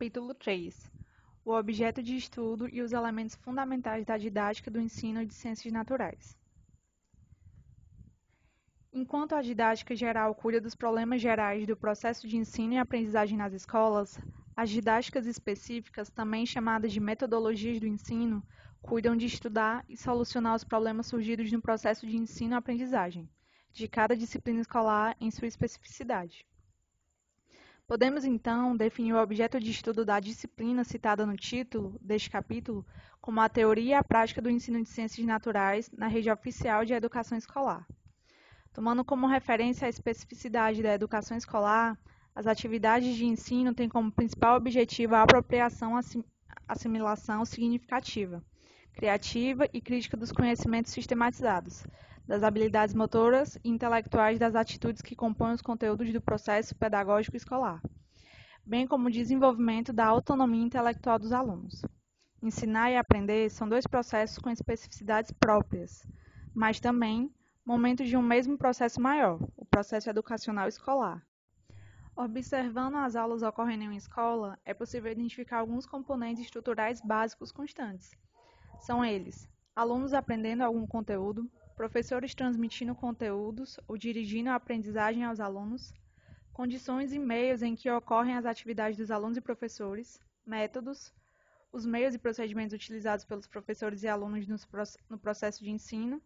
capítulo 3, o objeto de estudo e os elementos fundamentais da didática do ensino de ciências naturais. Enquanto a didática geral cuida dos problemas gerais do processo de ensino e aprendizagem nas escolas, as didáticas específicas, também chamadas de metodologias do ensino, cuidam de estudar e solucionar os problemas surgidos no processo de ensino-aprendizagem, de cada disciplina escolar em sua especificidade. Podemos, então, definir o objeto de estudo da disciplina citada no título deste capítulo como a teoria e a prática do ensino de ciências naturais na rede oficial de educação escolar. Tomando como referência a especificidade da educação escolar, as atividades de ensino têm como principal objetivo a apropriação, assimilação significativa, criativa e crítica dos conhecimentos sistematizados, das habilidades motoras e intelectuais das atitudes que compõem os conteúdos do processo pedagógico escolar, bem como o desenvolvimento da autonomia intelectual dos alunos. Ensinar e aprender são dois processos com especificidades próprias, mas também momentos de um mesmo processo maior, o processo educacional escolar. Observando as aulas ocorrendo em uma escola, é possível identificar alguns componentes estruturais básicos constantes. São eles: alunos aprendendo algum conteúdo, professores transmitindo conteúdos ou dirigindo a aprendizagem aos alunos, condições e meios em que ocorrem as atividades dos alunos e professores, métodos, os meios e procedimentos utilizados pelos professores e alunos no processo de ensino,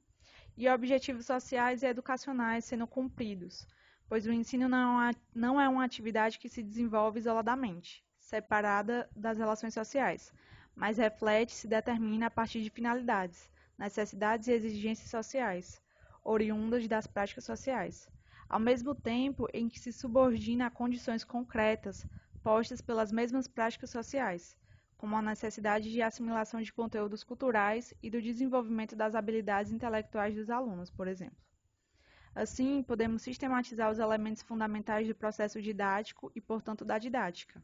e objetivos sociais e educacionais sendo cumpridos, pois o ensino não é uma atividade que se desenvolve isoladamente, separada das relações sociais, mas reflete e se determina a partir de finalidades, necessidades e exigências sociais, oriundas das práticas sociais, ao mesmo tempo em que se subordina a condições concretas postas pelas mesmas práticas sociais, como a necessidade de assimilação de conteúdos culturais e do desenvolvimento das habilidades intelectuais dos alunos, por exemplo. Assim, podemos sistematizar os elementos fundamentais do processo didático e, portanto, da didática.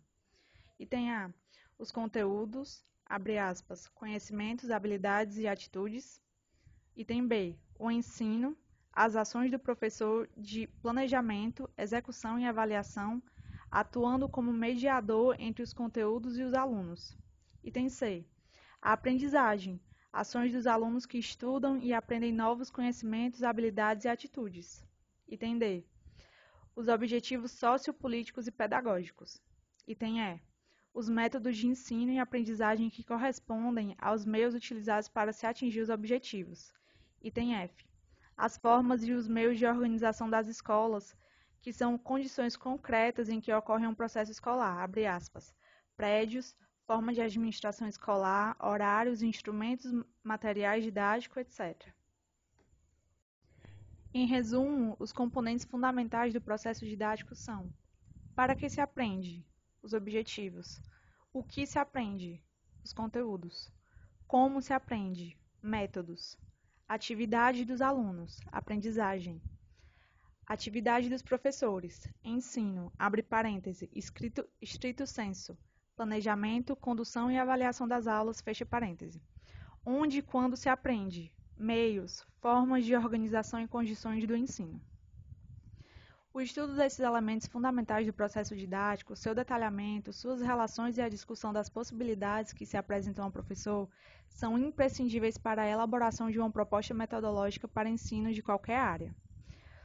Item A. Os conteúdos, abre aspas, conhecimentos, habilidades e atitudes. Item B. O ensino, as ações do professor de planejamento, execução e avaliação, atuando como mediador entre os conteúdos e os alunos. Item C. A aprendizagem. Ações dos alunos que estudam e aprendem novos conhecimentos, habilidades e atitudes. Item D. Os objetivos sociopolíticos e pedagógicos. Item E. Os métodos de ensino e aprendizagem que correspondem aos meios utilizados para se atingir os objetivos. Item F. As formas e os meios de organização das escolas, que são condições concretas em que ocorre um processo escolar, abre aspas, prédios, forma de administração escolar, horários, instrumentos, materiais didáticos, etc. Em resumo, os componentes fundamentais do processo didático são: para que se aprende? Os objetivos. O que se aprende? Os conteúdos. Como se aprende? Métodos. Atividade dos alunos, aprendizagem. Atividade dos professores, ensino, abre parêntese, estrito senso, planejamento, condução e avaliação das aulas, fecha parêntese. Onde e quando se aprende, meios, formas de organização e condições do ensino. O estudo desses elementos fundamentais do processo didático, seu detalhamento, suas relações e a discussão das possibilidades que se apresentam ao professor são imprescindíveis para a elaboração de uma proposta metodológica para ensino de qualquer área.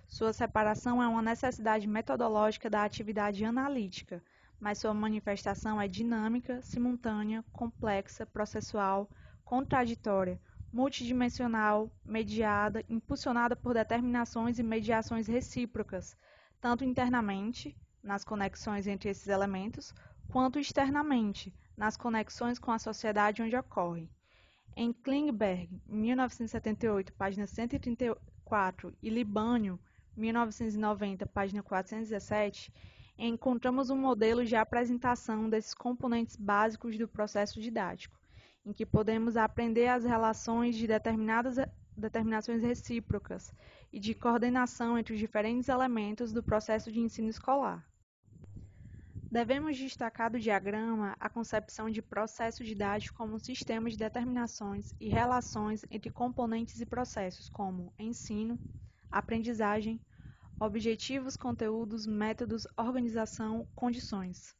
Sua separação é uma necessidade metodológica da atividade analítica, mas sua manifestação é dinâmica, simultânea, complexa, processual, contraditória, multidimensional, mediada, impulsionada por determinações e mediações recíprocas, tanto internamente, nas conexões entre esses elementos, quanto externamente, nas conexões com a sociedade onde ocorre. Em Klingberg, 1978, página 134, e Libânio, 1990, página 417, encontramos um modelo de apresentação desses componentes básicos do processo didático, em que podemos aprender as relações de determinações recíprocas e de coordenação entre os diferentes elementos do processo de ensino escolar. Devemos destacar do diagrama a concepção de processo didático como um sistema de determinações e relações entre componentes e processos, como ensino, aprendizagem, objetivos, conteúdos, métodos, organização, condições,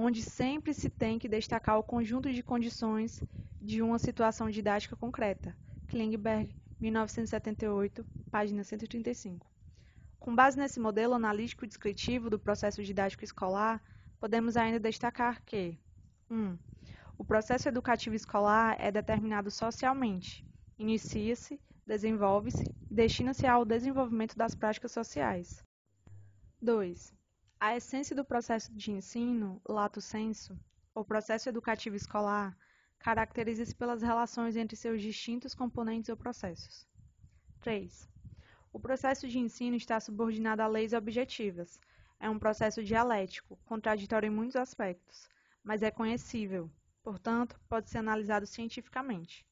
onde sempre se tem que destacar o conjunto de condições de uma situação didática concreta. Klingberg, 1978, página 135. Com base nesse modelo analítico-descritivo do processo didático escolar, podemos ainda destacar que 1. O processo educativo escolar é determinado socialmente, inicia-se, desenvolve-se e destina-se ao desenvolvimento das práticas sociais. 2. A essência do processo de ensino, lato sensu, ou processo educativo escolar, caracteriza-se pelas relações entre seus distintos componentes ou processos. 3. O processo de ensino está subordinado a leis objetivas. É um processo dialético, contraditório em muitos aspectos, mas é conhecível, portanto, pode ser analisado cientificamente.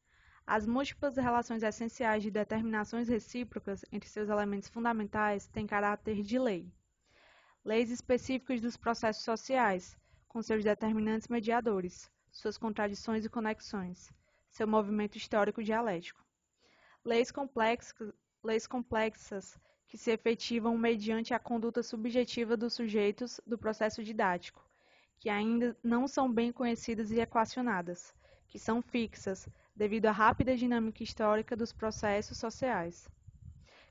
As múltiplas relações essenciais de determinações recíprocas entre seus elementos fundamentais têm caráter de lei. Leis específicas dos processos sociais, com seus determinantes mediadores, suas contradições e conexões, seu movimento histórico dialético. Leis complexas que se efetivam mediante a conduta subjetiva dos sujeitos do processo didático, que ainda não são bem conhecidas e equacionadas, que são fixas devido à rápida dinâmica histórica dos processos sociais,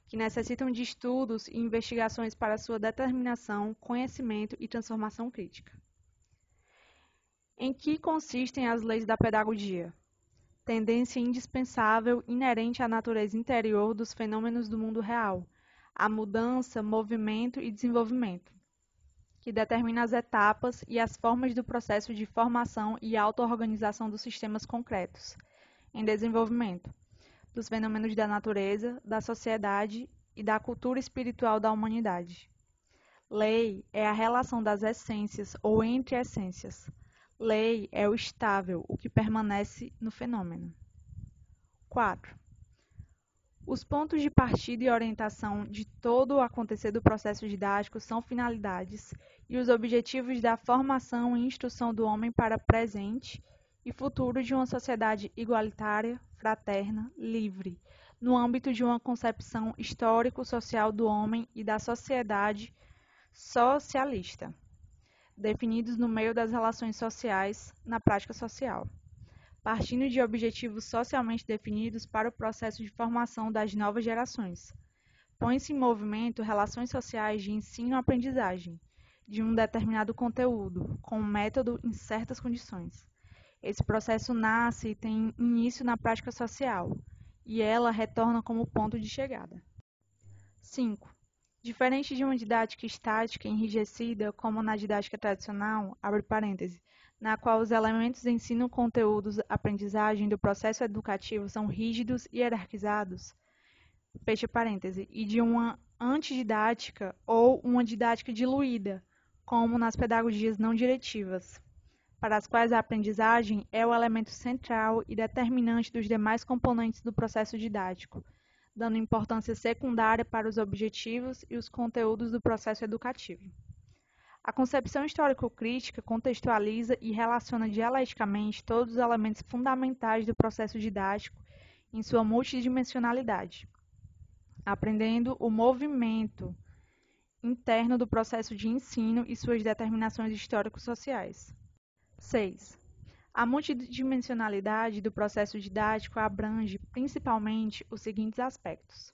que necessitam de estudos e investigações para sua determinação, conhecimento e transformação crítica. Em que consistem as leis da pedagogia? Tendência indispensável inerente à natureza interior dos fenômenos do mundo real, a mudança, movimento e desenvolvimento, que determina as etapas e as formas do processo de formação e auto-organização dos sistemas concretos, em desenvolvimento, dos fenômenos da natureza, da sociedade e da cultura espiritual da humanidade. Lei é a relação das essências ou entre essências. Lei é o estável, o que permanece no fenômeno. 4. Os pontos de partida e orientação de todo o acontecer do processo didático são finalidades e os objetivos da formação e instrução do homem para presente e futuro de uma sociedade igualitária, fraterna, livre, no âmbito de uma concepção histórico-social do homem e da sociedade socialista, definidos no meio das relações sociais na prática social, partindo de objetivos socialmente definidos para o processo de formação das novas gerações. Põe-se em movimento relações sociais de ensino-aprendizagem de um determinado conteúdo, com um método em certas condições. Esse processo nasce e tem início na prática social, e ela retorna como ponto de chegada. 5. Diferente de uma didática estática enrijecida, como na didática tradicional, abre parênteses, na qual os elementos ensino, conteúdos, aprendizagem do processo educativo são rígidos e hierarquizados, fecha parêntese, e de uma antididática ou uma didática diluída, como nas pedagogias não diretivas, para as quais a aprendizagem é o elemento central e determinante dos demais componentes do processo didático, dando importância secundária para os objetivos e os conteúdos do processo educativo. A concepção histórico-crítica contextualiza e relaciona dialeticamente todos os elementos fundamentais do processo didático em sua multidimensionalidade, aprendendo o movimento interno do processo de ensino e suas determinações histórico-sociais. 6. A multidimensionalidade do processo didático abrange principalmente os seguintes aspectos: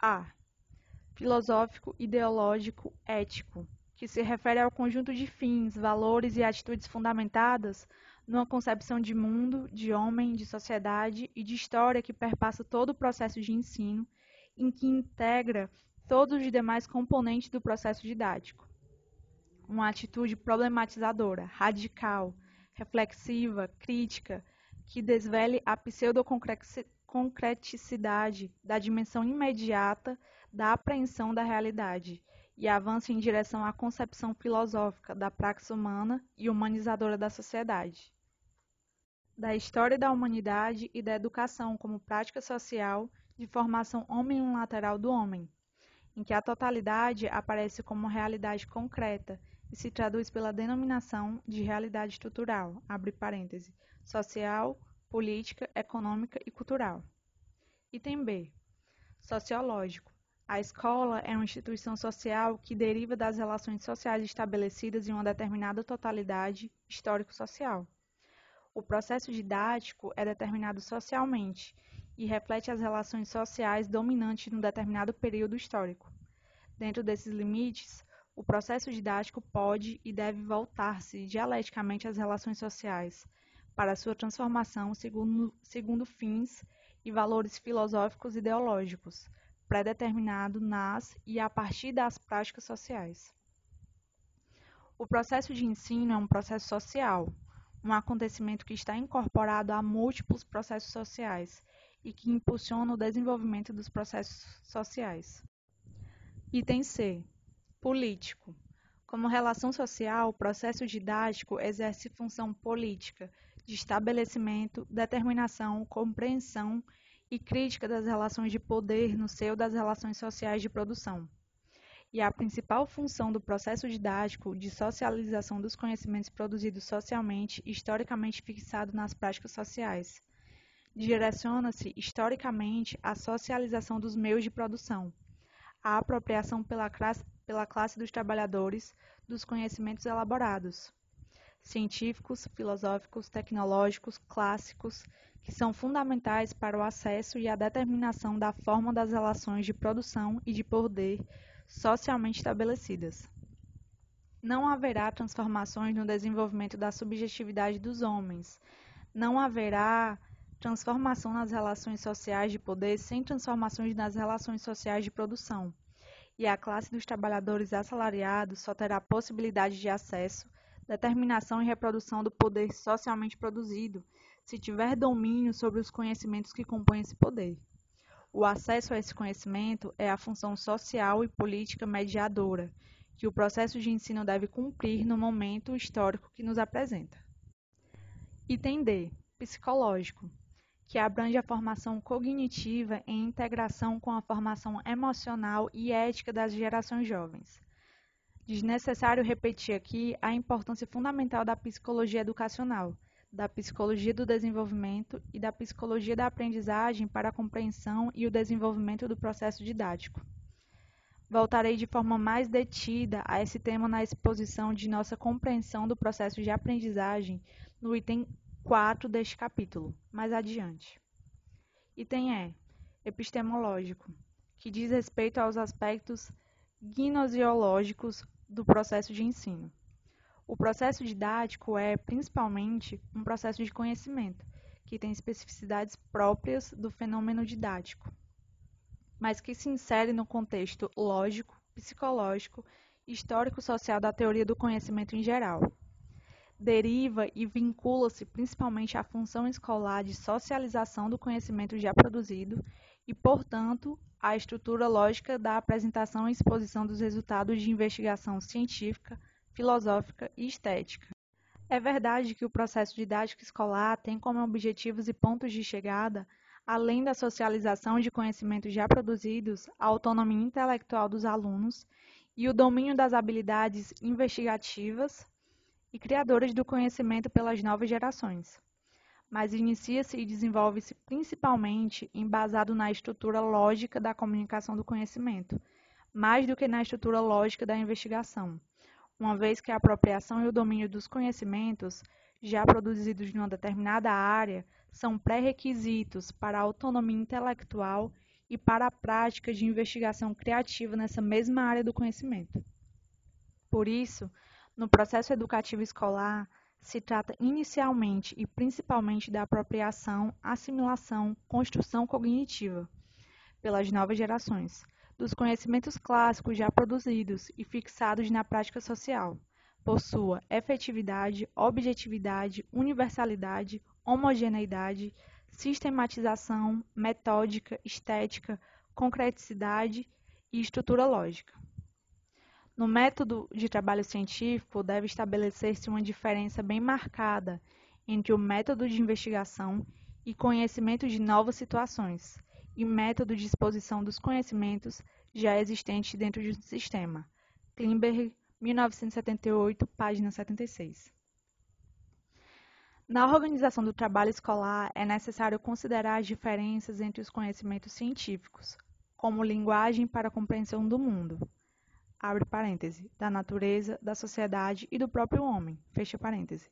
a. Filosófico, ideológico, ético, que se refere ao conjunto de fins, valores e atitudes fundamentadas numa concepção de mundo, de homem, de sociedade e de história que perpassa todo o processo de ensino, em que integra todos os demais componentes do processo didático. Uma atitude problematizadora, radical, reflexiva, crítica, que desvele a pseudoconcreticidade da dimensão imediata da apreensão da realidade e avance em direção à concepção filosófica da praxis humana e humanizadora da sociedade, da história da humanidade e da educação como prática social de formação hominilateral do homem, em que a totalidade aparece como realidade concreta e se traduz pela denominação de realidade estrutural, abre parêntese, social, política, econômica e cultural. Item B. Sociológico, A escola é uma instituição social que deriva das relações sociais estabelecidas em uma determinada totalidade histórico-social. O processo didático é determinado socialmente e reflete as relações sociais dominantes num determinado período histórico. Dentro desses limites, o processo didático pode e deve voltar-se dialeticamente às relações sociais, para sua transformação segundo fins e valores filosóficos e ideológicos, pré-determinado nas e a partir das práticas sociais. O processo de ensino é um processo social, um acontecimento que está incorporado a múltiplos processos sociais e que impulsiona o desenvolvimento dos processos sociais. Item C. Político. Como relação social, o processo didático exerce função política de estabelecimento, determinação, compreensão e crítica das relações de poder no seio das relações sociais de produção. E a principal função do processo didático de socialização dos conhecimentos produzidos socialmente e historicamente fixados nas práticas sociais. Direciona-se historicamente à socialização dos meios de produção, à apropriação pela classe dos trabalhadores dos conhecimentos elaborados, científicos, filosóficos, tecnológicos, clássicos, que são fundamentais para o acesso e a determinação da forma das relações de produção e de poder socialmente estabelecidas. Não haverá transformações no desenvolvimento da subjetividade dos homens. Não haverá transformação nas relações sociais de poder sem transformações nas relações sociais de produção. E a classe dos trabalhadores assalariados só terá possibilidade de acesso, determinação e reprodução do poder socialmente produzido, se tiver domínio sobre os conhecimentos que compõem esse poder. O acesso a esse conhecimento é a função social e política mediadora, que o processo de ensino deve cumprir no momento histórico que nos apresenta. Item D. Psicológico, que abrange a formação cognitiva em integração com a formação emocional e ética das gerações jovens. Desnecessário repetir aqui a importância fundamental da psicologia educacional, da psicologia do desenvolvimento e da psicologia da aprendizagem para a compreensão e o desenvolvimento do processo didático. Voltarei de forma mais detida a esse tema na exposição de nossa compreensão do processo de aprendizagem no item 4 deste capítulo, mais adiante. Item E, epistemológico, que diz respeito aos aspectos gnosiológicos do processo de ensino. O processo didático é, principalmente, um processo de conhecimento, que tem especificidades próprias do fenômeno didático, mas que se insere no contexto lógico, psicológico e histórico-social da teoria do conhecimento em geral. Deriva e vincula-se principalmente à função escolar de socialização do conhecimento já produzido e, portanto, à estrutura lógica da apresentação e exposição dos resultados de investigação científica, filosófica e estética. É verdade que o processo didático escolar tem como objetivos e pontos de chegada, além da socialização de conhecimentos já produzidos, a autonomia intelectual dos alunos e o domínio das habilidades investigativas e criadoras do conhecimento pelas novas gerações. Mas inicia-se e desenvolve-se principalmente embasado na estrutura lógica da comunicação do conhecimento, mais do que na estrutura lógica da investigação, uma vez que a apropriação e o domínio dos conhecimentos já produzidos numa determinada área são pré-requisitos para a autonomia intelectual e para a prática de investigação criativa nessa mesma área do conhecimento. Por isso, no processo educativo escolar, se trata inicialmente e principalmente da apropriação, assimilação, construção cognitiva pelas novas gerações dos conhecimentos clássicos já produzidos e fixados na prática social, por sua efetividade, objetividade, universalidade, homogeneidade, sistematização, metódica, estética, concreticidade e estrutura lógica. No método de trabalho científico, deve estabelecer-se uma diferença bem marcada entre o método de investigação e conhecimento de novas situações, e método de exposição dos conhecimentos já existentes dentro de um sistema. Klimberg, 1978, página 76. Na organização do trabalho escolar, é necessário considerar as diferenças entre os conhecimentos científicos, como linguagem para a compreensão do mundo, abre parêntese, da natureza, da sociedade e do próprio homem, fecha parêntese,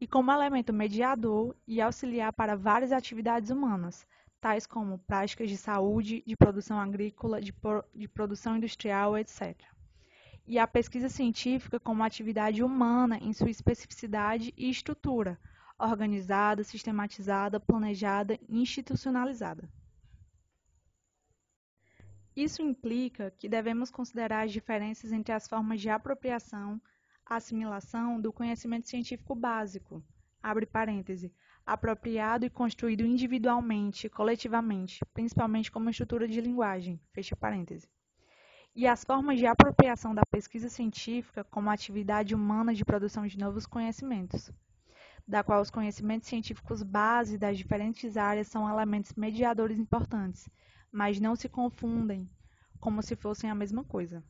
e como elemento mediador e auxiliar para várias atividades humanas, tais como práticas de saúde, de produção agrícola, de produção industrial, etc. E a pesquisa científica como atividade humana em sua especificidade e estrutura, organizada, sistematizada, planejada e institucionalizada. Isso implica que devemos considerar as diferenças entre as formas de apropriação, assimilação do conhecimento científico básico, abre parêntese, apropriado e construído individualmente, coletivamente, principalmente como estrutura de linguagem, fecha parêntese. E as formas de apropriação da pesquisa científica como atividade humana de produção de novos conhecimentos, da qual os conhecimentos científicos base das diferentes áreas são elementos mediadores importantes, mas não se confundem como se fossem a mesma coisa.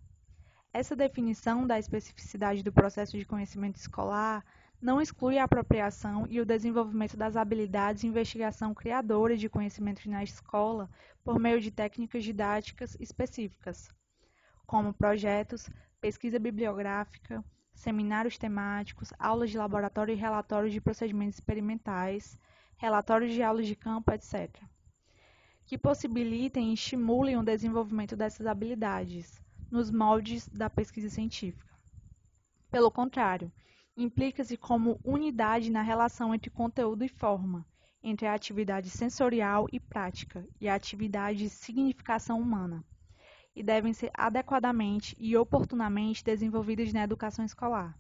Essa definição da especificidade do processo de conhecimento escolar não exclui a apropriação e o desenvolvimento das habilidades e investigação criadora de conhecimentos na escola por meio de técnicas didáticas específicas, como projetos, pesquisa bibliográfica, seminários temáticos, aulas de laboratório e relatórios de procedimentos experimentais, relatórios de aulas de campo, etc., que possibilitem e estimulem o desenvolvimento dessas habilidades nos moldes da pesquisa científica. Pelo contrário, implica-se como unidade na relação entre conteúdo e forma, entre a atividade sensorial e prática e a atividade de significação humana, e devem ser adequadamente e oportunamente desenvolvidas na educação escolar.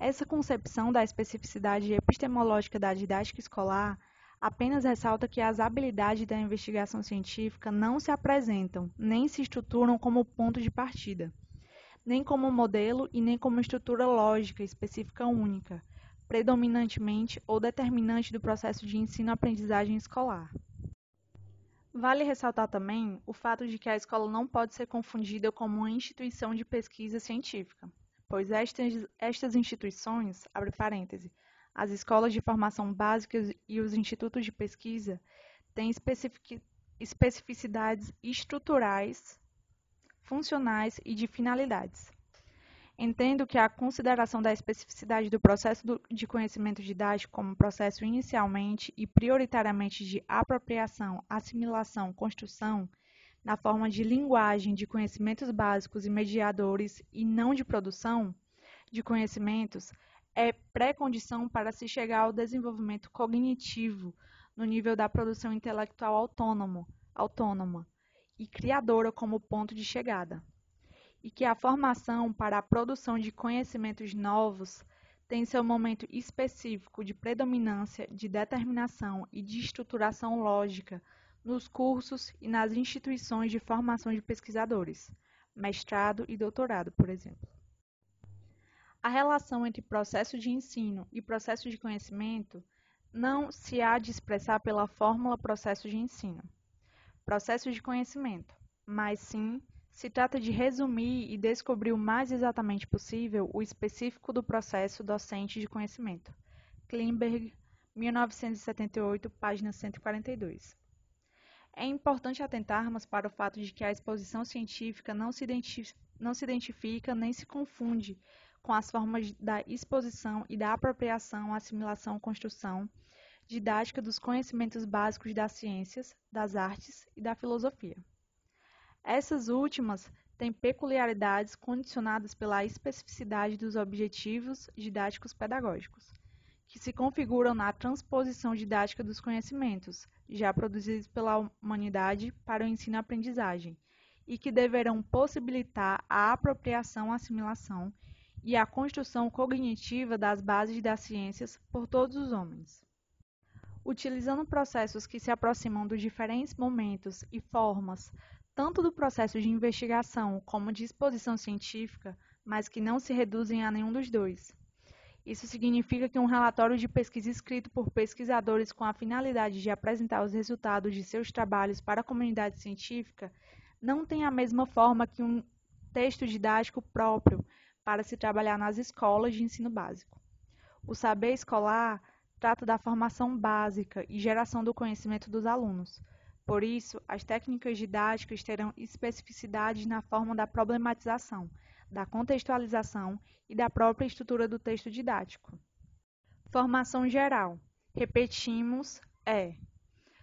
Essa concepção da especificidade epistemológica da didática escolar apenas ressalta que as habilidades da investigação científica não se apresentam, nem se estruturam como ponto de partida, nem como modelo e nem como estrutura lógica específica única, predominantemente ou determinante do processo de ensino-aprendizagem escolar. Vale ressaltar também o fato de que a escola não pode ser confundida como uma instituição de pesquisa científica, pois estas instituições, abre parêntese, as escolas de formação básica e os institutos de pesquisa têm especificidades estruturais, funcionais e de finalidades. Entendo que a consideração da especificidade do processo de conhecimento didático como processo inicialmente e prioritariamente de apropriação, assimilação, construção, na forma de linguagem de conhecimentos básicos e mediadores e não de produção de conhecimentos, é pré-condição para se chegar ao desenvolvimento cognitivo no nível da produção intelectual autônoma e criadora como ponto de chegada. E que a formação para a produção de conhecimentos novos tem seu momento específico de predominância, de determinação e de estruturação lógica nos cursos e nas instituições de formação de pesquisadores, mestrado e doutorado, por exemplo. A relação entre processo de ensino e processo de conhecimento não se há de expressar pela fórmula processo de ensino, processo de conhecimento, mas sim se trata de resumir e descobrir o mais exatamente possível o específico do processo docente de conhecimento. Klimberg, 1978, página 142. É importante atentarmos para o fato de que a exposição científica não se identifica nem se confunde com as formas da exposição e da apropriação, assimilação, construção didática dos conhecimentos básicos das ciências, das artes e da filosofia. Essas últimas têm peculiaridades condicionadas pela especificidade dos objetivos didáticos pedagógicos, que se configuram na transposição didática dos conhecimentos, já produzidos pela humanidade para o ensino-aprendizagem, e que deverão possibilitar a apropriação, assimilação e a construção cognitiva das bases das ciências por todos os homens. Utilizando processos que se aproximam dos diferentes momentos e formas, tanto do processo de investigação como de exposição científica, mas que não se reduzem a nenhum dos dois. Isso significa que um relatório de pesquisa escrito por pesquisadores com a finalidade de apresentar os resultados de seus trabalhos para a comunidade científica não tem a mesma forma que um texto didático próprio para se trabalhar nas escolas de ensino básico. O saber escolar trata da formação básica e geração do conhecimento dos alunos, Por isso, as técnicas didáticas terão especificidades na forma da problematização, da contextualização e da própria estrutura do texto didático. Formação geral. Repetimos,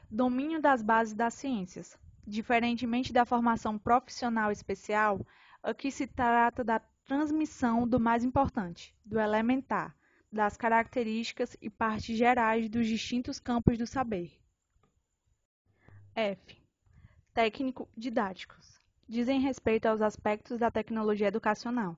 domínio das bases das ciências. Diferentemente da formação profissional especial, aqui se trata da transmissão do mais importante, do elementar, das características e partes gerais dos distintos campos do saber. F. Técnico-didáticos. Dizem respeito aos aspectos da tecnologia educacional,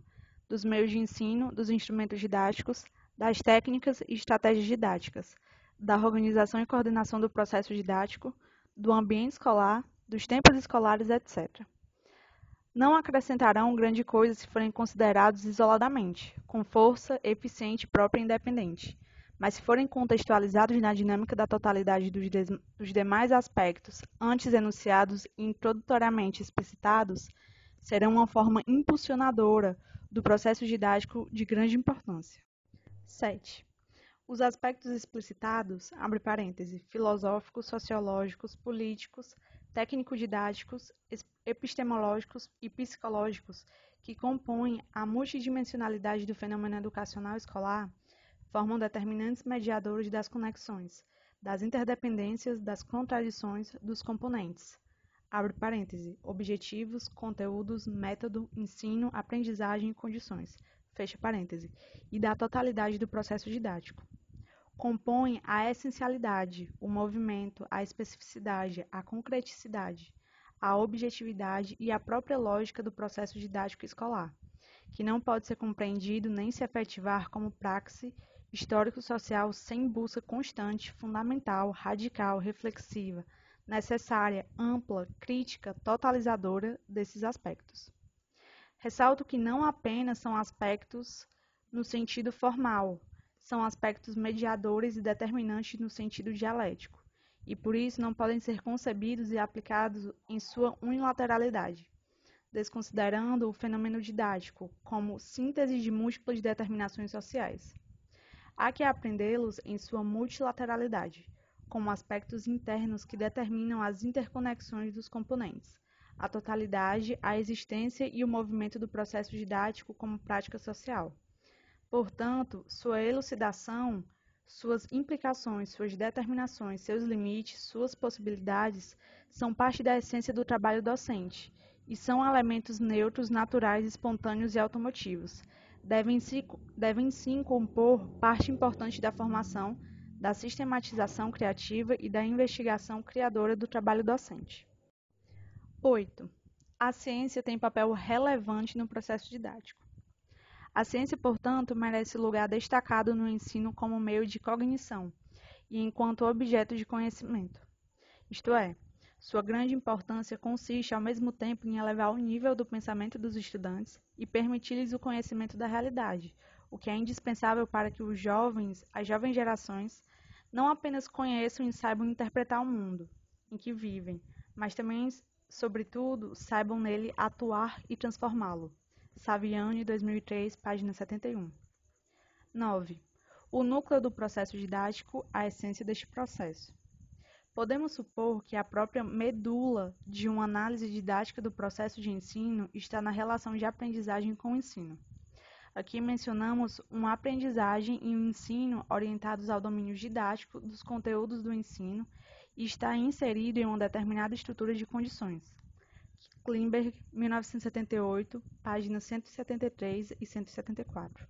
dos meios de ensino, dos instrumentos didáticos, das técnicas e estratégias didáticas, da organização e coordenação do processo didático, do ambiente escolar, dos tempos escolares, etc. Não acrescentarão grande coisa se forem considerados isoladamente, com força, eficiente, própria e independente, mas se forem contextualizados na dinâmica da totalidade dos demais aspectos antes enunciados e introdutoriamente explicitados, serão uma forma impulsionadora do processo didático de grande importância. 7. Os aspectos explicitados, filosóficos, sociológicos, políticos, técnico-didáticos, epistemológicos e psicológicos, que compõem a multidimensionalidade do fenômeno educacional escolar, formam determinantes mediadores das conexões, das interdependências, das contradições, dos componentes, objetivos, conteúdos, método, ensino, aprendizagem e condições, e da totalidade do processo didático. Compõem a essencialidade, o movimento, a especificidade, a concreticidade, a objetividade e a própria lógica do processo didático escolar, que não pode ser compreendido nem se efetivar como praxe histórico-social sem busca constante, fundamental, radical, reflexiva, necessária, ampla, crítica, totalizadora desses aspectos. Ressalto que não apenas são aspectos no sentido formal, são aspectos mediadores e determinantes no sentido dialético, e por isso não podem ser concebidos e aplicados em sua unilateralidade, desconsiderando o fenômeno didático como síntese de múltiplas determinações sociais. Há que aprendê-los em sua multilateralidade, como aspectos internos que determinam as interconexões dos componentes, a totalidade, a existência e o movimento do processo didático como prática social. Portanto, sua elucidação, suas implicações, suas determinações, seus limites, suas possibilidades são parte da essência do trabalho docente e são elementos neutros, naturais, espontâneos e automotivos. Devem sim compor parte importante da formação, da sistematização criativa e da investigação criadora do trabalho docente. 8. A ciência tem papel relevante no processo didático. A ciência, portanto, merece lugar destacado no ensino como meio de cognição e enquanto objeto de conhecimento. Isto é, sua grande importância consiste, ao mesmo tempo, em elevar o nível do pensamento dos estudantes e permitir-lhes o conhecimento da realidade, o que é indispensável para que os jovens, as jovens gerações, não apenas conheçam e saibam interpretar o mundo em que vivem, mas também, sobretudo, saibam nele atuar e transformá-lo. Saviani, 2003, página 71. 9. O núcleo do processo didático, a essência deste processo. Podemos supor que a própria medula de uma análise didática do processo de ensino está na relação de aprendizagem com o ensino. Aqui mencionamos uma aprendizagem e um ensino orientados ao domínio didático dos conteúdos do ensino e está inserido em uma determinada estrutura de condições. Klimberg, 1978, páginas 173 e 174.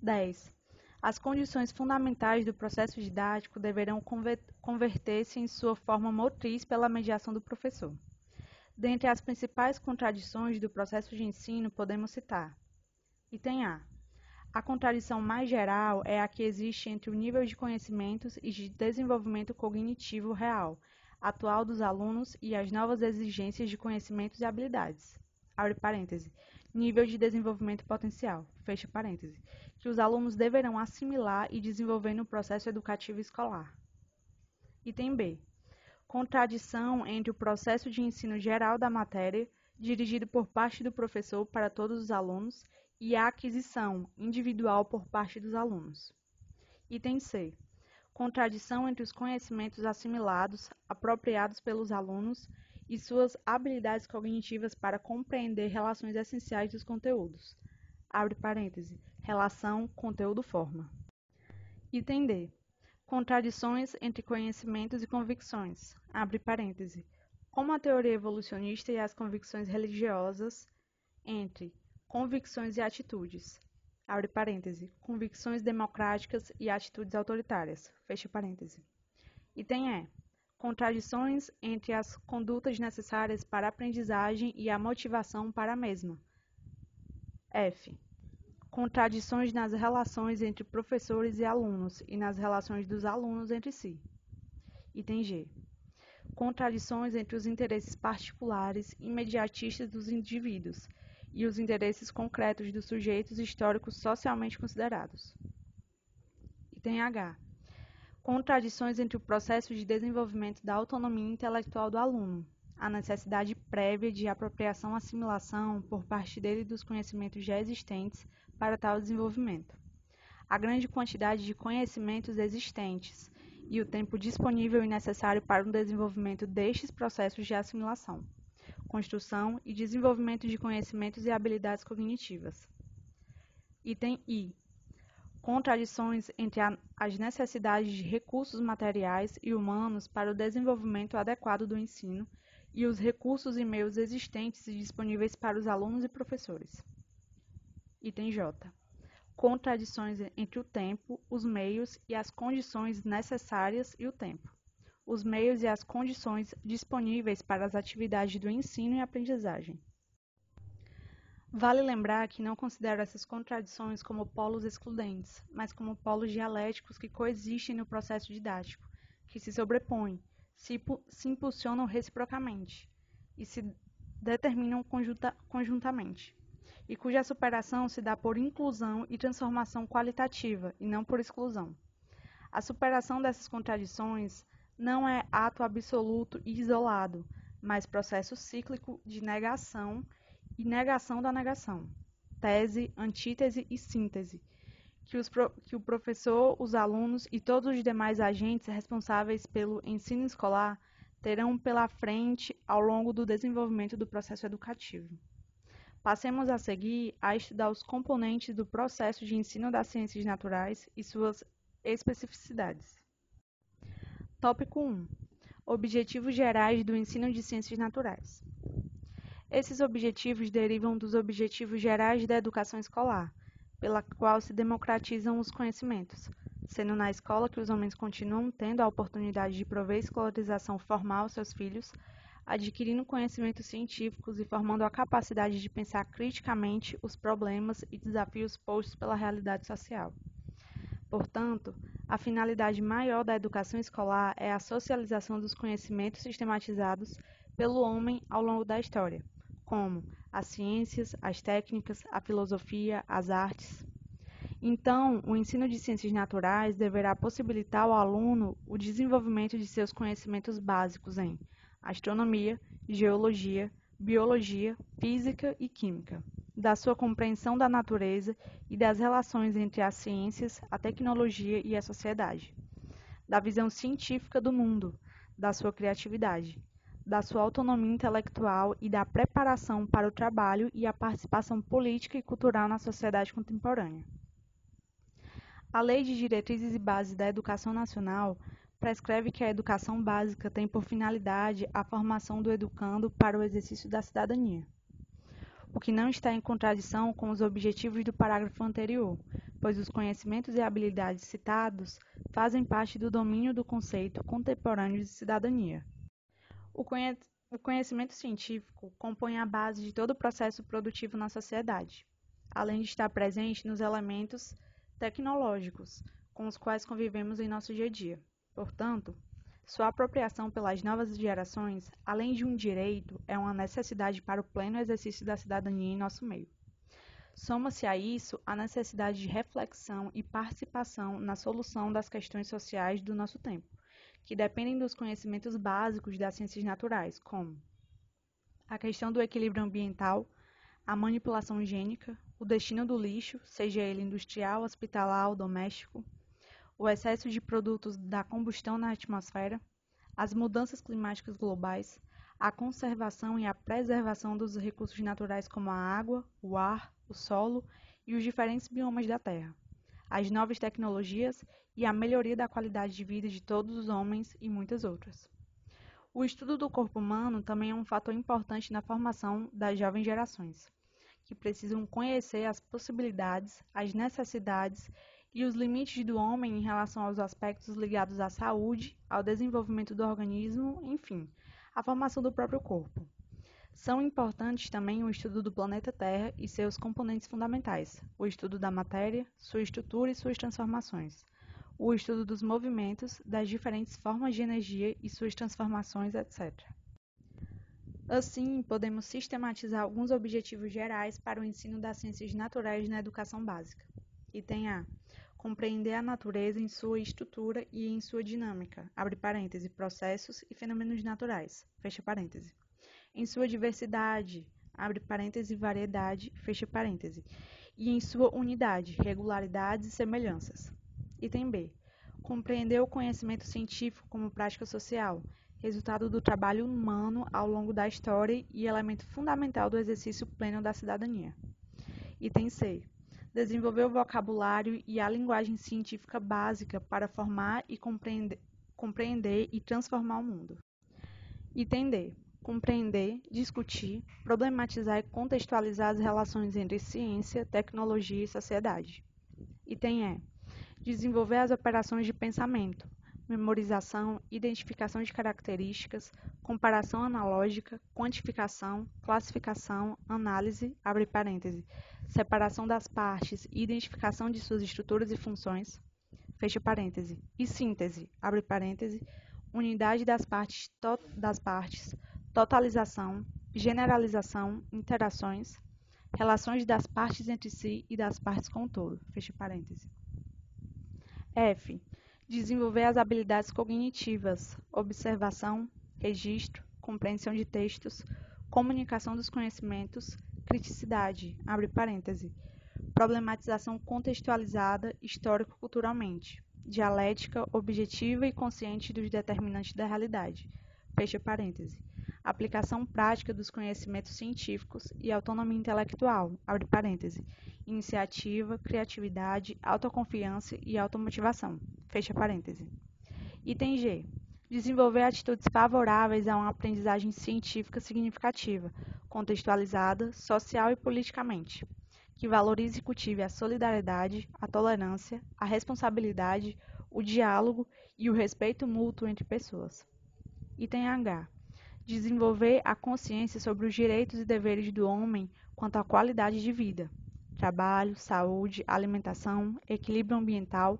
10. As condições fundamentais do processo didático deverão converter-se em sua forma motriz pela mediação do professor. Dentre as principais contradições do processo de ensino, podemos citar: Item A. A contradição mais geral é a que existe entre o nível de conhecimentos e de desenvolvimento cognitivo real atual dos alunos e as novas exigências de conhecimentos e habilidades, nível de desenvolvimento potencial, que os alunos deverão assimilar e desenvolver no processo educativo escolar. Item B. Contradição entre o processo de ensino geral da matéria, dirigido por parte do professor para todos os alunos, e a aquisição individual por parte dos alunos. Item C. contradição entre os conhecimentos assimilados, apropriados pelos alunos e suas habilidades cognitivas para compreender relações essenciais dos conteúdos. Abre parêntese, relação conteúdo-forma. Item D. Contradições entre conhecimentos e convicções. Abre parêntese. Como a teoria evolucionista e as convicções religiosas entre convicções e atitudes. Abre parêntese. Convicções democráticas e atitudes autoritárias. Fecha parêntese. Item E. Contradições entre as condutas necessárias para a aprendizagem e a motivação para a mesma. F. Contradições nas relações entre professores e alunos e nas relações dos alunos entre si. Item G. Contradições entre os interesses particulares imediatistas dos indivíduos e os interesses concretos dos sujeitos históricos socialmente considerados. Item H. Contradições entre o processo de desenvolvimento da autonomia intelectual do aluno, a necessidade prévia de apropriação-assimilação por parte dele dos conhecimentos já existentes para tal desenvolvimento, a grande quantidade de conhecimentos existentes e o tempo disponível e necessário para o desenvolvimento destes processos de assimilação, construção e desenvolvimento de conhecimentos e habilidades cognitivas. Item I. Contradições entre as necessidades de recursos materiais e humanos para o desenvolvimento adequado do ensino e os recursos e meios existentes e disponíveis para os alunos e professores. Item J. Contradições entre o tempo, os meios e as condições necessárias e o tempo, os meios e as condições disponíveis para as atividades do ensino e aprendizagem. Vale lembrar que não considero essas contradições como polos excludentes, mas como polos dialéticos que coexistem no processo didático, que se sobrepõem, se impulsionam reciprocamente e se determinam conjuntamente, e cuja superação se dá por inclusão e transformação qualitativa, e não por exclusão. A superação dessas contradições não é ato absoluto e isolado, mas processo cíclico de negação e negação da negação, tese, antítese e síntese, que o professor, os alunos e todos os demais agentes responsáveis pelo ensino escolar terão pela frente ao longo do desenvolvimento do processo educativo. Passemos a seguir a estudar os componentes do processo de ensino das ciências naturais e suas especificidades. Tópico 1. Objetivos gerais do ensino de ciências naturais. Esses objetivos derivam dos objetivos gerais da educação escolar, pela qual se democratizam os conhecimentos, sendo na escola que os homens continuam tendo a oportunidade de prover escolarização formal aos seus filhos, adquirindo conhecimentos científicos e formando a capacidade de pensar criticamente os problemas e desafios postos pela realidade social. Portanto, a finalidade maior da educação escolar é a socialização dos conhecimentos sistematizados pelo homem ao longo da história, como as ciências, as técnicas, a filosofia, as artes. Então, o ensino de ciências naturais deverá possibilitar ao aluno o desenvolvimento de seus conhecimentos básicos em astronomia, geologia, biologia, física e química, da sua compreensão da natureza e das relações entre as ciências, a tecnologia e a sociedade, da visão científica do mundo, da sua criatividade, da sua autonomia intelectual e da preparação para o trabalho e a participação política e cultural na sociedade contemporânea. A Lei de Diretrizes e Bases da Educação Nacional prescreve que a educação básica tem por finalidade a formação do educando para o exercício da cidadania, o que não está em contradição com os objetivos do parágrafo anterior, pois os conhecimentos e habilidades citados fazem parte do domínio do conceito contemporâneo de cidadania. O conhecimento científico compõe a base de todo o processo produtivo na sociedade, além de estar presente nos elementos tecnológicos com os quais convivemos em nosso dia a dia. Portanto, sua apropriação pelas novas gerações, além de um direito, é uma necessidade para o pleno exercício da cidadania em nosso meio. Soma-se a isso a necessidade de reflexão e participação na solução das questões sociais do nosso tempo, que dependem dos conhecimentos básicos das ciências naturais, como a questão do equilíbrio ambiental, a manipulação gênica, o destino do lixo, seja ele industrial, hospitalar ou doméstico, o excesso de produtos da combustão na atmosfera, as mudanças climáticas globais, a conservação e a preservação dos recursos naturais como a água, o ar, o solo e os diferentes biomas da Terra, as novas tecnologias e a melhoria da qualidade de vida de todos os homens e muitas outras. O estudo do corpo humano também é um fator importante na formação das jovens gerações, que precisam conhecer as possibilidades, as necessidades e os limites do homem em relação aos aspectos ligados à saúde, ao desenvolvimento do organismo, enfim, à formação do próprio corpo. São importantes também o estudo do planeta Terra e seus componentes fundamentais, o estudo da matéria, sua estrutura e suas transformações, o estudo dos movimentos, das diferentes formas de energia e suas transformações, etc. Assim, podemos sistematizar alguns objetivos gerais para o ensino das ciências naturais na educação básica. Item A. Compreender a natureza em sua estrutura e em sua dinâmica, abre parêntese, processos e fenômenos naturais, fecha parêntese. Em sua diversidade, abre parêntese, variedade, fecha parêntese. E em sua unidade, regularidades e semelhanças. Item B. Compreender o conhecimento científico como prática social, resultado do trabalho humano ao longo da história e elemento fundamental do exercício pleno da cidadania. Item C. Desenvolver o vocabulário e a linguagem científica básica para formar e compreender e transformar o mundo. Item D. Compreender, discutir, problematizar e contextualizar as relações entre ciência, tecnologia e sociedade. Item E. Desenvolver as operações de pensamento, memorização, identificação de características, comparação analógica, quantificação, classificação, análise, abre parêntese, separação das partes e identificação de suas estruturas e funções, fecha parêntese, e síntese, abre parêntese, unidade das partes, totalização, generalização, interações, relações das partes entre si e das partes com o todo, fecha parêntese. F. Desenvolver as habilidades cognitivas, observação, registro, compreensão de textos, comunicação dos conhecimentos, criticidade, abre parêntese, problematização contextualizada histórico-culturalmente, dialética objetiva e consciente dos determinantes da realidade, fecha parêntese, aplicação prática dos conhecimentos científicos e autonomia intelectual, abre parêntese, iniciativa, criatividade, autoconfiança e automotivação, fecha parêntese. Item G. Desenvolver atitudes favoráveis a uma aprendizagem científica significativa, contextualizada, social e politicamente, que valorize e cultive a solidariedade, a tolerância, a responsabilidade, o diálogo e o respeito mútuo entre pessoas. Item H. Desenvolver a consciência sobre os direitos e deveres do homem quanto à qualidade de vida, trabalho, saúde, alimentação, equilíbrio ambiental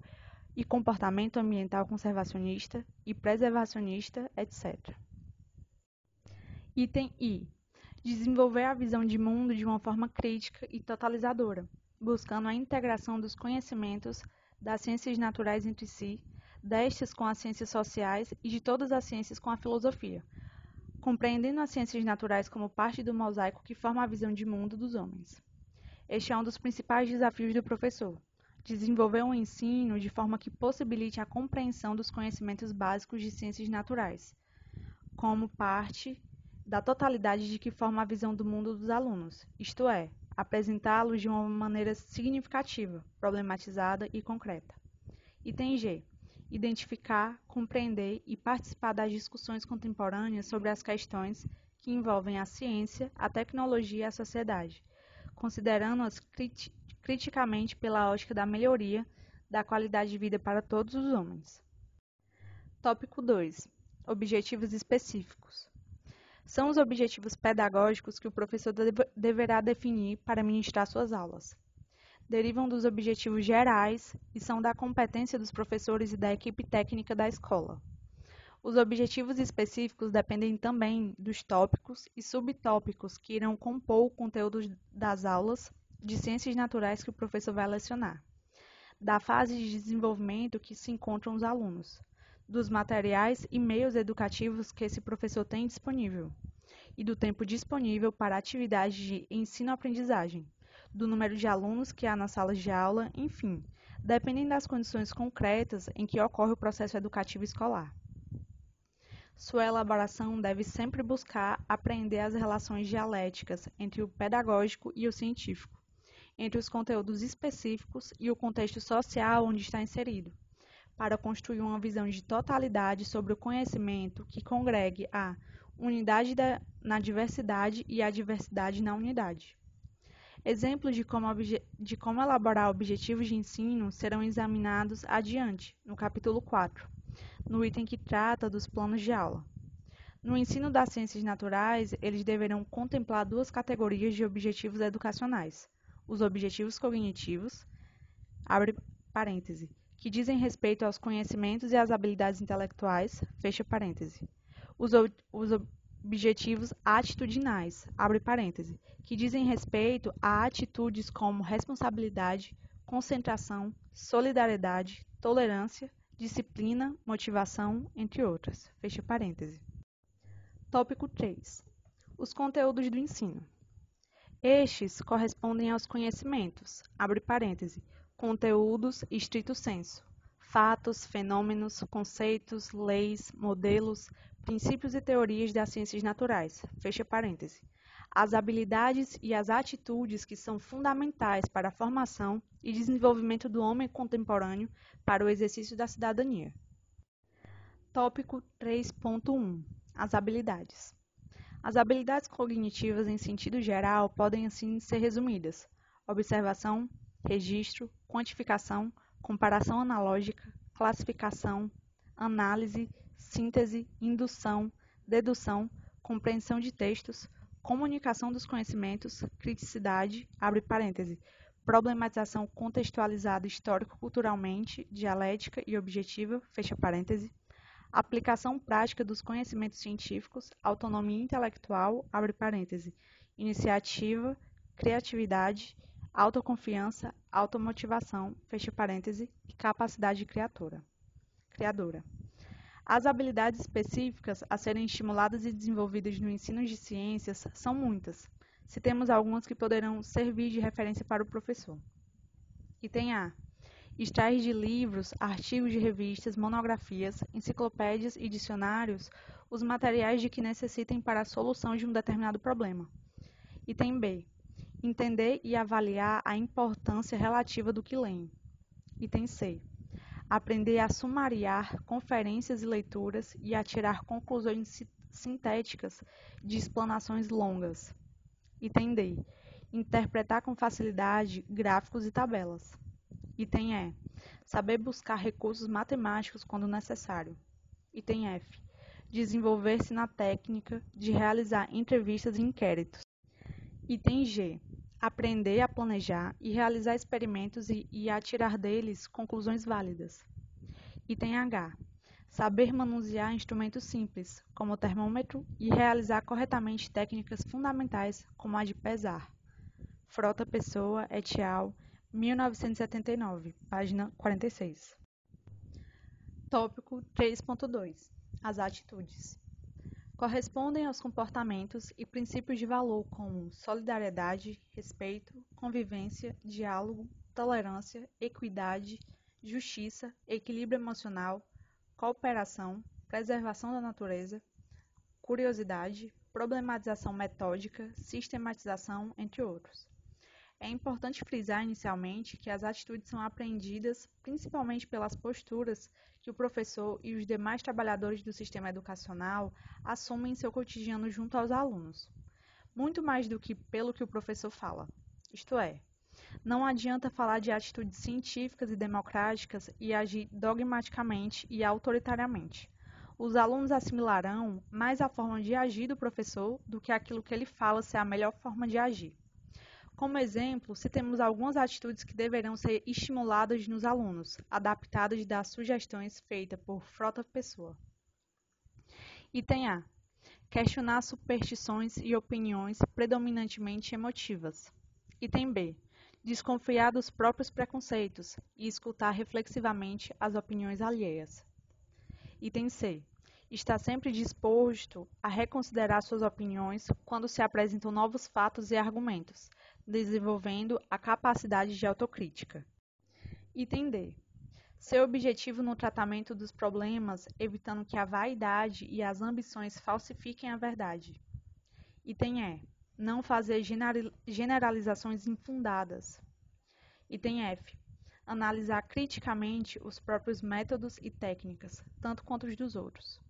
e comportamento ambiental conservacionista e preservacionista, etc. Item I. Desenvolver a visão de mundo de uma forma crítica e totalizadora, buscando a integração dos conhecimentos das ciências naturais entre si, destas com as ciências sociais e de todas as ciências com a filosofia, compreendendo as ciências naturais como parte do mosaico que forma a visão de mundo dos homens. Este é um dos principais desafios do professor. Desenvolver um ensino de forma que possibilite a compreensão dos conhecimentos básicos de ciências naturais, como parte da totalidade de que forma a visão do mundo dos alunos, isto é, apresentá-los de uma maneira significativa, problematizada e concreta. Item G. Identificar, compreender e participar das discussões contemporâneas sobre as questões que envolvem a ciência, a tecnologia e a sociedade, considerando-as criticamente pela ótica da melhoria da qualidade de vida para todos os homens. Tópico 2. Objetivos específicos. São os objetivos pedagógicos que o professor deverá definir para ministrar suas aulas. Derivam dos objetivos gerais e são da competência dos professores e da equipe técnica da escola. Os objetivos específicos dependem também dos tópicos e subtópicos que irão compor o conteúdo das aulas de ciências naturais que o professor vai lecionar, da fase de desenvolvimento que se encontram os alunos, dos materiais e meios educativos que esse professor tem disponível e do tempo disponível para atividades de ensino-aprendizagem, do número de alunos que há nas salas de aula, enfim, dependem das condições concretas em que ocorre o processo educativo escolar. Sua elaboração deve sempre buscar aprender as relações dialéticas entre o pedagógico e o científico, entre os conteúdos específicos e o contexto social onde está inserido, para construir uma visão de totalidade sobre o conhecimento que congregue a unidade na diversidade e a diversidade na unidade. Exemplos de como elaborar objetivos de ensino serão examinados adiante, no capítulo 4, no item que trata dos planos de aula. No ensino das ciências naturais, eles deverão contemplar duas categorias de objetivos educacionais: os objetivos cognitivos, abre parêntese, que dizem respeito aos conhecimentos e às habilidades intelectuais, fecha parêntese. Os objetivos atitudinais, abre parêntese, que dizem respeito a atitudes como responsabilidade, concentração, solidariedade, tolerância, disciplina, motivação, entre outras, fecha parêntese. Tópico 3. Os conteúdos do ensino. Estes correspondem aos conhecimentos, abre parêntese, conteúdos stricto sensu, fatos, fenômenos, conceitos, leis, modelos, princípios e teorias das ciências naturais, fecha parêntese, as habilidades e as atitudes que são fundamentais para a formação e desenvolvimento do homem contemporâneo para o exercício da cidadania. Tópico 3.1. As habilidades. As habilidades cognitivas em sentido geral podem assim ser resumidas: observação, registro, quantificação, comparação analógica, classificação, análise, síntese, indução, dedução, compreensão de textos, comunicação dos conhecimentos, criticidade, abre parêntese, problematização contextualizada histórico-culturalmente, dialética e objetiva, fecha parêntese, aplicação prática dos conhecimentos científicos, autonomia intelectual, abre parêntese, iniciativa, criatividade, autoconfiança, automotivação, fecha parêntese, e capacidade criadora. As habilidades específicas a serem estimuladas e desenvolvidas no ensino de ciências são muitas. Citemos algumas que poderão servir de referência para o professor. Item A. Extrair de livros, artigos de revistas, monografias, enciclopédias e dicionários os materiais de que necessitem para a solução de um determinado problema. Item B. Entender e avaliar a importância relativa do que leem. Item C. Aprender a sumariar conferências e leituras e a tirar conclusões sintéticas de explanações longas. Item D. Interpretar com facilidade gráficos e tabelas. Item E. Saber buscar recursos matemáticos quando necessário. Item F. Desenvolver-se na técnica de realizar entrevistas e inquéritos. Item G. Aprender a planejar e realizar experimentos e a tirar deles conclusões válidas. Item H. Saber manusear instrumentos simples, como o termômetro, e realizar corretamente técnicas fundamentais, como a de pesar. Frota Pessoa, et al., 1979, página 46. Tópico 3.2. As atitudes. Correspondem aos comportamentos e princípios de valor como solidariedade, respeito, convivência, diálogo, tolerância, equidade, justiça, equilíbrio emocional, cooperação, preservação da natureza, curiosidade, problematização metódica, sistematização, entre outros. É importante frisar inicialmente que as atitudes são aprendidas principalmente pelas posturas que o professor e os demais trabalhadores do sistema educacional assumem em seu cotidiano junto aos alunos, muito mais do que pelo que o professor fala. Isto é, não adianta falar de atitudes científicas e democráticas e agir dogmaticamente e autoritariamente. Os alunos assimilarão mais a forma de agir do professor do que aquilo que ele fala ser a melhor forma de agir. Como exemplo, citemos algumas atitudes que deverão ser estimuladas nos alunos, adaptadas das sugestões feitas por Frota Pessoa. Item A. Questionar superstições e opiniões predominantemente emotivas. Item B. Desconfiar dos próprios preconceitos e escutar reflexivamente as opiniões alheias. Item C. está sempre disposto a reconsiderar suas opiniões quando se apresentam novos fatos e argumentos, desenvolvendo a capacidade de autocrítica. Item D. Seu objetivo no tratamento dos problemas, evitando que a vaidade e as ambições falsifiquem a verdade. Item E. Não fazer generalizações infundadas. Item F. Analisar criticamente os próprios métodos e técnicas, tanto quanto os dos outros.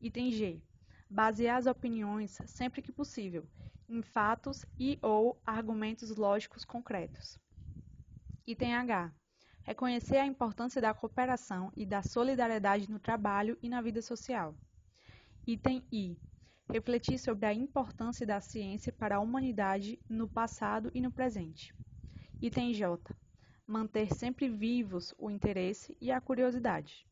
Item G. Basear as opiniões, sempre que possível, em fatos e/ou argumentos lógicos concretos. Item H. Reconhecer a importância da cooperação e da solidariedade no trabalho e na vida social. Item I. Refletir sobre a importância da ciência para a humanidade no passado e no presente. Item J. Manter sempre vivos o interesse e a curiosidade.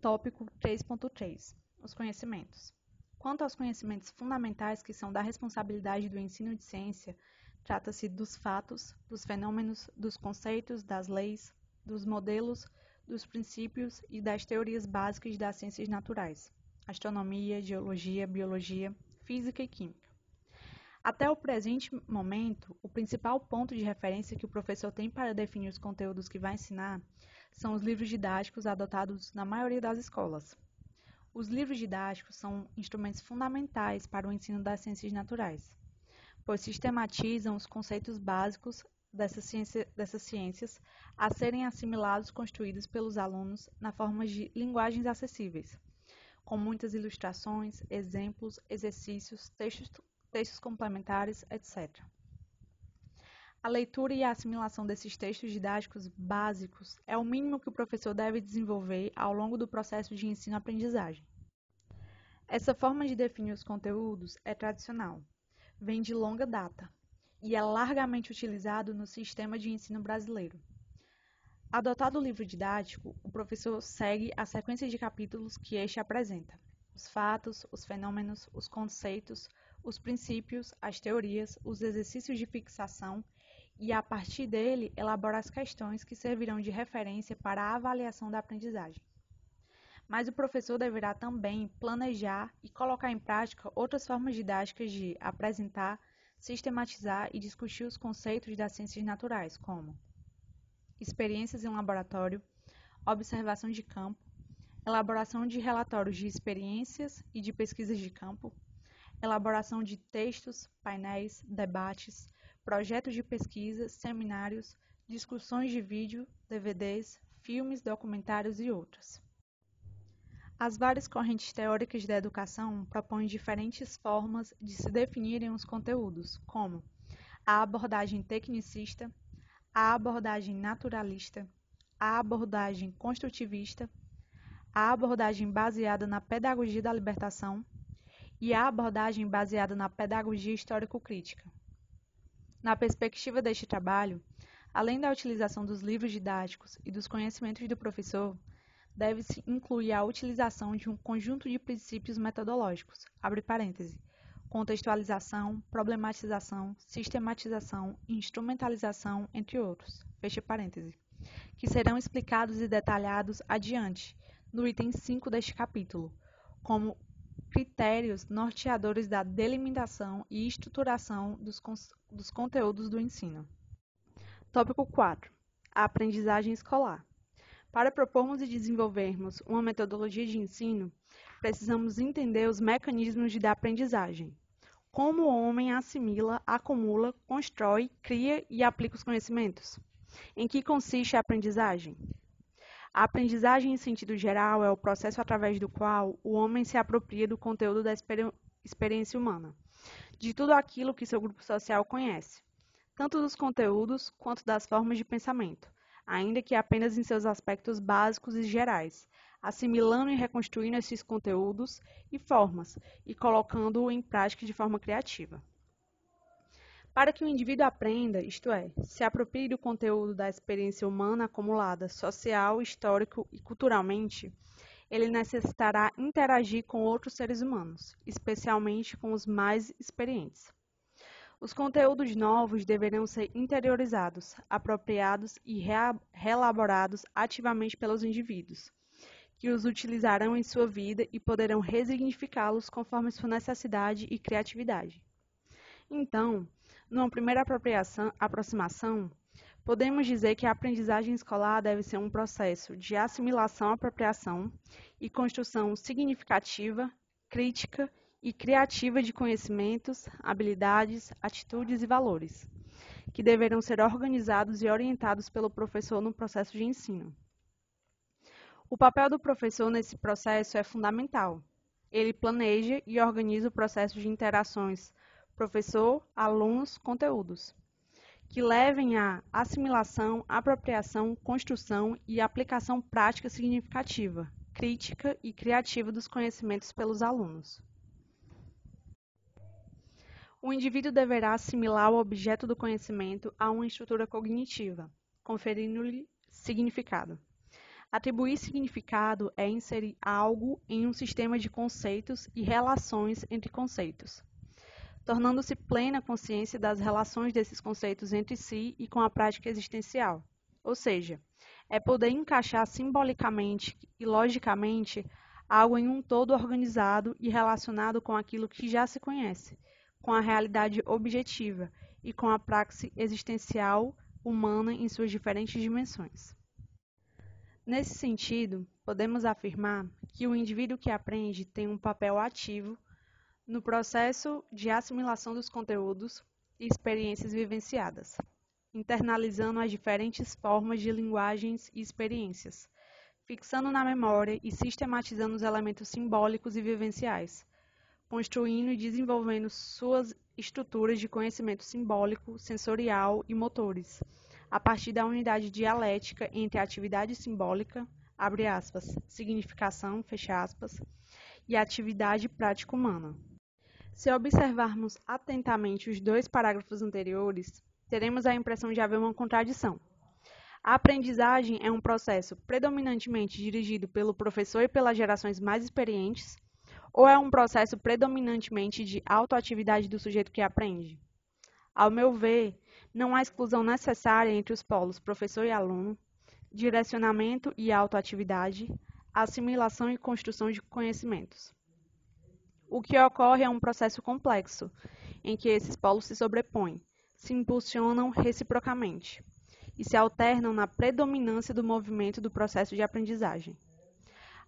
Tópico 3.3. Os conhecimentos. Quanto aos conhecimentos fundamentais que são da responsabilidade do ensino de ciência, trata-se dos fatos, dos fenômenos, dos conceitos, das leis, dos modelos, dos princípios e das teorias básicas das ciências naturais, astronomia, geologia, biologia, física e química. Até o presente momento, o principal ponto de referência que o professor tem para definir os conteúdos que vai ensinar são os livros didáticos adotados na maioria das escolas. Os livros didáticos são instrumentos fundamentais para o ensino das ciências naturais, pois sistematizam os conceitos básicos dessas ciências a serem assimilados e construídos pelos alunos na forma de linguagens acessíveis, com muitas ilustrações, exemplos, exercícios, textos complementares, etc. A leitura e a assimilação desses textos didáticos básicos é o mínimo que o professor deve desenvolver ao longo do processo de ensino-aprendizagem. Essa forma de definir os conteúdos é tradicional, vem de longa data e é largamente utilizado no sistema de ensino brasileiro. Adotado o livro didático, o professor segue a sequência de capítulos que este apresenta: os fatos, os fenômenos, os conceitos, os princípios, as teorias, os exercícios de fixação e, a partir dele, elabora as questões que servirão de referência para a avaliação da aprendizagem. Mas o professor deverá também planejar e colocar em prática outras formas didáticas de apresentar, sistematizar e discutir os conceitos das ciências naturais, como experiências em laboratório, observação de campo, elaboração de relatórios de experiências e de pesquisas de campo, elaboração de textos, painéis, debates, projetos de pesquisa, seminários, discussões de vídeo, DVDs, filmes, documentários e outras. As várias correntes teóricas da educação propõem diferentes formas de se definirem os conteúdos, como a abordagem tecnicista, a abordagem naturalista, a abordagem construtivista, a abordagem baseada na pedagogia da libertação e a abordagem baseada na pedagogia histórico-crítica. Na perspectiva deste trabalho, além da utilização dos livros didáticos e dos conhecimentos do professor, deve-se incluir a utilização de um conjunto de princípios metodológicos, abre parêntese, contextualização, problematização, sistematização e instrumentalização, entre outros, fecha parêntese, que serão explicados e detalhados adiante, no item 5 deste capítulo, como critérios norteadores da delimitação e estruturação dos conteúdos do ensino. Tópico 4. A aprendizagem escolar. Para propormos e desenvolvermos uma metodologia de ensino, precisamos entender os mecanismos da aprendizagem, como o homem assimila, acumula, constrói, cria e aplica os conhecimentos. Em que consiste a aprendizagem? A aprendizagem em sentido geral é o processo através do qual o homem se apropria do conteúdo da experiência humana, de tudo aquilo que seu grupo social conhece, tanto dos conteúdos quanto das formas de pensamento, ainda que apenas em seus aspectos básicos e gerais, assimilando e reconstruindo esses conteúdos e formas e colocando-o em prática de forma criativa. Para que o indivíduo aprenda, isto é, se aproprie do conteúdo da experiência humana acumulada social, histórico e culturalmente, ele necessitará interagir com outros seres humanos, especialmente com os mais experientes. Os conteúdos novos deverão ser interiorizados, apropriados e reelaborados ativamente pelos indivíduos, que os utilizarão em sua vida e poderão ressignificá-los conforme sua necessidade e criatividade. Então, numa primeira aproximação, podemos dizer que a aprendizagem escolar deve ser um processo de assimilação, apropriação e construção significativa, crítica e criativa de conhecimentos, habilidades, atitudes e valores, que deverão ser organizados e orientados pelo professor no processo de ensino. O papel do professor nesse processo é fundamental. Ele planeja e organiza o processo de interações professor, alunos, conteúdos, que levem à assimilação, apropriação, construção e aplicação prática significativa, crítica e criativa dos conhecimentos pelos alunos. O indivíduo deverá assimilar o objeto do conhecimento a uma estrutura cognitiva, conferindo-lhe significado. Atribuir significado é inserir algo em um sistema de conceitos e relações entre conceitos, tornando-se plena consciência das relações desses conceitos entre si e com a prática existencial. Ou seja, é poder encaixar simbolicamente e logicamente algo em um todo organizado e relacionado com aquilo que já se conhece, com a realidade objetiva e com a prática existencial humana em suas diferentes dimensões. Nesse sentido, podemos afirmar que o indivíduo que aprende tem um papel ativo no processo de assimilação dos conteúdos e experiências vivenciadas, internalizando as diferentes formas de linguagens e experiências, fixando na memória e sistematizando os elementos simbólicos e vivenciais, construindo e desenvolvendo suas estruturas de conhecimento simbólico, sensorial e motores, a partir da unidade dialética entre a atividade simbólica, abre aspas, significação, fecha aspas, e a atividade prática humana. Se observarmos atentamente os dois parágrafos anteriores, teremos a impressão de haver uma contradição. A aprendizagem é um processo predominantemente dirigido pelo professor e pelas gerações mais experientes, ou é um processo predominantemente de autoatividade do sujeito que aprende? Ao meu ver, não há exclusão necessária entre os polos professor e aluno, direcionamento e autoatividade, assimilação e construção de conhecimentos. O que ocorre é um processo complexo, em que esses polos se sobrepõem, se impulsionam reciprocamente e se alternam na predominância do movimento do processo de aprendizagem.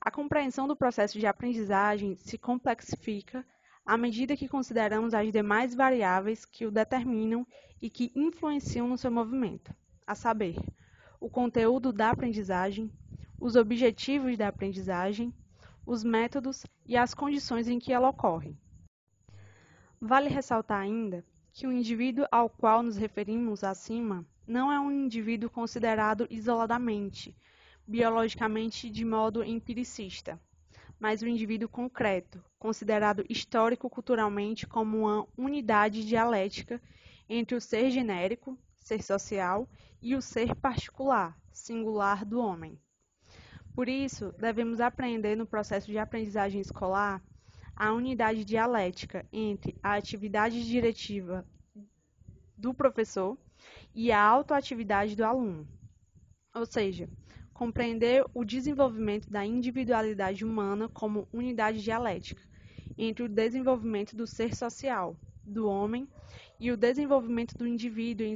A compreensão do processo de aprendizagem se complexifica à medida que consideramos as demais variáveis que o determinam e que influenciam no seu movimento, a saber, o conteúdo da aprendizagem, os objetivos da aprendizagem, os métodos e as condições em que ela ocorre. Vale ressaltar ainda que o indivíduo ao qual nos referimos acima não é um indivíduo considerado isoladamente, biologicamente de modo empiricista, mas o indivíduo concreto, considerado histórico-culturalmente como uma unidade dialética entre o ser genérico, ser social, e o ser particular, singular do homem. Por isso, devemos aprender no processo de aprendizagem escolar a unidade dialética entre a atividade diretiva do professor e a autoatividade do aluno. Ou seja, compreender o desenvolvimento da individualidade humana como unidade dialética entre o desenvolvimento do ser social, do homem, e o desenvolvimento do indivíduo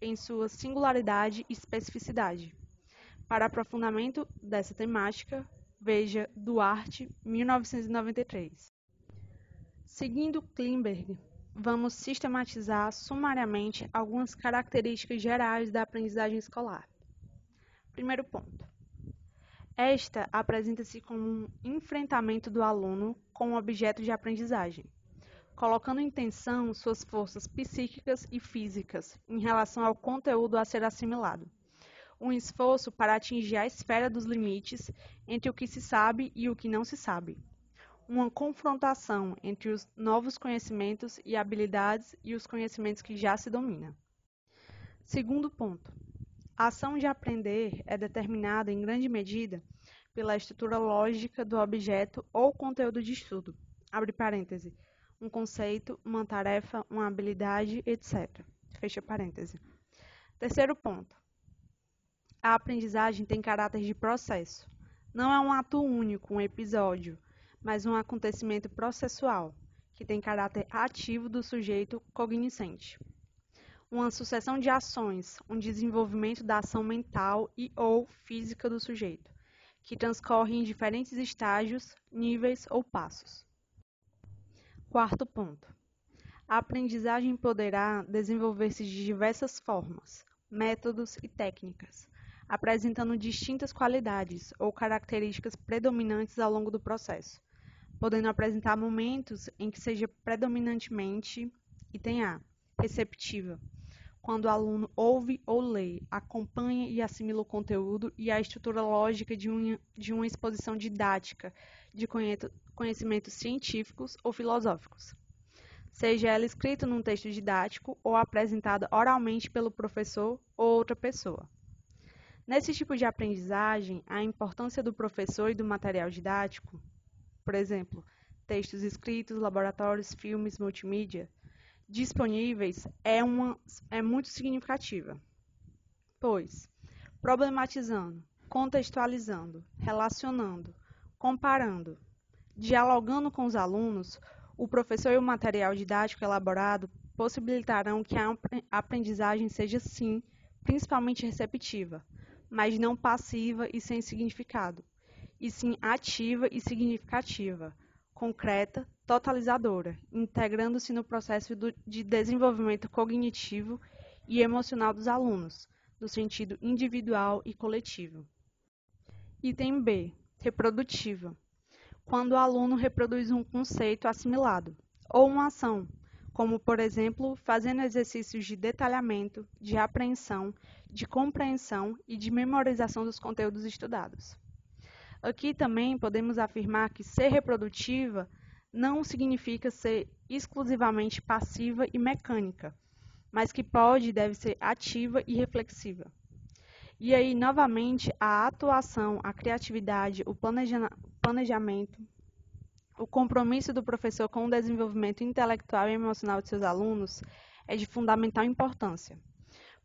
em sua singularidade e especificidade. Para aprofundamento dessa temática, veja Duarte, 1993. Seguindo Klimberg, vamos sistematizar sumariamente algumas características gerais da aprendizagem escolar. Primeiro ponto. Esta apresenta-se como um enfrentamento do aluno com o objeto de aprendizagem, colocando em tensão suas forças psíquicas e físicas em relação ao conteúdo a ser assimilado. Um esforço para atingir a esfera dos limites entre o que se sabe e o que não se sabe. Uma confrontação entre os novos conhecimentos e habilidades e os conhecimentos que já se domina. Segundo ponto. A ação de aprender é determinada, em grande medida, pela estrutura lógica do objeto ou conteúdo de estudo. Abre parêntese. Um conceito, uma tarefa, uma habilidade, etc. Fecha parêntese. Terceiro ponto. A aprendizagem tem caráter de processo, Não é um ato único, um episódio, mas um acontecimento processual, que tem caráter ativo do sujeito cognoscente. Uma sucessão de ações, um desenvolvimento da ação mental e ou física do sujeito, que transcorre em diferentes estágios, níveis ou passos. Quarto ponto. A aprendizagem poderá desenvolver-se de diversas formas, métodos e técnicas, apresentando distintas qualidades ou características predominantes ao longo do processo, podendo apresentar momentos em que seja predominantemente item A, receptiva, quando o aluno ouve ou lê, acompanha e assimila o conteúdo e a estrutura lógica de uma exposição didática de conhecimentos científicos ou filosóficos, seja ela escrita num texto didático ou apresentada oralmente pelo professor ou outra pessoa. Nesse tipo de aprendizagem, a importância do professor e do material didático, por exemplo, textos escritos, laboratórios, filmes, multimídia, disponíveis é muito significativa, pois, problematizando, contextualizando, relacionando, comparando, dialogando com os alunos, o professor e o material didático elaborado possibilitarão que a aprendizagem seja, sim, principalmente receptiva, mas não passiva e sem significado, e sim ativa e significativa, concreta, totalizadora, integrando-se no processo de desenvolvimento cognitivo e emocional dos alunos, no sentido individual e coletivo. Item B. Reprodutiva. Quando o aluno reproduz um conceito assimilado, ou uma ação, como, por exemplo, fazendo exercícios de detalhamento, de apreensão, de compreensão e de memorização dos conteúdos estudados. Aqui também podemos afirmar que ser reprodutiva não significa ser exclusivamente passiva e mecânica, mas que pode e deve ser ativa e reflexiva. E aí, novamente, a atuação, a criatividade, o planejamento, o compromisso do professor com o desenvolvimento intelectual e emocional de seus alunos é de fundamental importância,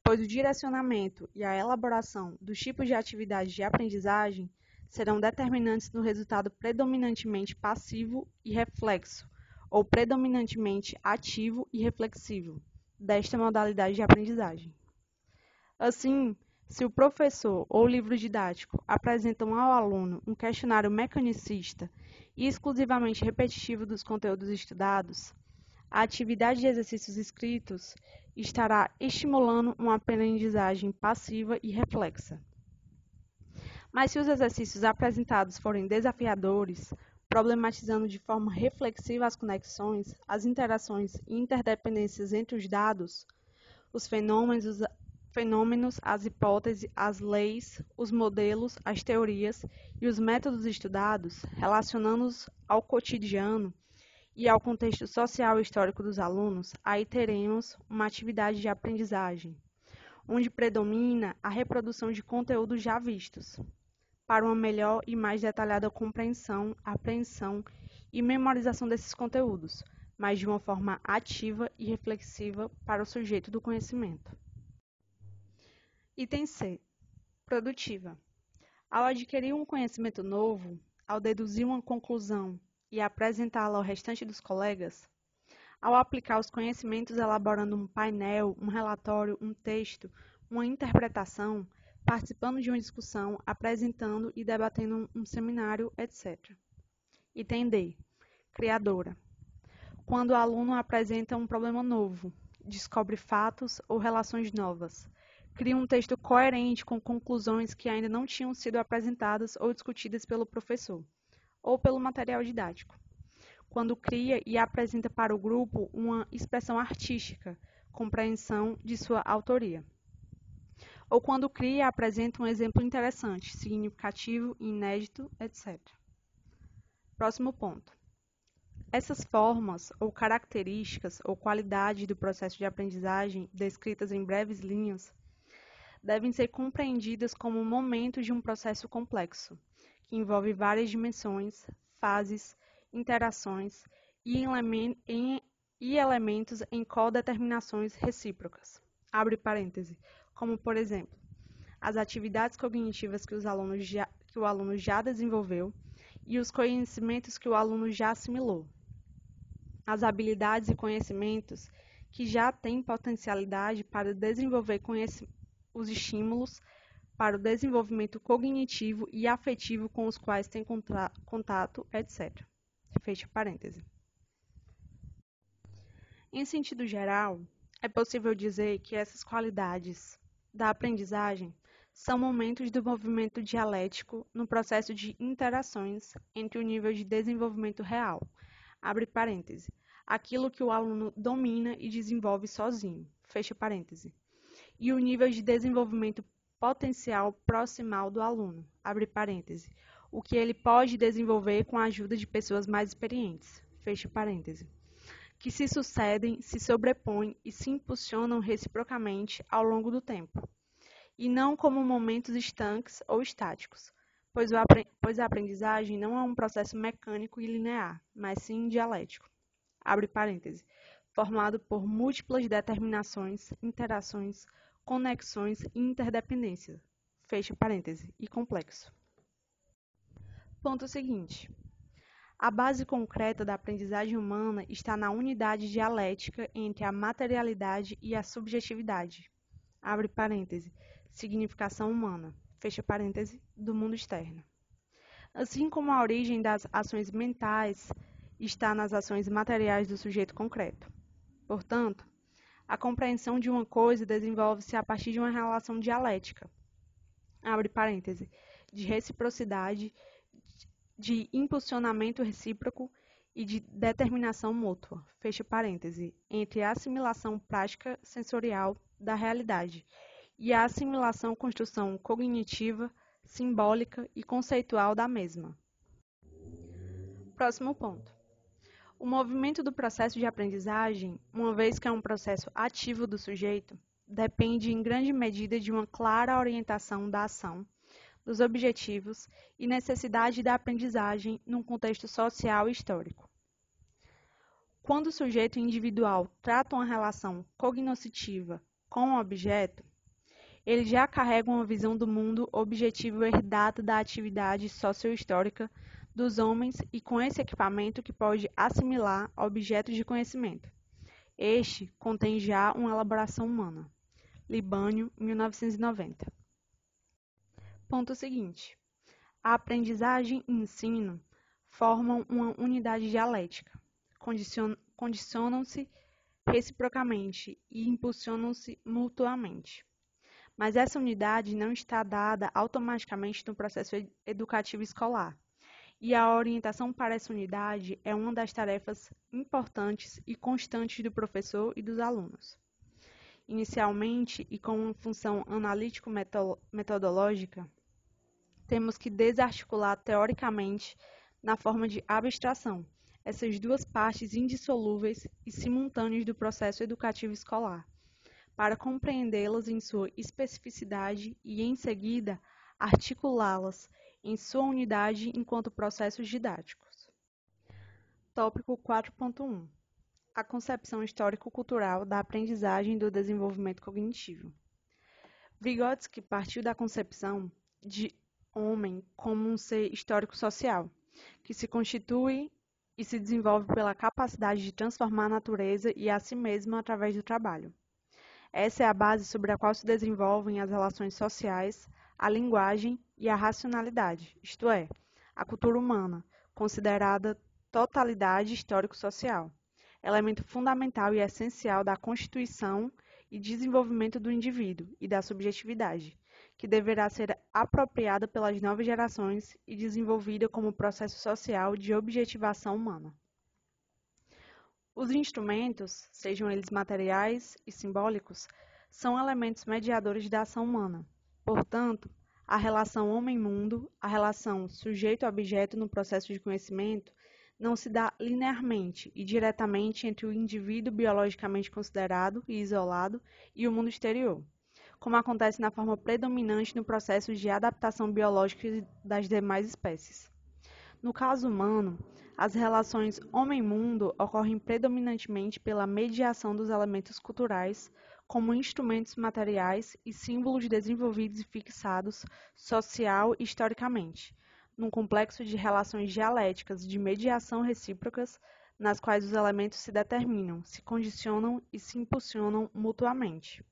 pois o direcionamento e a elaboração dos tipos de atividade de aprendizagem serão determinantes no resultado predominantemente passivo e reflexo, ou predominantemente ativo e reflexivo, desta modalidade de aprendizagem. Assim, se o professor ou livro didático apresentam ao aluno um questionário mecanicista e exclusivamente repetitivo dos conteúdos estudados, a atividade de exercícios escritos estará estimulando uma aprendizagem passiva e reflexa. Mas se os exercícios apresentados forem desafiadores, problematizando de forma reflexiva as conexões, as interações e interdependências entre os dados, os fenômenos, as hipóteses, as leis, os modelos, as teorias e os métodos estudados, relacionando-os ao cotidiano e ao contexto social e histórico dos alunos, aí teremos uma atividade de aprendizagem, onde predomina a reprodução de conteúdos já vistos, para uma melhor e mais detalhada compreensão, apreensão e memorização desses conteúdos, mas de uma forma ativa e reflexiva para o sujeito do conhecimento. Item C. Produtiva. Ao adquirir um conhecimento novo, ao deduzir uma conclusão e apresentá-la ao restante dos colegas, ao aplicar os conhecimentos elaborando um painel, um relatório, um texto, uma interpretação, participando de uma discussão, apresentando e debatendo um seminário, etc. Item D. Criadora. Quando o aluno apresenta um problema novo, descobre fatos ou relações novas, cria um texto coerente com conclusões que ainda não tinham sido apresentadas ou discutidas pelo professor, ou pelo material didático. Quando cria e apresenta para o grupo uma expressão artística, compreensão de sua autoria. Ou quando cria e apresenta um exemplo interessante, significativo, inédito, etc. Próximo ponto. Essas formas ou características ou qualidades do processo de aprendizagem, descritas em breves linhas, devem ser compreendidas como um momento de um processo complexo, que envolve várias dimensões, fases, interações e elementos em codeterminações recíprocas, abre parêntese, como, por exemplo, as atividades cognitivas que os alunos já, que o aluno já desenvolveu e os conhecimentos que o aluno já assimilou. As habilidades e conhecimentos que já têm potencialidade para desenvolver os estímulos para o desenvolvimento cognitivo e afetivo com os quais tem contato, etc. Fecha parêntese. Em sentido geral, é possível dizer que essas qualidades da aprendizagem são momentos do movimento dialético no processo de interações entre o nível de desenvolvimento real, abre parêntese, aquilo que o aluno domina e desenvolve sozinho, fecha parêntese, e o nível de desenvolvimento potencial proximal do aluno, abre parêntese, o que ele pode desenvolver com a ajuda de pessoas mais experientes, fecha parêntese, que se sucedem, se sobrepõem e se impulsionam reciprocamente ao longo do tempo, e não como momentos estanques ou estáticos, pois a aprendizagem não é um processo mecânico e linear, mas sim dialético, abre parêntese, formado por múltiplas determinações, interações, conexões e interdependências, fecha parêntese, e complexo. Ponto seguinte. A base concreta da aprendizagem humana está na unidade dialética entre a materialidade e a subjetividade, abre parêntese, significação humana, fecha parêntese, do mundo externo. Assim como a origem das ações mentais está nas ações materiais do sujeito concreto. Portanto, a compreensão de uma coisa desenvolve-se a partir de uma relação dialética, abre parêntese, de reciprocidade, de impulsionamento recíproco e de determinação mútua, fecha parêntese, entre a assimilação prática sensorial da realidade e a assimilação construção cognitiva, simbólica e conceitual da mesma. Próximo ponto. O movimento do processo de aprendizagem, uma vez que é um processo ativo do sujeito, depende em grande medida de uma clara orientação da ação, dos objetivos e necessidade da aprendizagem num contexto social e histórico. Quando o sujeito individual trata uma relação cognoscitiva com o objeto, ele já carrega uma visão do mundo objetivo herdada da atividade sociohistórica dos homens e com esse equipamento que pode assimilar objetos de conhecimento. Este contém já uma elaboração humana. Libânio, 1990. Ponto seguinte. A aprendizagem e ensino formam uma unidade dialética, condicionam-se reciprocamente e impulsionam-se mutuamente. Mas essa unidade não está dada automaticamente no processo educativo escolar, e a orientação para essa unidade é uma das tarefas importantes e constantes do professor e dos alunos. Inicialmente, e com uma função analítico-metodológica, temos que desarticular teoricamente, na forma de abstração, essas duas partes indissolúveis e simultâneas do processo educativo escolar, para compreendê-las em sua especificidade e, em seguida, articulá-las em sua unidade enquanto processos didáticos. Tópico 4.1. A concepção histórico-cultural da aprendizagem e do desenvolvimento cognitivo. Vygotsky partiu da concepção de homem como um ser histórico-social, que se constitui e se desenvolve pela capacidade de transformar a natureza e a si mesmo através do trabalho. Essa é a base sobre a qual se desenvolvem as relações sociais, a linguagem e a racionalidade, isto é, a cultura humana, considerada totalidade histórico-social, elemento fundamental e essencial da constituição e desenvolvimento do indivíduo e da subjetividade, que deverá ser apropriada pelas novas gerações e desenvolvida como processo social de objetivação humana. Os instrumentos, sejam eles materiais e simbólicos, são elementos mediadores da ação humana. Portanto, a relação homem-mundo, a relação sujeito-objeto no processo de conhecimento, não se dá linearmente e diretamente entre o indivíduo biologicamente considerado e isolado e o mundo exterior, como acontece na forma predominante no processo de adaptação biológica das demais espécies. No caso humano, as relações homem-mundo ocorrem predominantemente pela mediação dos elementos culturais como instrumentos materiais e símbolos desenvolvidos e fixados social e historicamente, num complexo de relações dialéticas de mediação recíprocas, nas quais os elementos se determinam, se condicionam e se impulsionam mutuamente.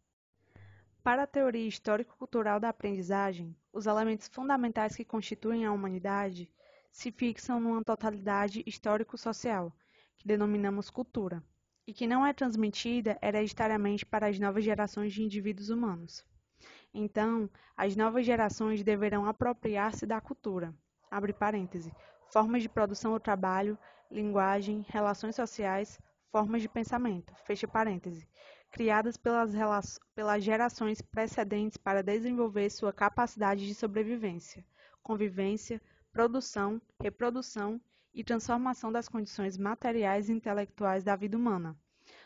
Para a teoria histórico-cultural da aprendizagem, os elementos fundamentais que constituem a humanidade se fixam numa totalidade histórico-social, que denominamos cultura, e que não é transmitida hereditariamente para as novas gerações de indivíduos humanos. Então, as novas gerações deverão apropriar-se da cultura, abre parêntese, formas de produção ou trabalho, linguagem, relações sociais, formas de pensamento, fecha parêntese, criadas pelas gerações precedentes para desenvolver sua capacidade de sobrevivência, convivência, produção, reprodução e transformação das condições materiais e intelectuais da vida humana,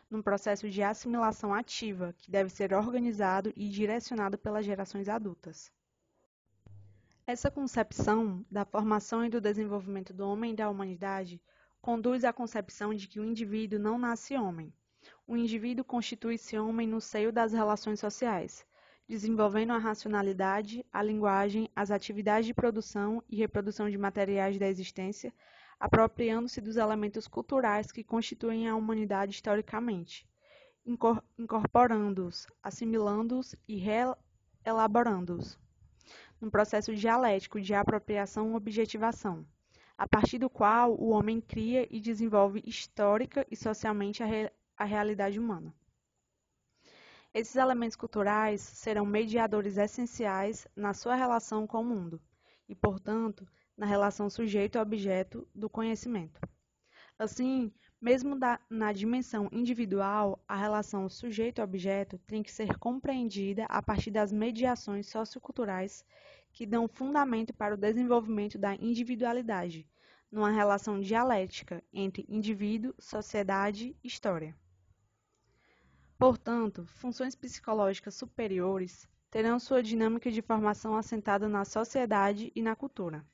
num processo de assimilação ativa que deve ser organizado e direcionado pelas gerações adultas. Essa concepção da formação e do desenvolvimento do homem e da humanidade conduz à concepção de que o indivíduo não nasce homem. O indivíduo constitui-se homem no seio das relações sociais, desenvolvendo a racionalidade, a linguagem, as atividades de produção e reprodução de materiais da existência, apropriando-se dos elementos culturais que constituem a humanidade historicamente, incorporando-os, assimilando-os e reelaborando-os, num processo dialético de apropriação e objetivação, a partir do qual o homem cria e desenvolve histórica e socialmente a realidade humana. Esses elementos culturais serão mediadores essenciais na sua relação com o mundo e, portanto, na relação sujeito-objeto do conhecimento. Assim, mesmo na dimensão individual, a relação sujeito-objeto tem que ser compreendida a partir das mediações socioculturais que dão fundamento para o desenvolvimento da individualidade, numa relação dialética entre indivíduo, sociedade e história. Portanto, funções psicológicas superiores terão sua dinâmica de formação assentada na sociedade e na cultura.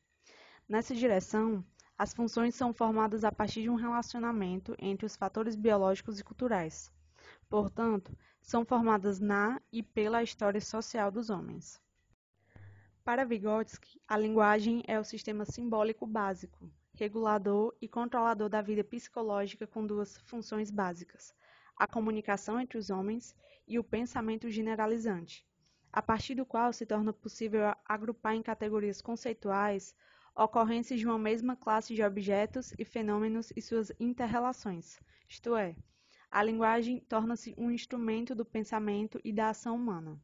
Nessa direção, as funções são formadas a partir de um relacionamento entre os fatores biológicos e culturais. Portanto, são formadas na e pela história social dos homens. Para Vygotsky, a linguagem é o sistema simbólico básico, regulador e controlador da vida psicológica com duas funções básicas: a comunicação entre os homens e o pensamento generalizante, a partir do qual se torna possível agrupar em categorias conceituais ocorrências de uma mesma classe de objetos e fenômenos e suas inter-relações, isto é, a linguagem torna-se um instrumento do pensamento e da ação humana.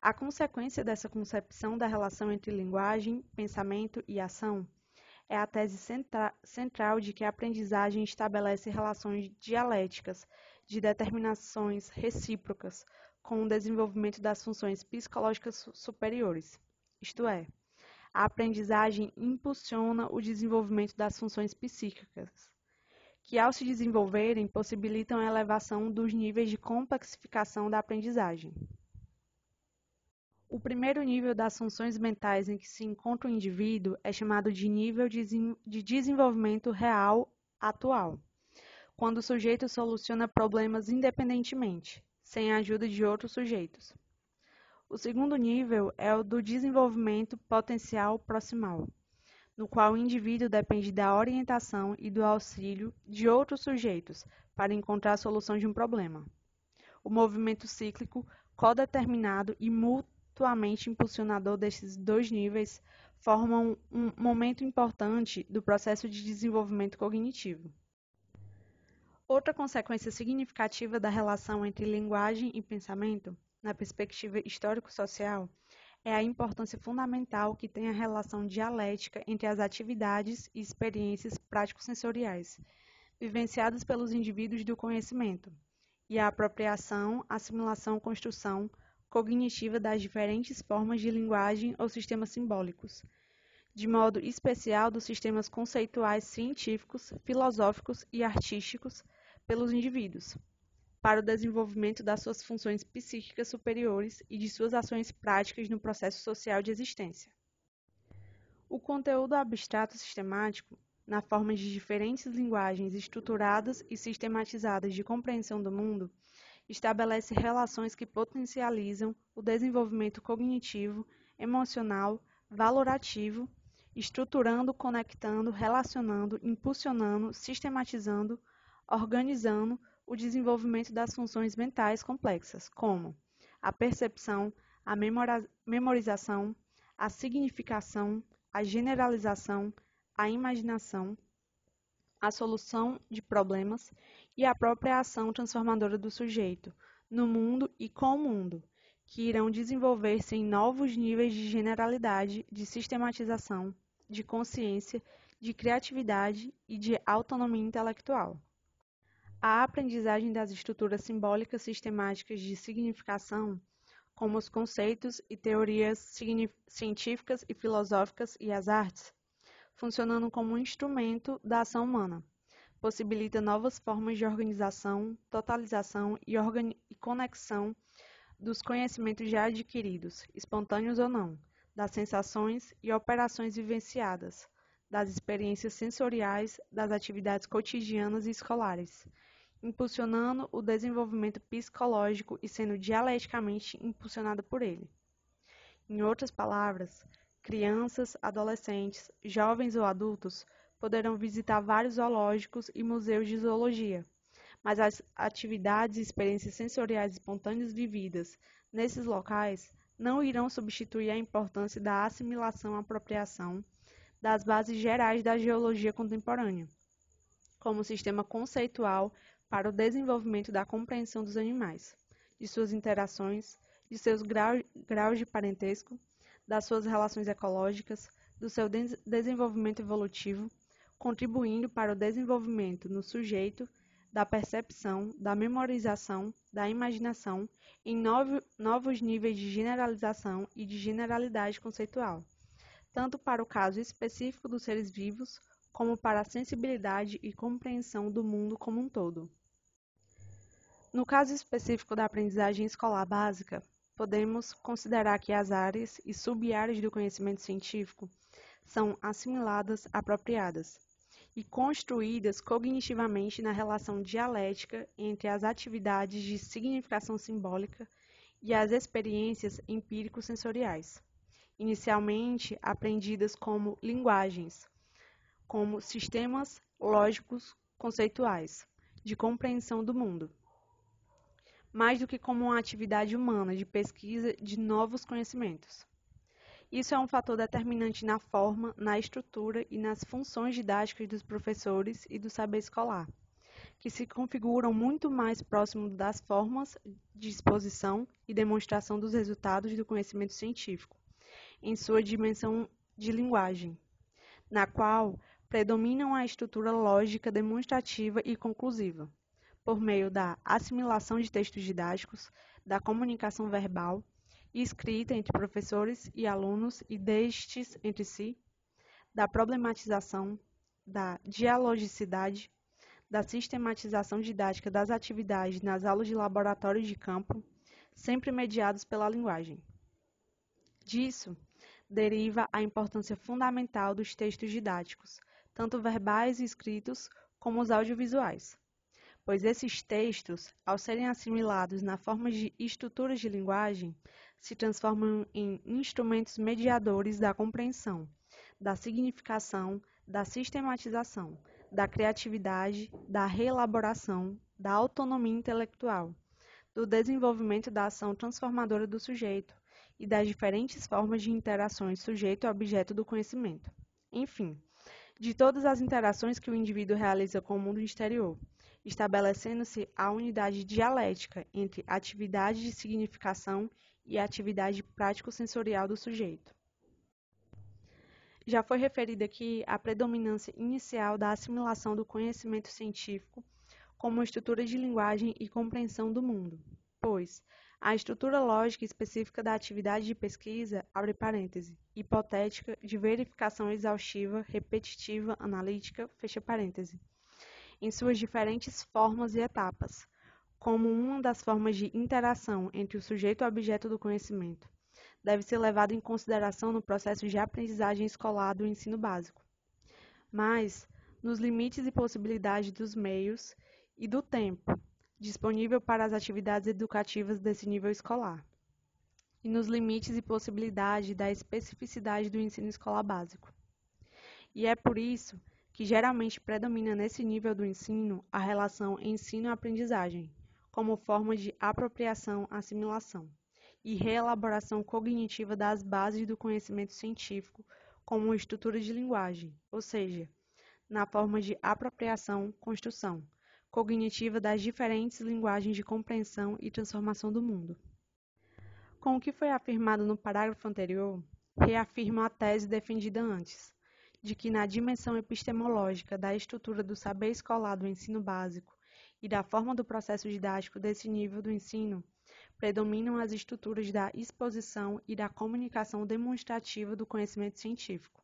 A consequência dessa concepção da relação entre linguagem, pensamento e ação é a tese central de que a aprendizagem estabelece relações dialéticas de determinações recíprocas com o desenvolvimento das funções psicológicas superiores, isto é, a aprendizagem impulsiona o desenvolvimento das funções psíquicas, que ao se desenvolverem possibilitam a elevação dos níveis de complexificação da aprendizagem. O primeiro nível das funções mentais em que se encontra o indivíduo é chamado de nível de desenvolvimento real atual, quando o sujeito soluciona problemas independentemente, sem a ajuda de outros sujeitos. O segundo nível é o do desenvolvimento potencial proximal, no qual o indivíduo depende da orientação e do auxílio de outros sujeitos para encontrar a solução de um problema. O movimento cíclico, codeterminado e mutuamente impulsionador desses dois níveis formam um momento importante do processo de desenvolvimento cognitivo. Outra consequência significativa da relação entre linguagem e pensamento, na perspectiva histórico-social, é a importância fundamental que tem a relação dialética entre as atividades e experiências prático-sensoriais, vivenciadas pelos indivíduos do conhecimento, e a apropriação, assimilação, construção cognitiva das diferentes formas de linguagem ou sistemas simbólicos, de modo especial dos sistemas conceituais científicos, filosóficos e artísticos pelos indivíduos, para o desenvolvimento das suas funções psíquicas superiores e de suas ações práticas no processo social de existência. O conteúdo abstrato sistemático, na forma de diferentes linguagens estruturadas e sistematizadas de compreensão do mundo, estabelece relações que potencializam o desenvolvimento cognitivo, emocional, valorativo, estruturando, conectando, relacionando, impulsionando, sistematizando, organizando o desenvolvimento das funções mentais complexas, como a percepção, a memorização, a significação, a generalização, a imaginação, a solução de problemas e a própria ação transformadora do sujeito, no mundo e com o mundo, que irão desenvolver-se em novos níveis de generalidade, de sistematização, de consciência, de criatividade e de autonomia intelectual. A aprendizagem das estruturas simbólicas sistemáticas de significação, como os conceitos e teorias científicas e filosóficas e as artes, funcionando como um instrumento da ação humana, possibilita novas formas de organização, totalização e conexão dos conhecimentos já adquiridos, espontâneos ou não, das sensações e operações vivenciadas, das experiências sensoriais, das atividades cotidianas e escolares, impulsionando o desenvolvimento psicológico e sendo dialeticamente impulsionado por ele. Em outras palavras, crianças, adolescentes, jovens ou adultos poderão visitar vários zoológicos e museus de zoologia, mas as atividades e experiências sensoriais espontâneas vividas nesses locais não irão substituir a importância da assimilação-apropriação das bases gerais da geologia contemporânea, como sistema conceitual para o desenvolvimento da compreensão dos animais, de suas interações, de seus graus de parentesco, das suas relações ecológicas, do seu desenvolvimento evolutivo, contribuindo para o desenvolvimento no sujeito da percepção, da memorização, da imaginação, em novos níveis de generalização e de generalidade conceitual, tanto para o caso específico dos seres vivos, como para a sensibilidade e compreensão do mundo como um todo. No caso específico da aprendizagem escolar básica, podemos considerar que as áreas e sub-áreas do conhecimento científico são assimiladas, apropriadas e construídas cognitivamente na relação dialética entre as atividades de significação simbólica e as experiências empírico-sensoriais, inicialmente aprendidas como linguagens, como sistemas lógicos conceituais de compreensão do mundo, mais do que como uma atividade humana de pesquisa de novos conhecimentos. Isso é um fator determinante na forma, na estrutura e nas funções didáticas dos professores e do saber escolar, que se configuram muito mais próximo das formas de exposição e demonstração dos resultados do conhecimento científico, em sua dimensão de linguagem, na qual predominam a estrutura lógica, demonstrativa e conclusiva, por meio da assimilação de textos didáticos, da comunicação verbal, e escrita entre professores e alunos e destes entre si, da problematização, da dialogicidade, da sistematização didática das atividades nas aulas de laboratório de campo, sempre mediados pela linguagem. Disso deriva a importância fundamental dos textos didáticos, tanto verbais e escritos como os audiovisuais, pois esses textos, ao serem assimilados na forma de estruturas de linguagem, se transformam em instrumentos mediadores da compreensão, da significação, da sistematização, da criatividade, da reelaboração, da autonomia intelectual, do desenvolvimento da ação transformadora do sujeito e das diferentes formas de interações sujeito-objeto do conhecimento. Enfim, de todas as interações que o indivíduo realiza com o mundo exterior, estabelecendo-se a unidade dialética entre atividade de significação e a atividade prático-sensorial do sujeito. Já foi referida aqui a predominância inicial da assimilação do conhecimento científico como estrutura de linguagem e compreensão do mundo, pois a estrutura lógica específica da atividade de pesquisa, abre parêntese, hipotética, de verificação exaustiva, repetitiva, analítica, fecha parêntese, em suas diferentes formas e etapas, como uma das formas de interação entre o sujeito e o objeto do conhecimento, deve ser levado em consideração no processo de aprendizagem escolar do ensino básico, mas nos limites e possibilidades dos meios e do tempo disponível para as atividades educativas desse nível escolar, e nos limites e possibilidade da especificidade do ensino escolar básico. E é por isso que geralmente predomina nesse nível do ensino a relação ensino-aprendizagem, como forma de apropriação, assimilação e reelaboração cognitiva das bases do conhecimento científico como uma estrutura de linguagem, ou seja, na forma de apropriação, construção cognitiva das diferentes linguagens de compreensão e transformação do mundo. Com o que foi afirmado no parágrafo anterior, reafirmo a tese defendida antes, de que na dimensão epistemológica da estrutura do saber escolar do ensino básico e da forma do processo didático desse nível do ensino, predominam as estruturas da exposição e da comunicação demonstrativa do conhecimento científico,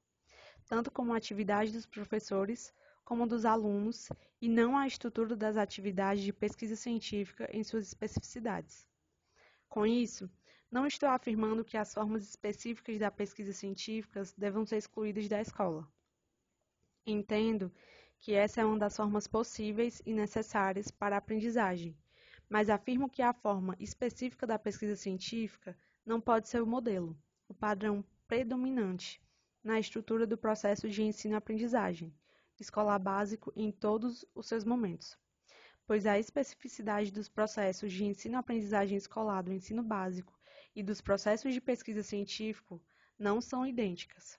tanto como a atividade dos professores como dos alunos, e não a estrutura das atividades de pesquisa científica em suas especificidades. Com isso, não estou afirmando que as formas específicas da pesquisa científica devam ser excluídas da escola. Entendo que essa é uma das formas possíveis e necessárias para a aprendizagem, mas afirmo que a forma específica da pesquisa científica não pode ser o modelo, o padrão predominante na estrutura do processo de ensino-aprendizagem escolar básico em todos os seus momentos, pois a especificidade dos processos de ensino-aprendizagem escolar do ensino básico e dos processos de pesquisa científico não são idênticas.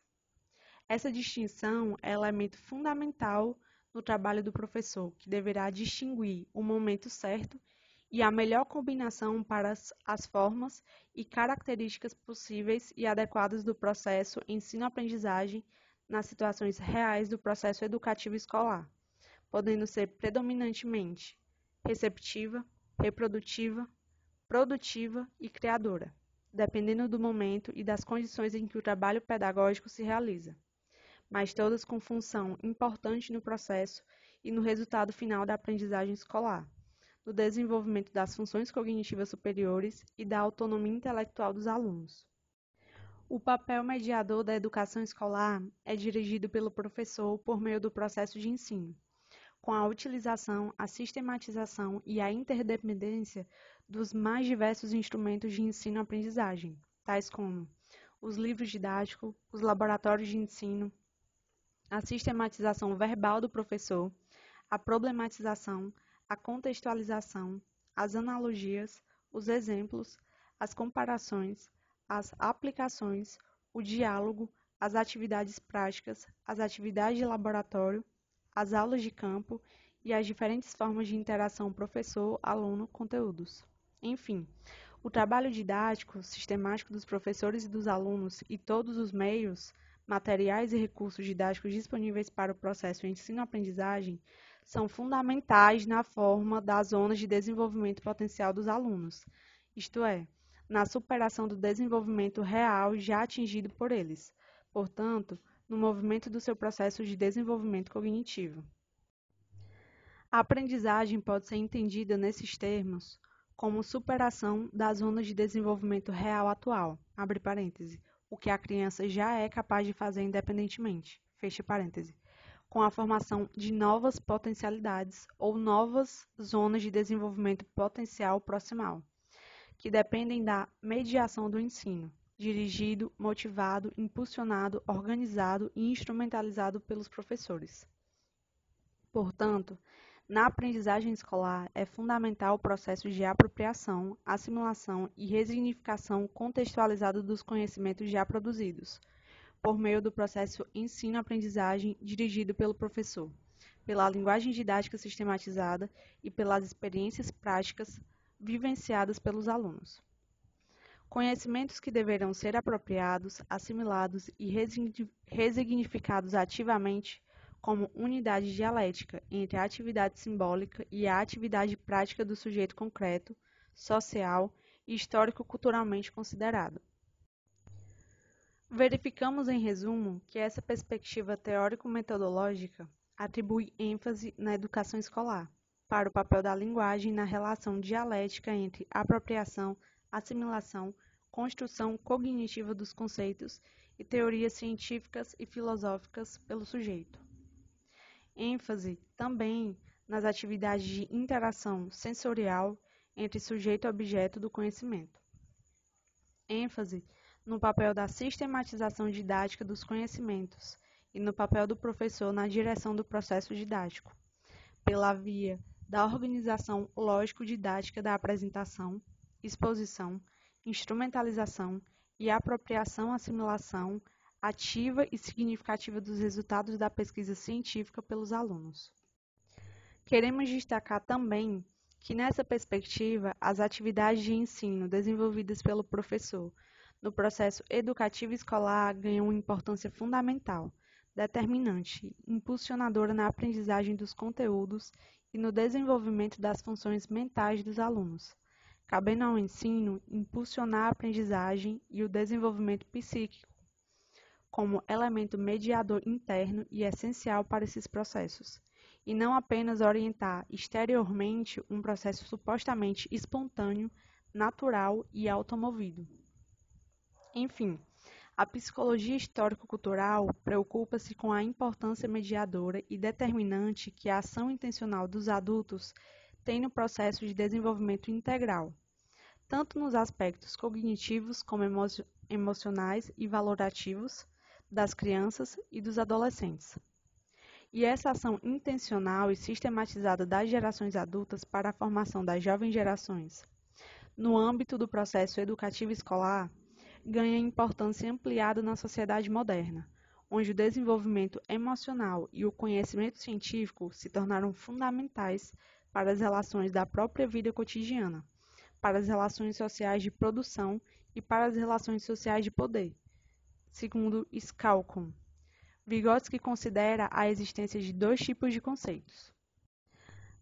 Essa distinção é elemento fundamental no trabalho do professor, que deverá distinguir o momento certo e a melhor combinação para as formas e características possíveis e adequadas do processo ensino-aprendizagem nas situações reais do processo educativo escolar, podendo ser predominantemente receptiva, reprodutiva, produtiva e criadora, dependendo do momento e das condições em que o trabalho pedagógico se realiza, mas todas com função importante no processo e no resultado final da aprendizagem escolar, no desenvolvimento das funções cognitivas superiores e da autonomia intelectual dos alunos. O papel mediador da educação escolar é dirigido pelo professor por meio do processo de ensino, com a utilização, a sistematização e a interdependência dos mais diversos instrumentos de ensino-aprendizagem, tais como os livros didáticos, os laboratórios de ensino, a sistematização verbal do professor, a problematização, a contextualização, as analogias, os exemplos, as comparações, as aplicações, o diálogo, as atividades práticas, as atividades de laboratório, as aulas de campo e as diferentes formas de interação professor-aluno-conteúdos. Enfim, o trabalho didático, sistemático dos professores e dos alunos e todos os meios, materiais e recursos didáticos disponíveis para o processo de ensino-aprendizagem são fundamentais na forma das zonas de desenvolvimento potencial dos alunos, isto é, na superação do desenvolvimento real já atingido por eles, portanto, no movimento do seu processo de desenvolvimento cognitivo. A aprendizagem pode ser entendida nesses termos como superação das zonas de desenvolvimento real atual, abre parêntese, o que a criança já é capaz de fazer independentemente, fecha parêntese, com a formação de novas potencialidades ou novas zonas de desenvolvimento potencial proximal, que dependem da mediação do ensino, dirigido, motivado, impulsionado, organizado e instrumentalizado pelos professores. Portanto, na aprendizagem escolar é fundamental o processo de apropriação, assimilação e resignificação contextualizada dos conhecimentos já produzidos, por meio do processo ensino-aprendizagem dirigido pelo professor, pela linguagem didática sistematizada e pelas experiências práticas vivenciadas pelos alunos. Conhecimentos que deverão ser apropriados, assimilados e resignificados ativamente como unidade dialética entre a atividade simbólica e a atividade prática do sujeito concreto, social e histórico-culturalmente considerado. Verificamos, em resumo, que essa perspectiva teórico-metodológica atribui ênfase na educação escolar para o papel da linguagem na relação dialética entre apropriação, assimilação, construção cognitiva dos conceitos e teorias científicas e filosóficas pelo sujeito. Ênfase também nas atividades de interação sensorial entre sujeito e objeto do conhecimento. Ênfase no papel da sistematização didática dos conhecimentos e no papel do professor na direção do processo didático, pela via da organização lógico-didática da apresentação, exposição, instrumentalização e apropriação-assimilação ativa e significativa dos resultados da pesquisa científica pelos alunos. Queremos destacar também que, nessa perspectiva, as atividades de ensino desenvolvidas pelo professor no processo educativo escolar ganham importância fundamental, determinante, impulsionadora na aprendizagem dos conteúdos e no desenvolvimento das funções mentais dos alunos, cabendo ao ensino impulsionar a aprendizagem e o desenvolvimento psíquico como elemento mediador interno e essencial para esses processos, e não apenas orientar exteriormente um processo supostamente espontâneo, natural e automovido. Enfim, a psicologia histórico-cultural preocupa-se com a importância mediadora e determinante que a ação intencional dos adultos tem no processo de desenvolvimento integral, tanto nos aspectos cognitivos como emocionais e valorativos das crianças e dos adolescentes. E essa ação intencional e sistematizada das gerações adultas para a formação das jovens gerações, no âmbito do processo educativo escolar, ganha importância ampliada na sociedade moderna, onde o desenvolvimento emocional e o conhecimento científico se tornaram fundamentais para as relações da própria vida cotidiana, para as relações sociais de produção e para as relações sociais de poder. Segundo Skalko, Vygotsky considera a existência de dois tipos de conceitos.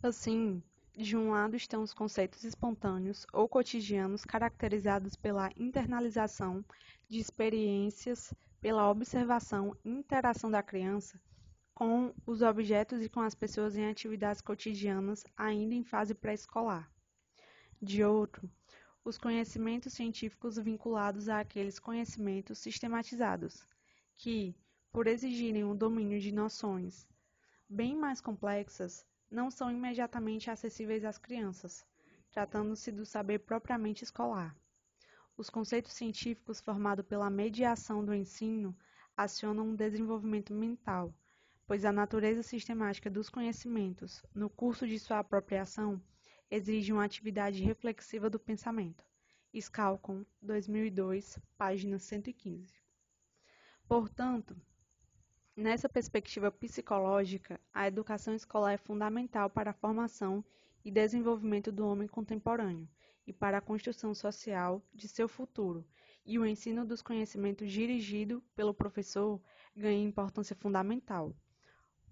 Assim, de um lado estão os conceitos espontâneos ou cotidianos caracterizados pela internalização de experiências, pela observação e interação da criança com os objetos e com as pessoas em atividades cotidianas ainda em fase pré-escolar. De outro, os conhecimentos científicos vinculados àqueles conhecimentos sistematizados, que, por exigirem o domínio de noções bem mais complexas, não são imediatamente acessíveis às crianças, tratando-se do saber propriamente escolar. Os conceitos científicos formados pela mediação do ensino acionam um desenvolvimento mental, pois a natureza sistemática dos conhecimentos, no curso de sua apropriação, exige uma atividade reflexiva do pensamento. Skalko, 2002, página 115. Portanto, nessa perspectiva psicológica, a educação escolar é fundamental para a formação e desenvolvimento do homem contemporâneo e para a construção social de seu futuro, e o ensino dos conhecimentos dirigido pelo professor ganha importância fundamental,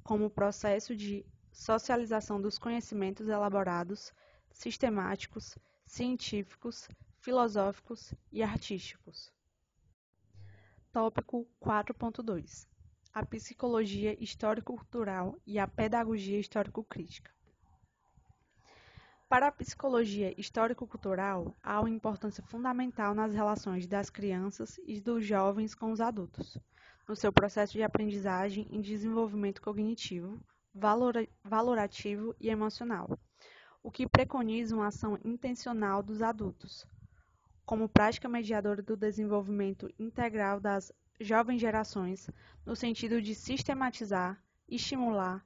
como processo de socialização dos conhecimentos elaborados, sistemáticos, científicos, filosóficos e artísticos. Tópico 4.2. A psicologia histórico-cultural e a pedagogia histórico-crítica. Para a psicologia histórico-cultural, há uma importância fundamental nas relações das crianças e dos jovens com os adultos, no seu processo de aprendizagem e desenvolvimento cognitivo, valorativo e emocional, o que preconiza uma ação intencional dos adultos, como prática mediadora do desenvolvimento integral das jovens gerações, no sentido de sistematizar, estimular,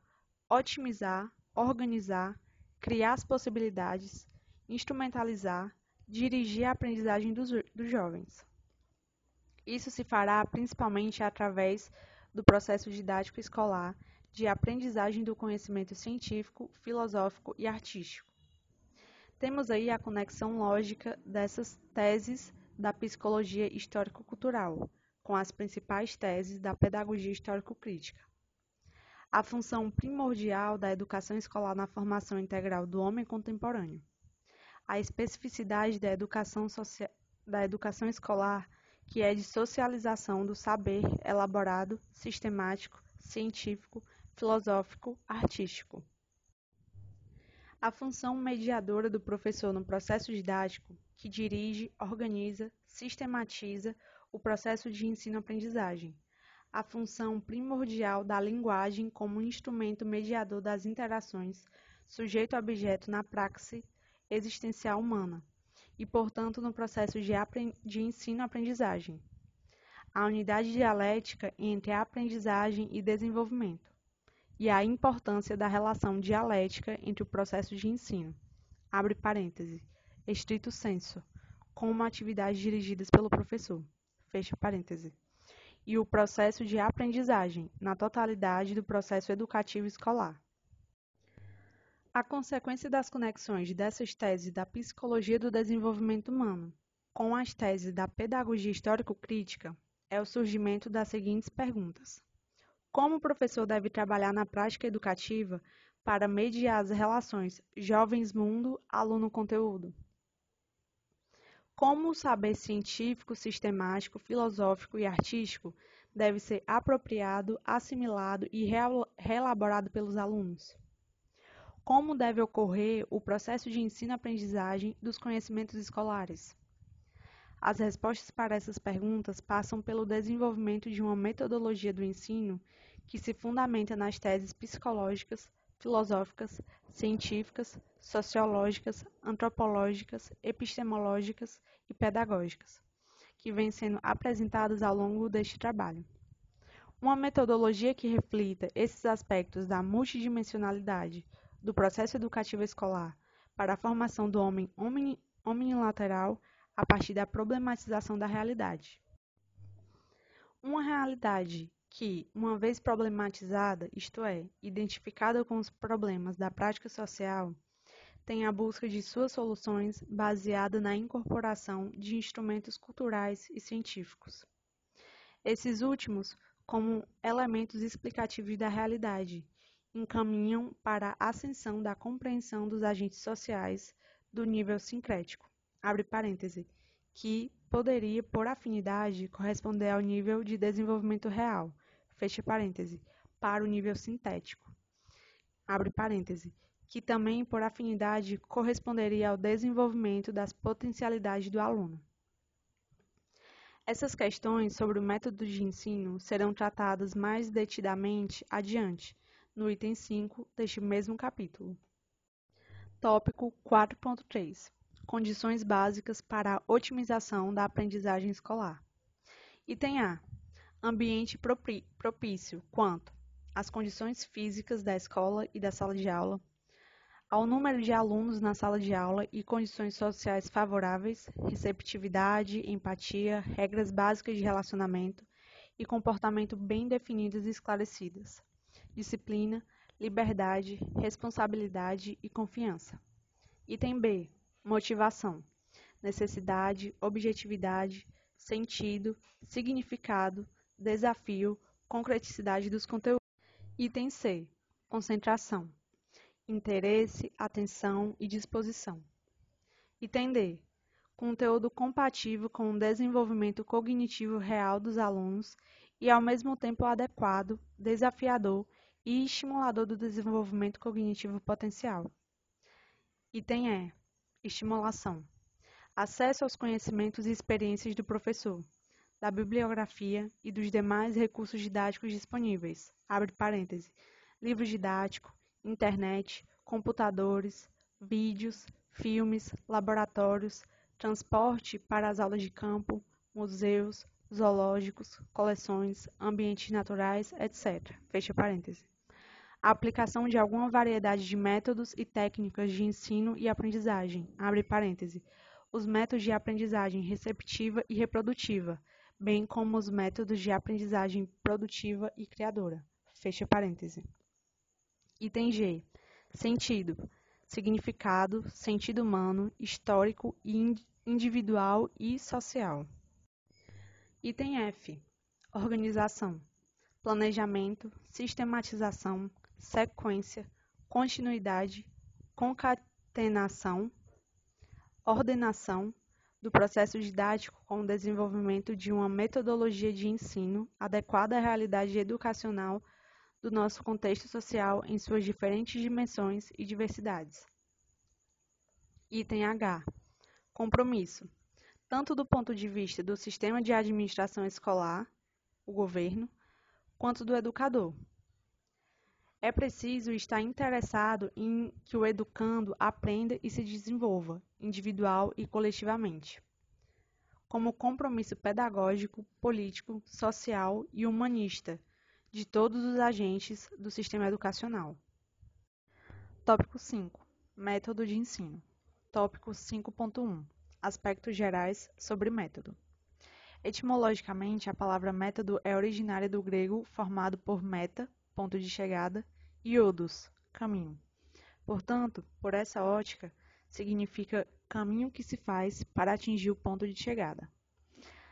otimizar, organizar, criar as possibilidades, instrumentalizar, dirigir a aprendizagem dos jovens. Isso se fará principalmente através do processo didático escolar de aprendizagem do conhecimento científico, filosófico e artístico. Temos aí a conexão lógica dessas teses da psicologia histórico-cultural com as principais teses da pedagogia histórico-crítica. A função primordial da educação escolar na formação integral do homem contemporâneo. A especificidade da educação escolar, que é de socialização do saber elaborado, sistemático, científico, filosófico, artístico. A função mediadora do professor no processo didático, que dirige, organiza, sistematiza o processo de ensino-aprendizagem. A função primordial da linguagem como instrumento mediador das interações sujeito-objeto na praxe existencial humana e, portanto, no processo de ensino-aprendizagem. A unidade dialética entre a aprendizagem e desenvolvimento e a importância da relação dialética entre o processo de ensino, abre parêntese, estrito senso, como atividades dirigidas pelo professor, fecha parêntese, e o processo de aprendizagem, na totalidade do processo educativo escolar. A consequência das conexões dessas teses da psicologia do desenvolvimento humano com as teses da pedagogia histórico-crítica é o surgimento das seguintes perguntas. Como o professor deve trabalhar na prática educativa para mediar as relações jovens-mundo, aluno-conteúdo? Como o saber científico, sistemático, filosófico e artístico deve ser apropriado, assimilado e reelaborado pelos alunos? Como deve ocorrer o processo de ensino-aprendizagem dos conhecimentos escolares? As respostas para essas perguntas passam pelo desenvolvimento de uma metodologia do ensino que se fundamenta nas teses psicológicas, filosóficas, científicas, sociológicas, antropológicas, epistemológicas e pedagógicas, que vêm sendo apresentadas ao longo deste trabalho. Uma metodologia que reflita esses aspectos da multidimensionalidade do processo educativo escolar para a formação do homem omnilateral a partir da problematização da realidade. Uma realidade que, uma vez problematizada, isto é, identificada com os problemas da prática social, tem a busca de suas soluções baseada na incorporação de instrumentos culturais e científicos. Esses últimos, como elementos explicativos da realidade, encaminham para a ascensão da compreensão dos agentes sociais do nível sincrético. Abre parêntese, que poderia, por afinidade, corresponder ao nível de desenvolvimento real, fecha parêntese, para o nível sintético, abre parêntese, que também, por afinidade, corresponderia ao desenvolvimento das potencialidades do aluno. Essas questões sobre o método de ensino serão tratadas mais detidamente adiante, no item 5 deste mesmo capítulo. Tópico 4.3. Condições básicas para a otimização da aprendizagem escolar. Item A. Ambiente propício quanto às condições físicas da escola e da sala de aula, ao número de alunos na sala de aula e condições sociais favoráveis, receptividade, empatia, regras básicas de relacionamento e comportamento bem definidas e esclarecidas, disciplina, liberdade, responsabilidade e confiança. Item B. Motivação, necessidade, objetividade, sentido, significado, desafio, concreticidade dos conteúdos. Item C. Concentração, interesse, atenção e disposição. Item D. Conteúdo compatível com o desenvolvimento cognitivo real dos alunos e, ao mesmo tempo, adequado, desafiador e estimulador do desenvolvimento cognitivo potencial. Item E. Estimulação. Acesso aos conhecimentos e experiências do professor, da bibliografia e dos demais recursos didáticos disponíveis, abre parêntese, livro didático, internet, computadores, vídeos, filmes, laboratórios, transporte para as aulas de campo, museus, zoológicos, coleções, ambientes naturais, etc. Fecha parêntese. A aplicação de alguma variedade de métodos e técnicas de ensino e aprendizagem, abre parêntese, os métodos de aprendizagem receptiva e reprodutiva, bem como os métodos de aprendizagem produtiva e criadora, fecha parêntese. Item G. Sentido, significado, sentido humano, histórico, individual e social. Item F. Organização, planejamento, sistematização, sequência, continuidade, concatenação, ordenação do processo didático com o desenvolvimento de uma metodologia de ensino adequada à realidade educacional do nosso contexto social em suas diferentes dimensões e diversidades. Item H. Compromisso. Tanto do ponto de vista do sistema de administração escolar, o governo, quanto do educador. É preciso estar interessado em que o educando aprenda e se desenvolva, individual e coletivamente, como compromisso pedagógico, político, social e humanista de todos os agentes do sistema educacional. Tópico 5. Método de ensino. Tópico 5.1. Aspectos gerais sobre método. Etimologicamente, a palavra método é originária do grego formado por meta, ponto de chegada, e odos, caminho. Portanto, por essa ótica, significa caminho que se faz para atingir o ponto de chegada.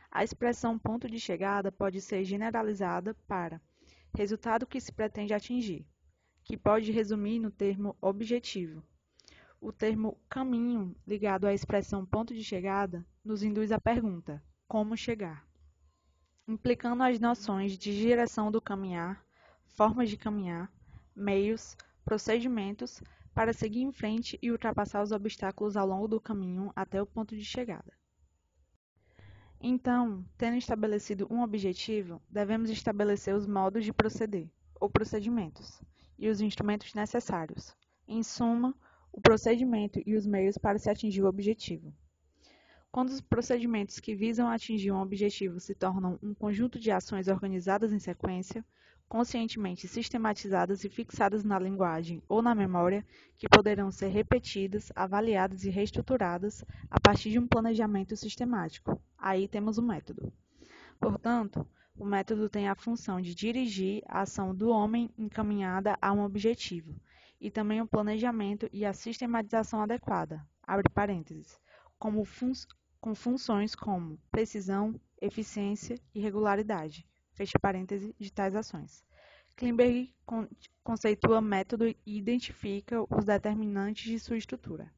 A expressão ponto de chegada pode ser generalizada para resultado que se pretende atingir, que pode resumir no termo objetivo. O termo caminho, ligado à expressão ponto de chegada, nos induz à pergunta, como chegar? Implicando as noções de direção do caminhar, formas de caminhar, meios, procedimentos, para seguir em frente e ultrapassar os obstáculos ao longo do caminho até o ponto de chegada. Então, tendo estabelecido um objetivo, devemos estabelecer os modos de proceder, ou procedimentos, e os instrumentos necessários. Em suma, o procedimento e os meios para se atingir o objetivo. Quando os procedimentos que visam atingir um objetivo se tornam um conjunto de ações organizadas em sequência, conscientemente sistematizadas e fixadas na linguagem ou na memória, que poderão ser repetidas, avaliadas e reestruturadas a partir de um planejamento sistemático. Aí temos o método. Portanto, o método tem a função de dirigir a ação do homem encaminhada a um objetivo, e também o planejamento e a sistematização adequada, abre parênteses, com funções como precisão, eficiência e regularidade, fecha parênteses, de tais ações. Klinberg conceitua método e identifica os determinantes de sua estrutura.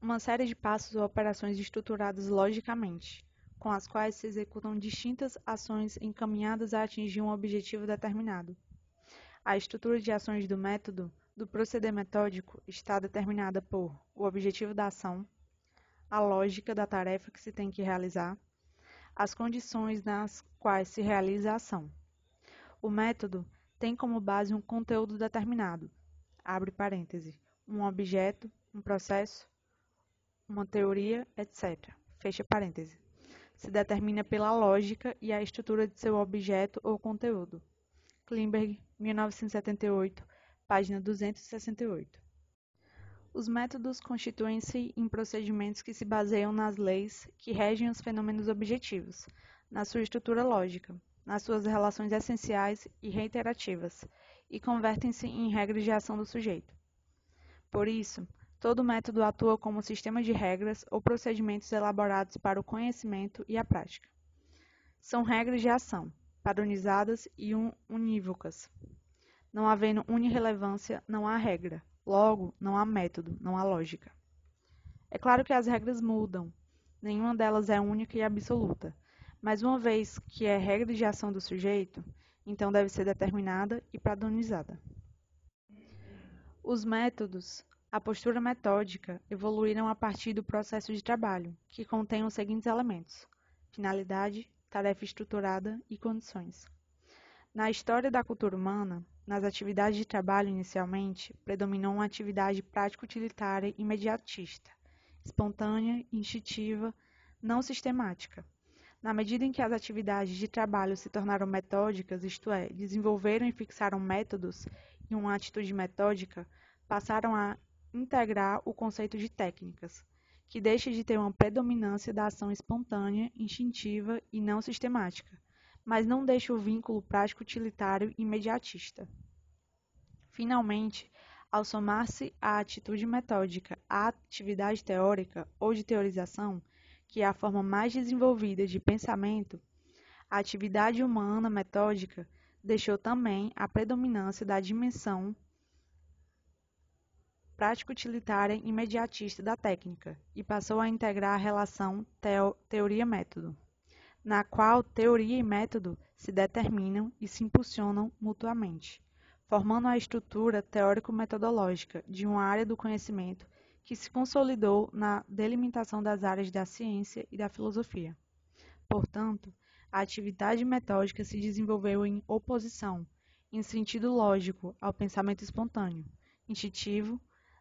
Uma série de passos ou operações estruturadas logicamente, com as quais se executam distintas ações encaminhadas a atingir um objetivo determinado. A estrutura de ações do método, do proceder metódico, está determinada por o objetivo da ação, a lógica da tarefa que se tem que realizar, as condições nas quais se realiza a ação. O método tem como base um conteúdo determinado, abre parêntese, um objeto, um processo, uma teoria, etc., fecha parêntese. Se determina pela lógica e a estrutura de seu objeto ou conteúdo. Klinberg, 1978, página 268. Os métodos constituem-se em procedimentos que se baseiam nas leis que regem os fenômenos objetivos, na sua estrutura lógica, nas suas relações essenciais e reiterativas, e convertem-se em regras de ação do sujeito. Por isso, todo método atua como sistema de regras ou procedimentos elaborados para o conhecimento e a prática. São regras de ação, padronizadas e unívocas. Não havendo unirrelevância, não há regra. Logo, não há método, não há lógica. É claro que as regras mudam. Nenhuma delas é única e absoluta. Mas uma vez que é regra de ação do sujeito, então deve ser determinada e padronizada. Os métodos, a postura metódica, evoluíram a partir do processo de trabalho, que contém os seguintes elementos: finalidade, tarefa estruturada e condições. Na história da cultura humana, nas atividades de trabalho inicialmente, predominou uma atividade prático-utilitária e imediatista, espontânea, instintiva, não sistemática. Na medida em que as atividades de trabalho se tornaram metódicas, isto é, desenvolveram e fixaram métodos e uma atitude metódica, passaram a integrar o conceito de técnicas, que deixa de ter uma predominância da ação espontânea, instintiva e não sistemática, mas não deixa o vínculo prático-utilitário imediatista. Finalmente, ao somar-se à atitude metódica, à atividade teórica ou de teorização, que é a forma mais desenvolvida de pensamento, a atividade humana metódica deixou também a predominância da dimensão prático-utilitária imediatista da técnica e passou a integrar a relação teoria-método, na qual teoria e método se determinam e se impulsionam mutuamente, formando a estrutura teórico-metodológica de uma área do conhecimento que se consolidou na delimitação das áreas da ciência e da filosofia. Portanto, a atividade metódica se desenvolveu em oposição, em sentido lógico, ao pensamento espontâneo, instintivo,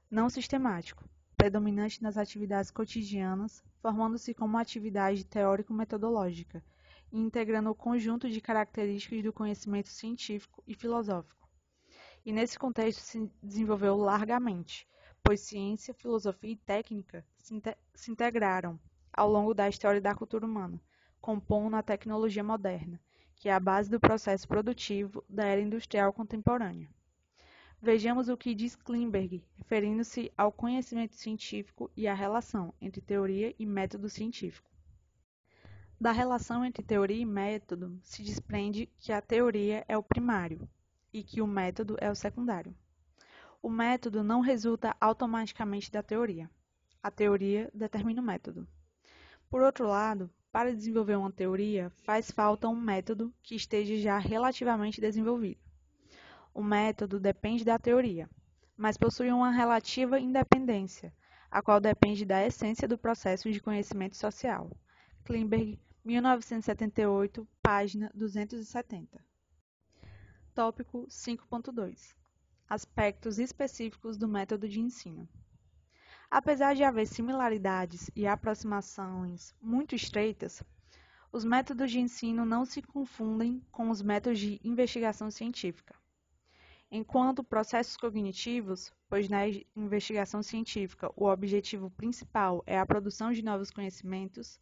não sistemático, predominante nas atividades cotidianas, formando-se como atividade teórico-metodológica e integrando o conjunto de características do conhecimento científico e filosófico. E nesse contexto se desenvolveu largamente, pois ciência, filosofia e técnica se integraram ao longo da história da cultura humana, compondo a tecnologia moderna, que é a base do processo produtivo da era industrial contemporânea. Vejamos o que diz Klinberg, referindo-se ao conhecimento científico e à relação entre teoria e método científico. Da relação entre teoria e método se desprende que a teoria é o primário e que o método é o secundário. O método não resulta automaticamente da teoria. A teoria determina o método. Por outro lado, para desenvolver uma teoria, faz falta um método que esteja já relativamente desenvolvido. O método depende da teoria, mas possui uma relativa independência, a qual depende da essência do processo de conhecimento social. Klinberg, 1978, página 270. Tópico 5.2. Aspectos específicos do método de ensino. Apesar de haver similaridades e aproximações muito estreitas, os métodos de ensino não se confundem com os métodos de investigação científica. Enquanto processos cognitivos, pois na investigação científica o objetivo principal é a produção de novos conhecimentos,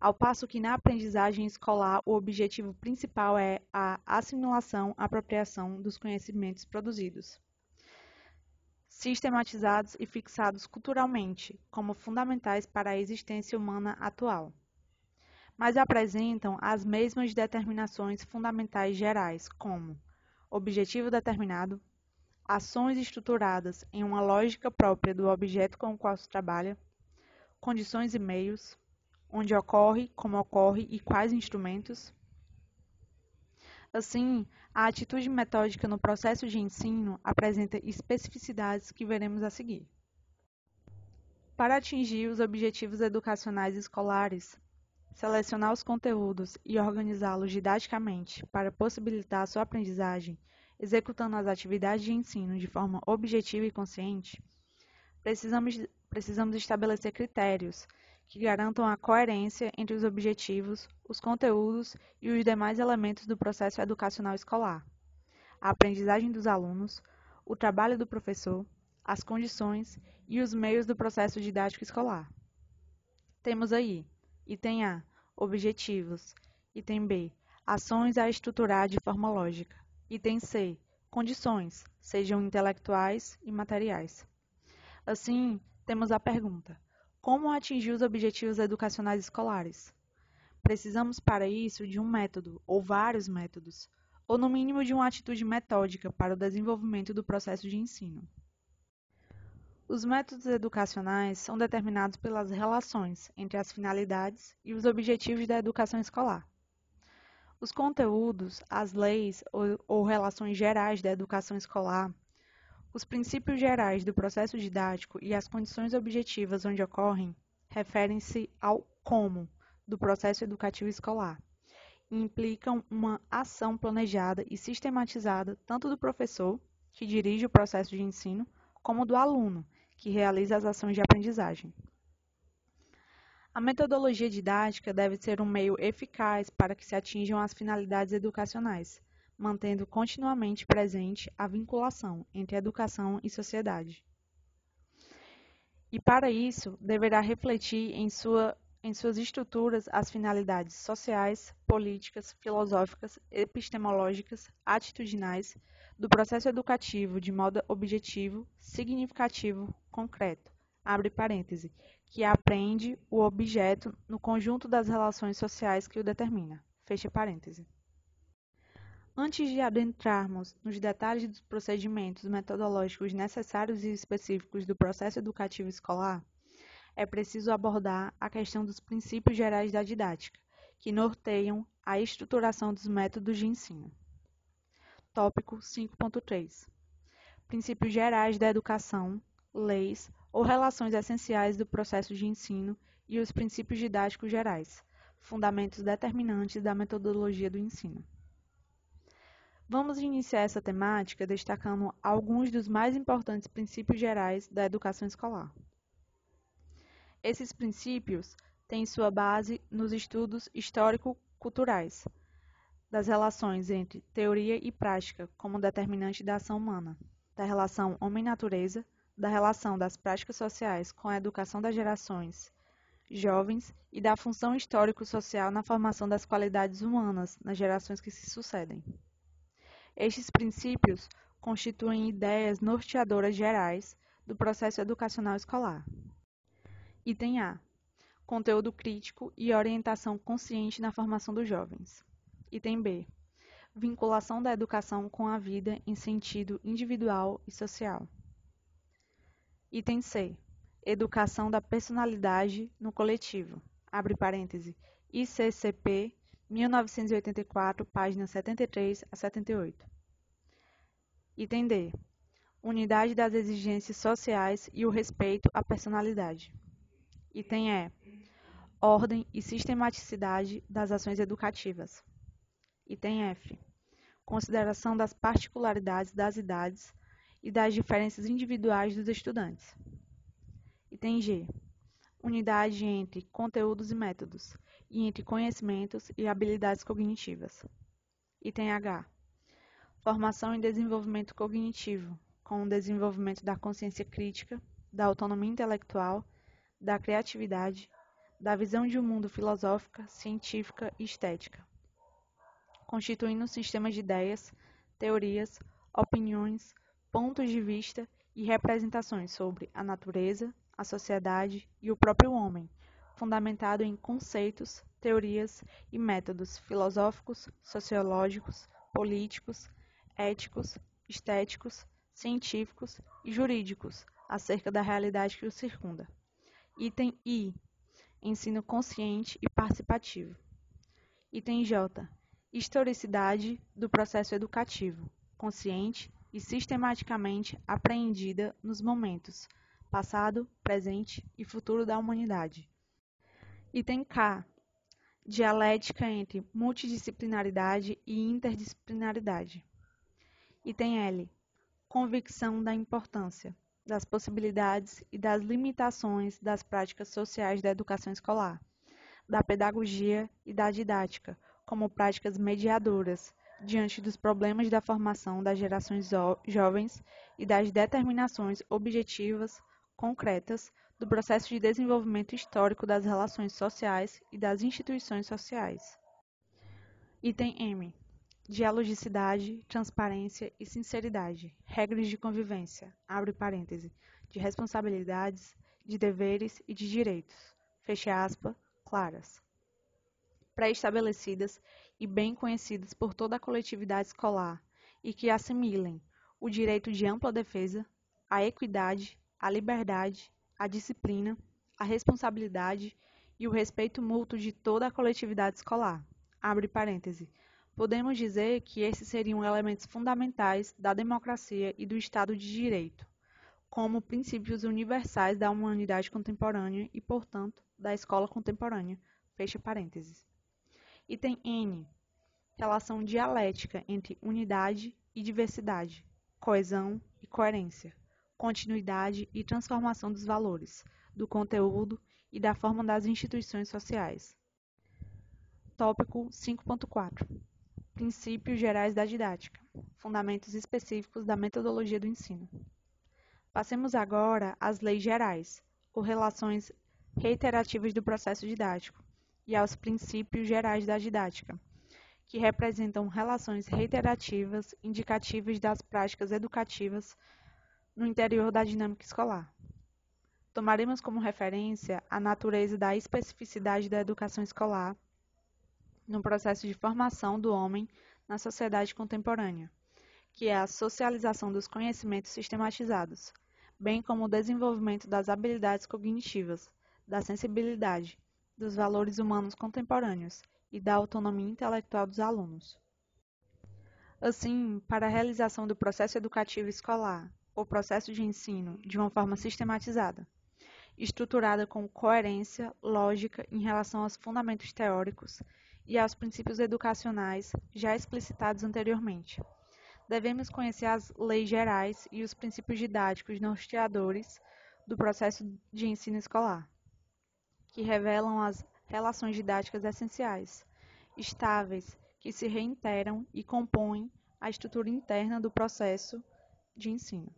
ao passo que na aprendizagem escolar o objetivo principal é a assimilação, apropriação dos conhecimentos produzidos, sistematizados e fixados culturalmente como fundamentais para a existência humana atual, mas apresentam as mesmas determinações fundamentais gerais, como objetivo determinado, ações estruturadas em uma lógica própria do objeto com o qual se trabalha, condições e meios, onde ocorre, como ocorre e quais instrumentos. Assim, a atitude metódica no processo de ensino apresenta especificidades que veremos a seguir. Para atingir os objetivos educacionais escolares, selecionar os conteúdos e organizá-los didaticamente para possibilitar a sua aprendizagem, executando as atividades de ensino de forma objetiva e consciente, precisamos estabelecer critérios que garantam a coerência entre os objetivos, os conteúdos e os demais elementos do processo educacional escolar, a aprendizagem dos alunos, o trabalho do professor, as condições e os meios do processo didático escolar. Temos aí item A, objetivos. Item B, ações a estruturar de forma lógica. Item C, condições, sejam intelectuais e materiais. Assim, temos a pergunta: como atingir os objetivos educacionais escolares? Precisamos para isso de um método, ou vários métodos, ou no mínimo de uma atitude metódica para o desenvolvimento do processo de ensino. Os métodos educacionais são determinados pelas relações entre as finalidades e os objetivos da educação escolar. Os conteúdos, as leis ou relações gerais da educação escolar, os princípios gerais do processo didático e as condições objetivas onde ocorrem referem-se ao como do processo educativo escolar e implicam uma ação planejada e sistematizada tanto do professor, que dirige o processo de ensino, como do aluno, que realiza as ações de aprendizagem. A metodologia didática deve ser um meio eficaz para que se atinjam as finalidades educacionais, mantendo continuamente presente a vinculação entre educação e sociedade. E para isso, deverá refletir em suas estruturas as finalidades sociais, políticas, filosóficas, epistemológicas, atitudinais do processo educativo de modo objetivo, significativo, concreto, abre parêntese, que aprende o objeto no conjunto das relações sociais que o determina, fecha parêntese. Antes de adentrarmos nos detalhes dos procedimentos metodológicos necessários e específicos do processo educativo escolar, é preciso abordar a questão dos princípios gerais da didática, que norteiam a estruturação dos métodos de ensino. Tópico 5.3. Princípios gerais da educação, leis ou relações essenciais do processo de ensino e os princípios didáticos gerais, fundamentos determinantes da metodologia do ensino. Vamos iniciar essa temática destacando alguns dos mais importantes princípios gerais da educação escolar. Esses princípios têm sua base nos estudos histórico-culturais, das relações entre teoria e prática como determinante da ação humana, da relação homem-natureza, da relação das práticas sociais com a educação das gerações jovens e da função histórico-social na formação das qualidades humanas nas gerações que se sucedem. Estes princípios constituem ideias norteadoras gerais do processo educacional escolar. Item A. Conteúdo crítico e orientação consciente na formação dos jovens. Item B. Vinculação da educação com a vida em sentido individual e social. Item C. Educação da personalidade no coletivo. Abre parêntese. ICCP 1984, páginas 73 a 78. Item D. Unidade das exigências sociais e o respeito à personalidade. Item E. Ordem e sistematicidade das ações educativas. Item F. Consideração das particularidades das idades e das diferenças individuais dos estudantes. Item G. Unidade entre conteúdos e métodos, e entre conhecimentos e habilidades cognitivas. Item H. Formação e desenvolvimento cognitivo, com o desenvolvimento da consciência crítica, da autonomia intelectual, da criatividade, da visão de um mundo filosófica, científica e estética, constituindo um sistema de ideias, teorias, opiniões, pontos de vista e representações sobre a natureza, a sociedade e o próprio homem, fundamentado em conceitos, teorias e métodos filosóficos, sociológicos, políticos, éticos, estéticos, científicos e jurídicos acerca da realidade que o circunda. Item I. Ensino consciente e participativo. Item J. Historicidade do processo educativo, consciente e sistematicamente apreendida nos momentos passado, presente e futuro da humanidade. Item K. Dialética entre multidisciplinaridade e interdisciplinaridade. Item L. Convicção da importância, das possibilidades e das limitações das práticas sociais da educação escolar, da pedagogia e da didática, como práticas mediadoras, diante dos problemas da formação das gerações jovens e das determinações objetivas, concretas, do processo de desenvolvimento histórico das relações sociais e das instituições sociais. Item M. Dialogicidade, transparência e sinceridade. Regras de convivência, abre parêntese, de responsabilidades, de deveres e de direitos, fecha aspas, claras, pré-estabelecidas e bem conhecidas por toda a coletividade escolar e que assimilem o direito de ampla defesa, a equidade, a liberdade, a disciplina, a responsabilidade e o respeito mútuo de toda a coletividade escolar, abre parêntese. Podemos dizer que esses seriam elementos fundamentais da democracia e do Estado de Direito, como princípios universais da humanidade contemporânea e, portanto, da escola contemporânea, fecha parênteses. Item N. Relação dialética entre unidade e diversidade, coesão e coerência, continuidade e transformação dos valores, do conteúdo e da forma das instituições sociais. Tópico 5.4. Princípios gerais da didática, fundamentos específicos da metodologia do ensino. Passemos agora às leis gerais, ou relações reiterativas do processo didático, e aos princípios gerais da didática, que representam relações reiterativas indicativas das práticas educativas no interior da dinâmica escolar. Tomaremos como referência a natureza da especificidade da educação escolar no processo de formação do homem na sociedade contemporânea, que é a socialização dos conhecimentos sistematizados, bem como o desenvolvimento das habilidades cognitivas, da sensibilidade, dos valores humanos contemporâneos e da autonomia intelectual dos alunos. Assim, para a realização do processo educativo escolar o processo de ensino de uma forma sistematizada, estruturada com coerência lógica em relação aos fundamentos teóricos e aos princípios educacionais já explicitados anteriormente. Devemos conhecer as leis gerais e os princípios didáticos norteadores do processo de ensino escolar, que revelam as relações didáticas essenciais, estáveis, que se reiteram e compõem a estrutura interna do processo de ensino.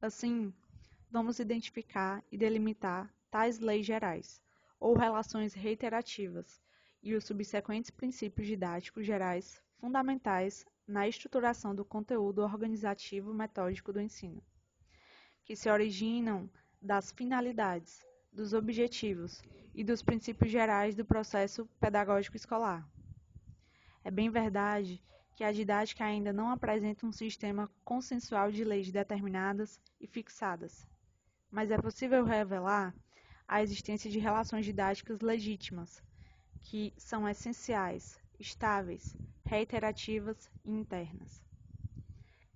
Assim, vamos identificar e delimitar tais leis gerais, ou relações reiterativas, e os subsequentes princípios didáticos gerais fundamentais na estruturação do conteúdo organizativo metódico do ensino, que se originam das finalidades, dos objetivos e dos princípios gerais do processo pedagógico escolar. É bem verdade que a didática ainda não apresenta um sistema consensual de leis determinadas e fixadas, mas é possível revelar a existência de relações didáticas legítimas, que são essenciais, estáveis, reiterativas e internas.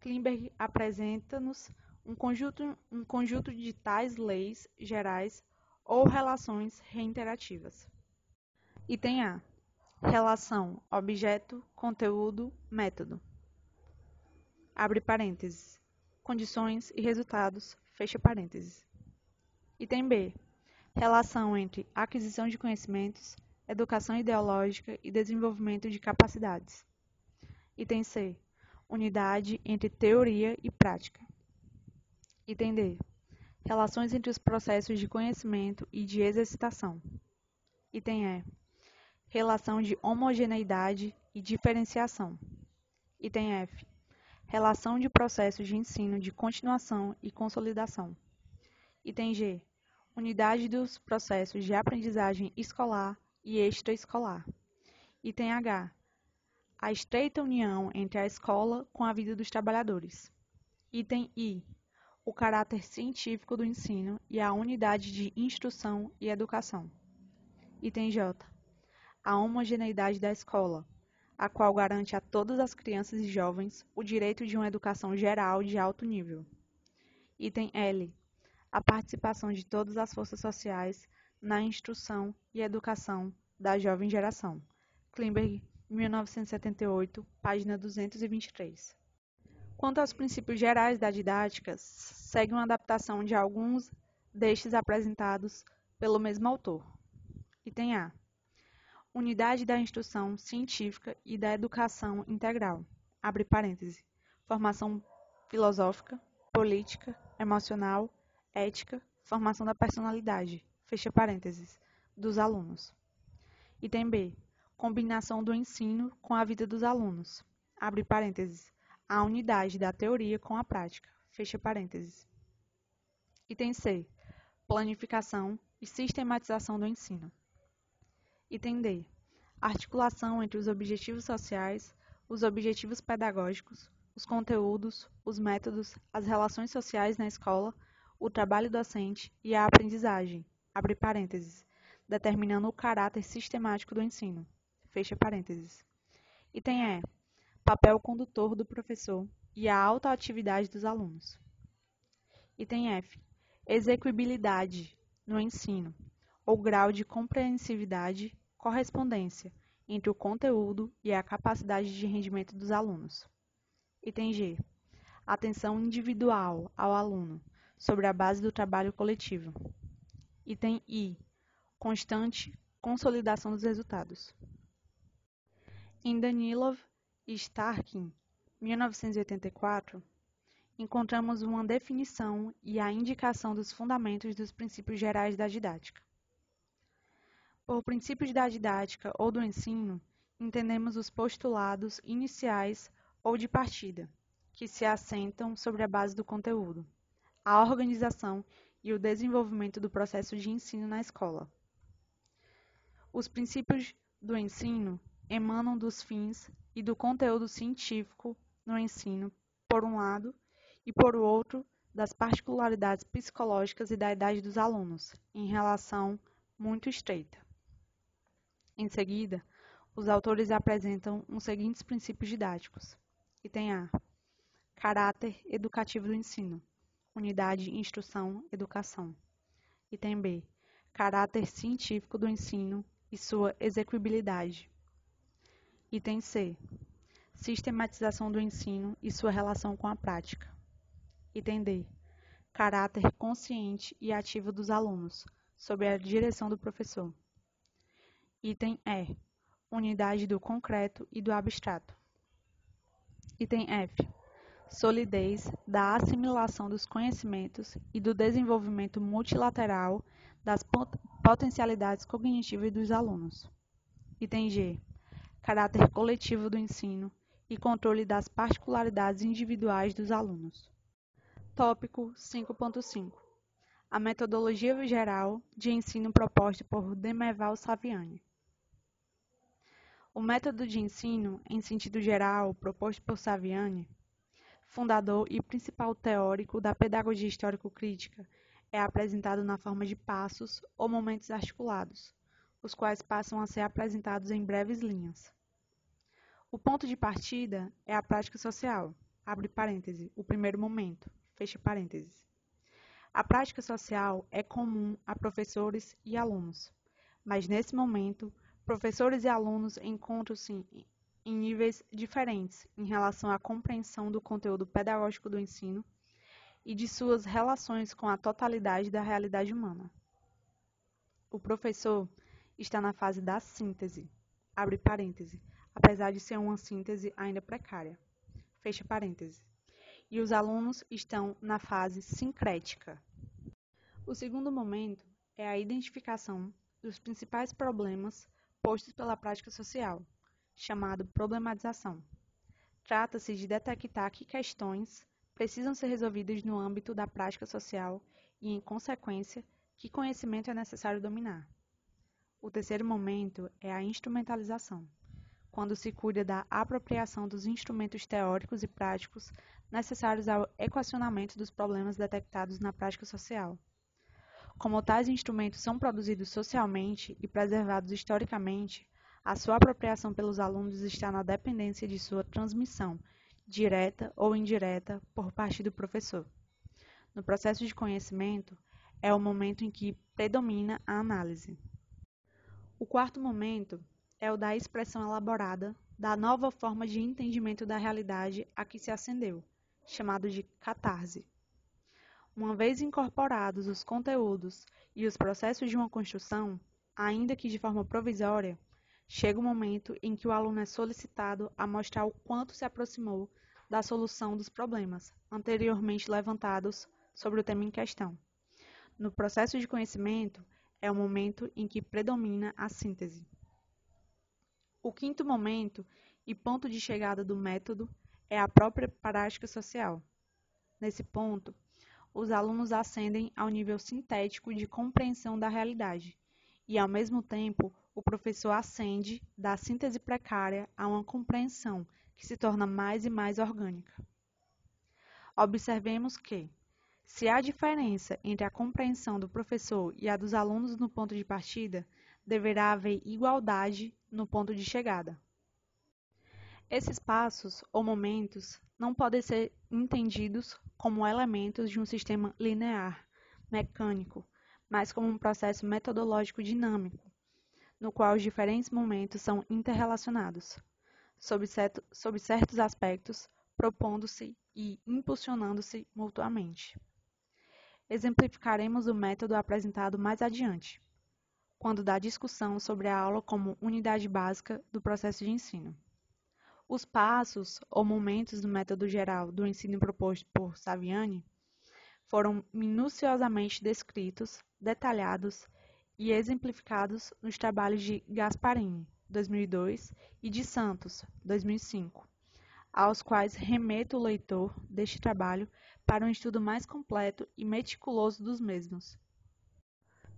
Klimberg apresenta-nos um conjunto de tais leis gerais ou relações reiterativas. Item A. Relação, objeto, conteúdo, método. Abre parênteses. Condições e resultados, fecha parênteses. Item B. Relação entre aquisição de conhecimentos, educação ideológica e desenvolvimento de capacidades. Item C. Unidade entre teoria e prática. Item D. Relações entre os processos de conhecimento e de exercitação. Item E. Relação de homogeneidade e diferenciação. Item F. Relação de processos de ensino de continuação e consolidação. Item G. Unidade dos processos de aprendizagem escolar e extraescolar. Item H. A estreita união entre a escola com a vida dos trabalhadores. Item I. O caráter científico do ensino e a unidade de instrução e educação. Item J. A homogeneidade da escola, a qual garante a todas as crianças e jovens o direito de uma educação geral de alto nível. Item L. A participação de todas as forças sociais na instrução e educação da jovem geração. Klimberg, 1978, página 223. Quanto aos princípios gerais da didática, segue uma adaptação de alguns destes apresentados pelo mesmo autor. Item A. Unidade da instrução científica e da educação integral, abre parêntese, formação filosófica, política, emocional, ética, formação da personalidade, fecha parênteses, dos alunos. Item B, combinação do ensino com a vida dos alunos, abre parênteses, a unidade da teoria com a prática, fecha parênteses. Item C, planificação e sistematização do ensino. Item D. Articulação entre os objetivos sociais, os objetivos pedagógicos, os conteúdos, os métodos, as relações sociais na escola, o trabalho docente e a aprendizagem, abre parênteses, determinando o caráter sistemático do ensino, fecha parênteses. Item E. Papel condutor do professor e a autoatividade dos alunos. Item F. Execuibilidade no ensino, ou grau de compreensividade, correspondência entre o conteúdo e a capacidade de rendimento dos alunos. Item G. Atenção individual ao aluno, sobre a base do trabalho coletivo. Item I. Constante consolidação dos resultados. Em Danilov e Starkin, 1984, encontramos uma definição e a indicação dos fundamentos dos princípios gerais da didática. Por princípios da didática ou do ensino, entendemos os postulados iniciais ou de partida, que se assentam sobre a base do conteúdo, a organização e o desenvolvimento do processo de ensino na escola. Os princípios do ensino emanam dos fins e do conteúdo científico no ensino, por um lado, e por outro, das particularidades psicológicas e da idade dos alunos, em relação muito estreita. Em seguida, os autores apresentam os seguintes princípios didáticos. Item A. caráter educativo do ensino, unidade, instrução, educação. Item B, caráter científico do ensino e sua execuibilidade. Item C, sistematização do ensino e sua relação com a prática. Item D, caráter consciente e ativo dos alunos, sob a direção do professor. Item E, unidade do concreto e do abstrato. Item F, solidez da assimilação dos conhecimentos e do desenvolvimento multilateral das potencialidades cognitivas dos alunos. Item G, caráter coletivo do ensino e controle das particularidades individuais dos alunos. Tópico 5.5. A metodologia geral de ensino proposta por Demerval Saviani. O método de ensino, em sentido geral, proposto por Saviani, fundador e principal teórico da pedagogia histórico-crítica, é apresentado na forma de passos ou momentos articulados, os quais passam a ser apresentados em breves linhas. O ponto de partida é a prática social, abre parêntese, o primeiro momento, fecha parênteses. A prática social é comum a professores e alunos, mas nesse momento, professores e alunos encontram-se em níveis diferentes em relação à compreensão do conteúdo pedagógico do ensino e de suas relações com a totalidade da realidade humana. O professor está na fase da síntese, abre parêntese, apesar de ser uma síntese ainda precária, fecha parêntese, e os alunos estão na fase sincrética. O segundo momento é a identificação dos principais problemas postos pela prática social, chamado problematização. Trata-se de detectar que questões precisam ser resolvidas no âmbito da prática social e, em consequência, que conhecimento é necessário dominar. O terceiro momento é a instrumentalização, quando se cuida da apropriação dos instrumentos teóricos e práticos necessários ao equacionamento dos problemas detectados na prática social. Como tais instrumentos são produzidos socialmente e preservados historicamente, a sua apropriação pelos alunos está na dependência de sua transmissão, direta ou indireta, por parte do professor. No processo de conhecimento, é o momento em que predomina a análise. O quarto momento é o da expressão elaborada da nova forma de entendimento da realidade a que se ascendeu, chamado de catarse. Uma vez incorporados os conteúdos e os processos de uma construção, ainda que de forma provisória, chega o momento em que o aluno é solicitado a mostrar o quanto se aproximou da solução dos problemas anteriormente levantados sobre o tema em questão. No processo de conhecimento, é o momento em que predomina a síntese. O quinto momento e ponto de chegada do método é a própria prática social. Nesse ponto, os alunos ascendem ao nível sintético de compreensão da realidade e, ao mesmo tempo, o professor ascende da síntese precária a uma compreensão que se torna mais e mais orgânica. Observemos que, se há diferença entre a compreensão do professor e a dos alunos no ponto de partida, deverá haver igualdade no ponto de chegada. Esses passos ou momentos não podem ser entendidos como elementos de um sistema linear, mecânico, mas como um processo metodológico dinâmico, no qual os diferentes momentos são interrelacionados, sob certos aspectos, propondo-se e impulsionando-se mutuamente. Exemplificaremos o método apresentado mais adiante, quando da discussão sobre a aula como unidade básica do processo de ensino. Os passos ou momentos do método geral do ensino proposto por Saviani foram minuciosamente descritos, detalhados e exemplificados nos trabalhos de Gasparini, 2002, e de Santos, 2005, aos quais remeto o leitor deste trabalho para um estudo mais completo e meticuloso dos mesmos.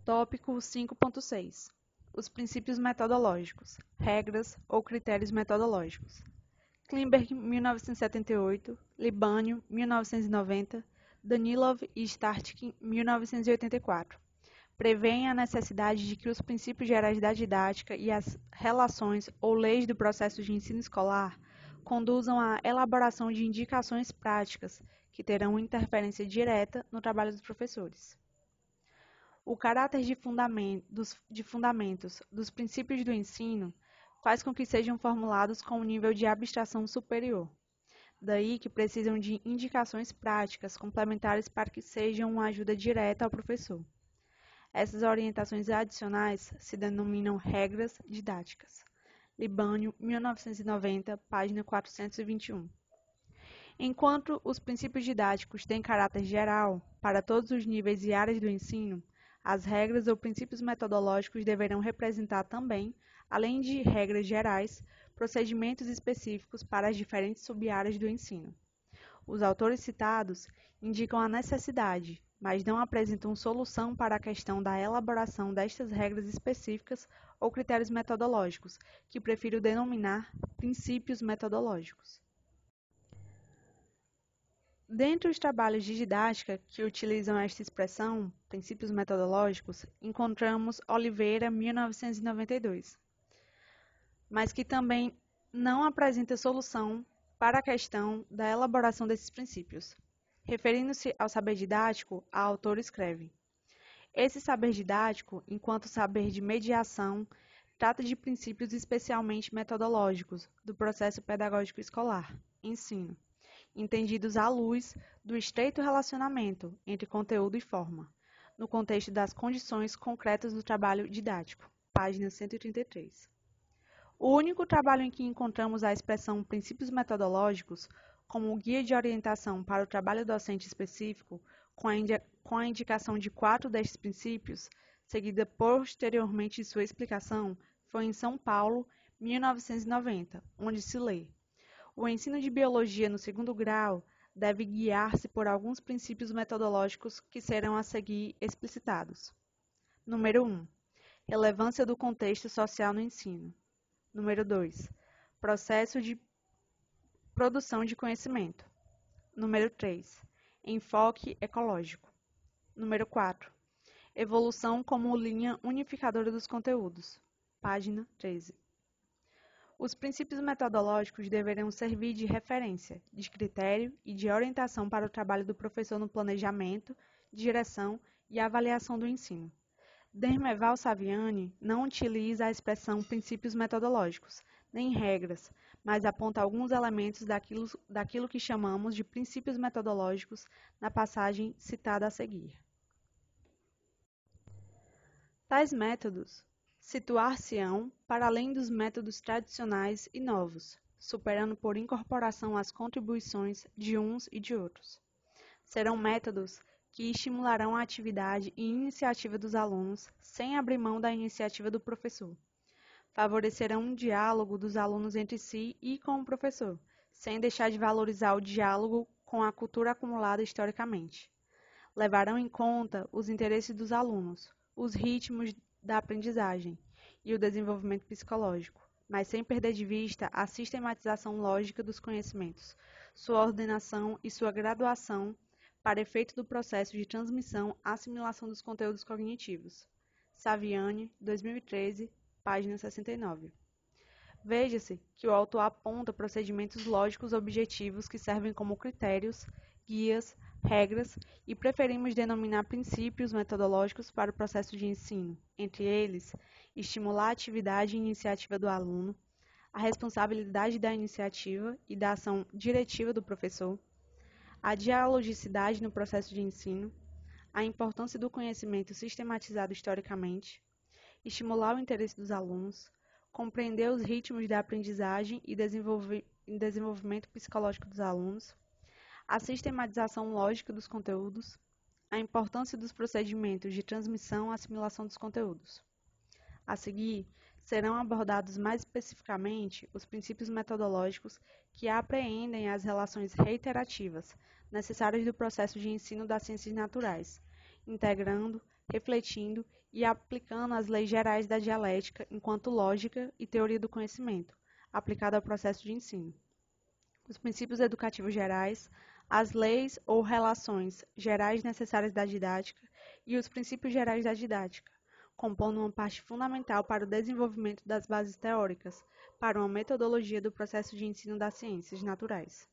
Tópico 5.6. Os princípios metodológicos, regras ou critérios metodológicos. Klimberg, 1978, Libânio, 1990, Danilov e Starkin, 1984, prevêem a necessidade de que os princípios gerais da didática e as relações ou leis do processo de ensino escolar conduzam à elaboração de indicações práticas, que terão interferência direta no trabalho dos professores. O caráter de fundamentos dos princípios do ensino faz com que sejam formulados com um nível de abstração superior. Daí que precisam de indicações práticas complementares para que sejam uma ajuda direta ao professor. Essas orientações adicionais se denominam regras didáticas. Libânio, 1990, página 421. Enquanto os princípios didáticos têm caráter geral para todos os níveis e áreas do ensino, as regras ou princípios metodológicos deverão representar também, além de regras gerais, procedimentos específicos para as diferentes sub-áreas do ensino. Os autores citados indicam a necessidade, mas não apresentam solução para a questão da elaboração destas regras específicas ou critérios metodológicos, que prefiro denominar princípios metodológicos. Dentre os trabalhos de didática que utilizam esta expressão, princípios metodológicos, encontramos Oliveira, 1992, mas que também não apresenta solução para a questão da elaboração desses princípios. Referindo-se ao saber didático, a autora escreve: esse saber didático, enquanto saber de mediação, trata de princípios especialmente metodológicos do processo pedagógico escolar, ensino, entendidos à luz do estreito relacionamento entre conteúdo e forma, no contexto das condições concretas do trabalho didático, página 133. O único trabalho em que encontramos a expressão princípios metodológicos como guia de orientação para o trabalho docente específico, com a indicação de 4 destes princípios, seguida posteriormente de sua explicação, foi em São Paulo, 1990, onde se lê: o ensino de biologia no 2º grau deve guiar-se por alguns princípios metodológicos que serão a seguir explicitados. Número 1. Relevância do contexto social no ensino. Número 2. Processo de produção de conhecimento. Número 3. Enfoque ecológico. Número 4. Evolução como linha unificadora dos conteúdos. Página 13. Os princípios metodológicos deverão servir de referência, de critério e de orientação para o trabalho do professor no planejamento, direção e avaliação do ensino. Dermeval Saviani não utiliza a expressão princípios metodológicos, nem regras, mas aponta alguns elementos daquilo que chamamos de princípios metodológicos na passagem citada a seguir. Tais métodos situar-se-ão para além dos métodos tradicionais e novos, superando por incorporação as contribuições de uns e de outros. Serão métodos que estimularão a atividade e iniciativa dos alunos, sem abrir mão da iniciativa do professor. Favorecerão um diálogo dos alunos entre si e com o professor, sem deixar de valorizar o diálogo com a cultura acumulada historicamente. Levarão em conta os interesses dos alunos, os ritmos da aprendizagem e o desenvolvimento psicológico, mas sem perder de vista a sistematização lógica dos conhecimentos, sua ordenação e sua graduação para efeito do processo de transmissão e assimilação dos conteúdos cognitivos. Saviani, 2013, página 69. Veja-se que o autor aponta procedimentos lógicos objetivos que servem como critérios, guias, regras, e preferimos denominar princípios metodológicos para o processo de ensino, entre eles, estimular a atividade e iniciativa do aluno, a responsabilidade da iniciativa e da ação diretiva do professor, a dialogicidade no processo de ensino, a importância do conhecimento sistematizado historicamente, estimular o interesse dos alunos, compreender os ritmos da aprendizagem e desenvolvimento psicológico dos alunos, a sistematização lógica dos conteúdos, a importância dos procedimentos de transmissão e assimilação dos conteúdos. A seguir, serão abordados mais especificamente os princípios metodológicos que apreendem as relações reiterativas necessárias do processo de ensino das ciências naturais, integrando, refletindo e aplicando as leis gerais da dialética enquanto lógica e teoria do conhecimento, aplicada ao processo de ensino. Os princípios educativos gerais, as leis ou relações gerais necessárias da didática e os princípios gerais da didática, compondo uma parte fundamental para o desenvolvimento das bases teóricas, para uma metodologia do processo de ensino das ciências naturais.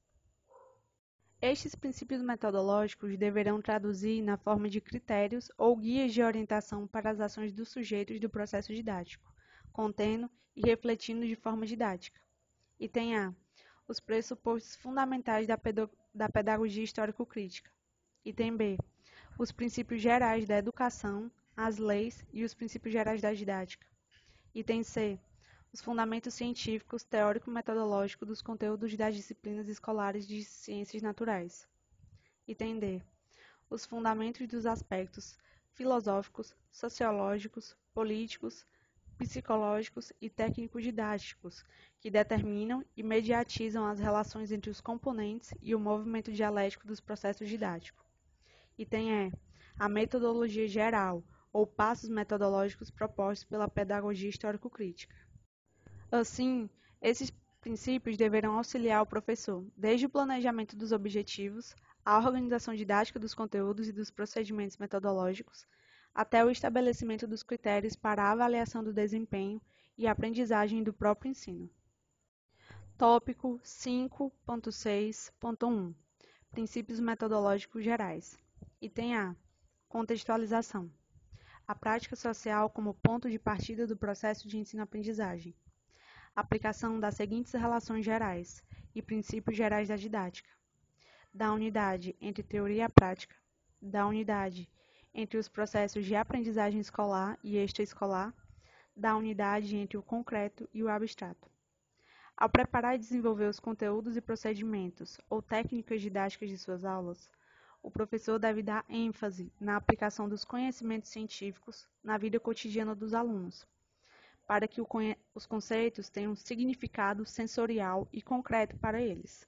Estes princípios metodológicos deverão traduzir na forma de critérios ou guias de orientação para as ações dos sujeitos do processo didático, contendo e refletindo de forma didática. Item A. Os pressupostos fundamentais da pedagogia histórico-crítica. Item B. Os princípios gerais da educação, as leis e os princípios gerais da didática. Item C. Os fundamentos científicos teórico-metodológicos dos conteúdos das disciplinas escolares de ciências naturais. Item D. Os fundamentos dos aspectos filosóficos, sociológicos, políticos, psicológicos e técnico-didáticos, que determinam e mediatizam as relações entre os componentes e o movimento dialético dos processos didáticos. Item E. A metodologia geral, ou passos metodológicos propostos pela pedagogia histórico-crítica. Assim, esses princípios deverão auxiliar o professor, desde o planejamento dos objetivos, à organização didática dos conteúdos e dos procedimentos metodológicos, até o estabelecimento dos critérios para a avaliação do desempenho e aprendizagem do próprio ensino. Tópico 5.6.1. Princípios metodológicos gerais. Item A. Contextualização. A prática social como ponto de partida do processo de ensino-aprendizagem. Aplicação das seguintes relações gerais e princípios gerais da didática. Da unidade entre teoria e prática. Da unidade entre os processos de aprendizagem escolar e extraescolar, da unidade entre o concreto e o abstrato. Ao preparar e desenvolver os conteúdos e procedimentos ou técnicas didáticas de suas aulas, o professor deve dar ênfase na aplicação dos conhecimentos científicos na vida cotidiana dos alunos, para que os conceitos tenham um significado sensorial e concreto para eles.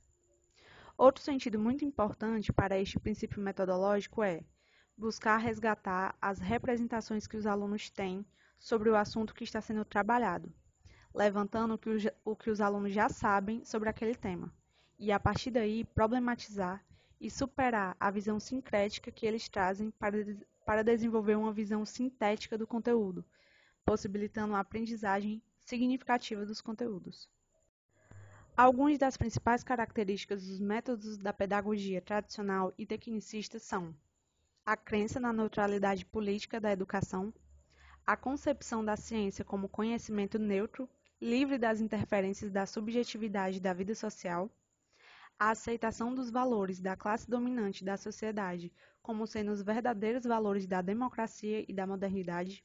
Outro sentido muito importante para este princípio metodológico é buscar resgatar as representações que os alunos têm sobre o assunto que está sendo trabalhado, levantando o que os alunos já sabem sobre aquele tema, e a partir daí problematizar e superar a visão sincrética que eles trazem para desenvolver uma visão sintética do conteúdo, possibilitando a aprendizagem significativa dos conteúdos. Algumas das principais características dos métodos da pedagogia tradicional e tecnicista são: a crença na neutralidade política da educação, a concepção da ciência como conhecimento neutro, livre das interferências da subjetividade da vida social, a aceitação dos valores da classe dominante da sociedade como sendo os verdadeiros valores da democracia e da modernidade,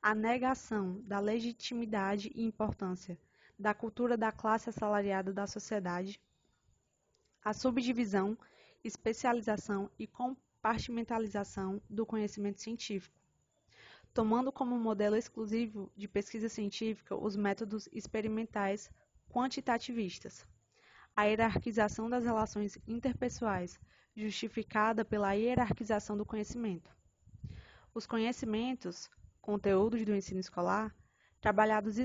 a negação da legitimidade e importância da cultura da classe assalariada da sociedade, a subdivisão, especialização e compartimentalização do conhecimento científico, tomando como modelo exclusivo de pesquisa científica os métodos experimentais quantitativistas, a hierarquização das relações interpessoais, justificada pela hierarquização do conhecimento. Os conhecimentos, conteúdos do ensino escolar, trabalhados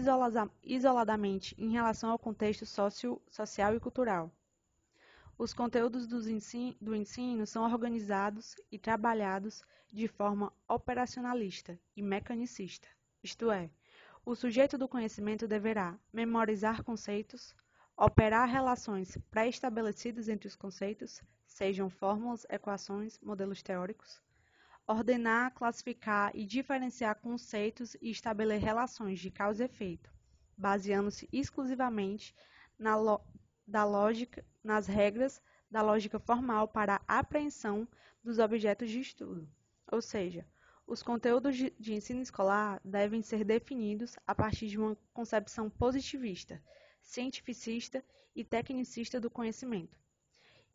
isoladamente em relação ao contexto social e cultural. Os conteúdos do ensino são organizados e trabalhados de forma operacionalista e mecanicista, isto é, o sujeito do conhecimento deverá memorizar conceitos, operar relações pré-estabelecidas entre os conceitos, sejam fórmulas, equações, modelos teóricos, ordenar, classificar e diferenciar conceitos e estabelecer relações de causa e efeito, baseando-se exclusivamente nas regras da lógica formal para a apreensão dos objetos de estudo. Ou seja, os conteúdos de ensino escolar devem ser definidos a partir de uma concepção positivista, cientificista e tecnicista do conhecimento,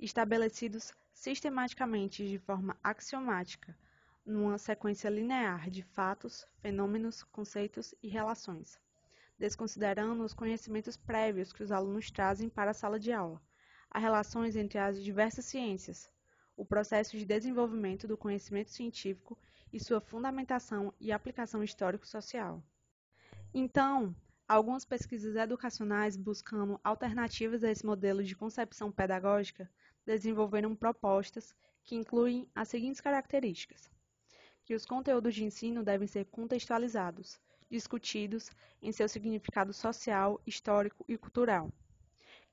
estabelecidos sistematicamente de forma axiomática, numa sequência linear de fatos, fenômenos, conceitos e relações, desconsiderando os conhecimentos prévios que os alunos trazem para a sala de aula, as relações entre as diversas ciências, o processo de desenvolvimento do conhecimento científico e sua fundamentação e aplicação histórico-social. Então, algumas pesquisas educacionais buscando alternativas a esse modelo de concepção pedagógica desenvolveram propostas que incluem as seguintes características: que os conteúdos de ensino devem ser contextualizados, discutidos em seu significado social, histórico e cultural,